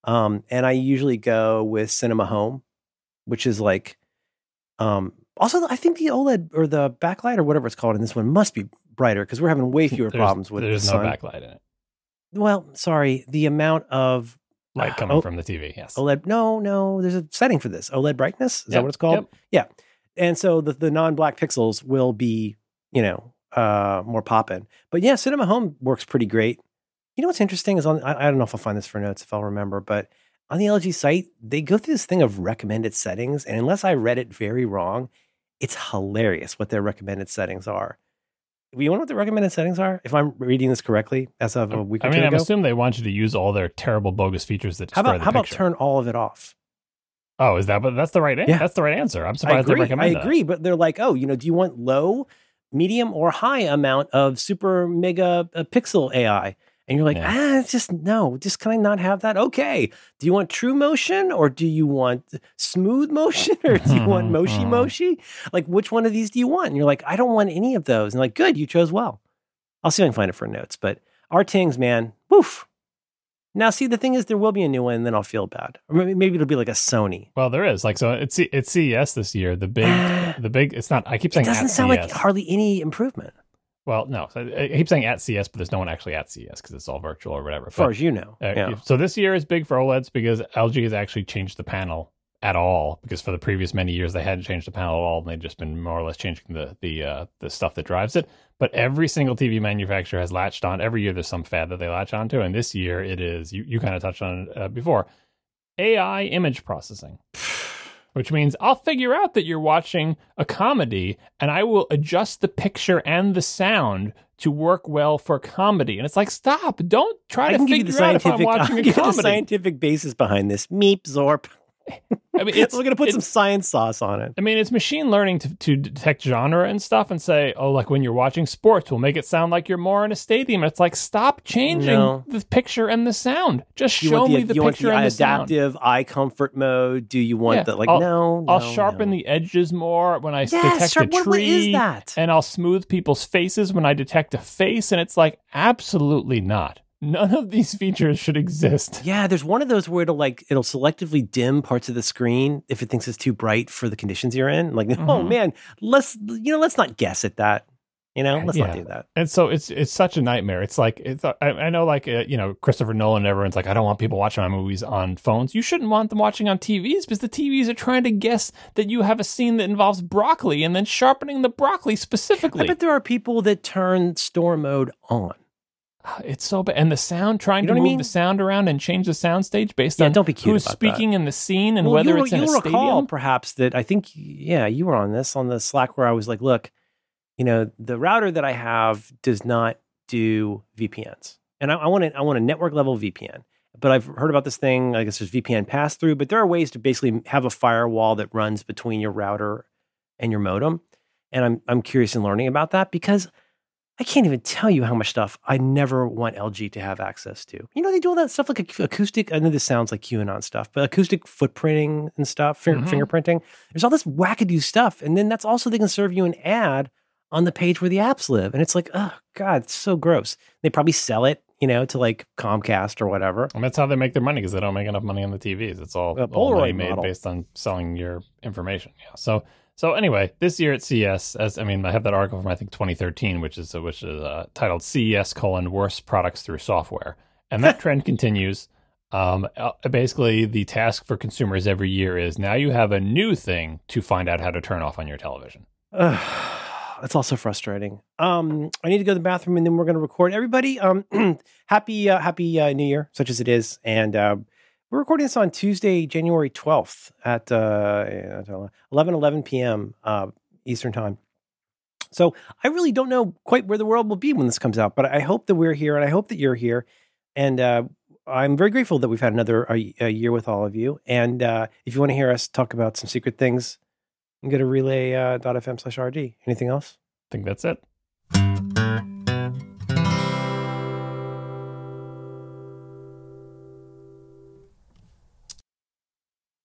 um, and I usually go with Cinema Home, which is like, um, also I think the OLED or the backlight or whatever it's called in this one must be brighter because we're having way fewer there's, problems with there's the no sun. backlight in it. Well, sorry, the amount of light coming uh, o- from the T V, yes. OLED, no, no, there's a setting for this. OLED brightness, is yep, that what it's called? Yep. Yeah. And so the, the non-black pixels will be, you know, uh, more poppin'. But yeah, Cinema Home works pretty great. You know what's interesting is, on I, I don't know if I'll find this for notes, if I'll remember, but on the L G site, they go through this thing of recommended settings, and unless I read it very wrong, it's hilarious what their recommended settings are. You know what the recommended settings are? If I'm reading this correctly, as of a week or two I mean, I assume they want you to use all their terrible, bogus features that destroy the picture. How about turn all of it off? Oh, is that? But that's the right. Yeah. That's the right answer. I'm surprised they recommend that. I agree, but they're like, oh, you know, do you want low, medium, or high amount of super mega uh, pixel A I? And you're like, yeah. ah, just no, just can I not have that? Okay. Do you want true motion or do you want smooth motion or do you want moshi moshi? Like, which one of these do you want? And you're like, I don't want any of those. And like, good, you chose well. I'll see if I can find it for notes. But our tings, man, woof. Now, see, the thing is, there will be a new one, and then I'll feel bad. Or maybe, maybe it'll be like a Sony. Well, there is. Like, so it's it's C E S this year. The big, the big. It's not. I keep saying it doesn't sound C E S. Like hardly any improvement. Well, no. So I keep saying at C S, but there's no one actually at C S because it's all virtual or whatever. As far but, as you know. Uh, yeah. So this year is big for OLEDs because L G has actually changed the panel at all. Because for the previous many years, they hadn't changed the panel at all, and they'd just been more or less changing the the uh, the stuff that drives it. But every single T V manufacturer has latched on. Every year, there's some fad that they latch onto, and this year it is. You, you kind of touched on it uh, before. A I image processing. Which means I'll figure out that you're watching a comedy, and I will adjust the picture and the sound to work well for comedy. And it's like, stop! Don't try to figure out if I'm watching a comedy. I can give you the scientific basis behind this. Meep zorp. I mean, it's, we're going to put some science sauce on it. I mean, it's machine learning to, to detect genre and stuff, and say, oh, like when you're watching sports, we'll make it sound like you're more in a stadium. And it's like, stop changing no. the picture and the sound. Just you show the, me the you picture want the and the sound. Adaptive eye comfort mode. Do you want yeah, that? Like, I'll, no, no. I'll sharpen no. the edges more when I yes, detect sharp, a tree. What is that? And I'll smooth people's faces when I detect a face. And it's like, absolutely not. None of these features should exist. Yeah, there's one of those where it'll like it'll selectively dim parts of the screen if it thinks it's too bright for the conditions you're in. Like, mm-hmm. oh man, let's you know, let's not guess at that. You know, let's yeah. not do that. And so it's it's such a nightmare. It's like it's I, I know, like uh, you know, Christopher Nolan. Everyone's like, I don't want people watching my movies on phones. You shouldn't want them watching on T Vs because the T Vs are trying to guess that you have a scene that involves broccoli and then sharpening the broccoli specifically. I bet there are people that turn store mode on. It's so bad. And the sound, trying you know to move I mean? the sound around and change the sound stage based yeah, on don't be cute who's speaking that. in the scene and well, whether you, it's in a stadium. You'll recall perhaps that I think, yeah, you were on this, on the Slack where I was like, look, you know, the router that I have does not do V P Ns. And I, I want to, I want a network level V P N. But I've heard about this thing, I guess there's V P N pass through, but there are ways to basically have a firewall that runs between your router and your modem. And I'm I'm curious in learning about that because I can't even tell you how much stuff I never want L G to have access to. You know, they do all that stuff like acoustic, I know this sounds like QAnon stuff, but acoustic footprinting and stuff, finger, mm-hmm. fingerprinting. There's all this wackadoo stuff. And then that's also, they can serve you an ad on the page where the apps live. And it's like, oh God, it's so gross. They probably sell it, you know, to like Comcast or whatever. And that's how they make their money because they don't make enough money on the T Vs. It's all, all Polaroid made model. based on selling your information. Yeah. So... So anyway, this year at C E S, as I mean, I have that article from I think twenty thirteen, which is which is uh, titled "C E S: colon, Worse Products Through Software," and that trend continues. Um, basically, the task for consumers every year is now you have a new thing to find out how to turn off on your television. Uh, that's also frustrating. Um, I need to go to the bathroom, and then we're going to record. Everybody, um, happy uh, happy uh, New Year, such as it is, and. Uh, We're recording this on Tuesday, January twelfth at uh, eleven eleven p m Uh, Eastern time. So I really don't know quite where the world will be when this comes out, but I hope that we're here and I hope that you're here. And uh, I'm very grateful that we've had another uh, a year with all of you. And uh, if you want to hear us talk about some secret things, you can go to relay dot f m slash r d. Anything else? I think that's it.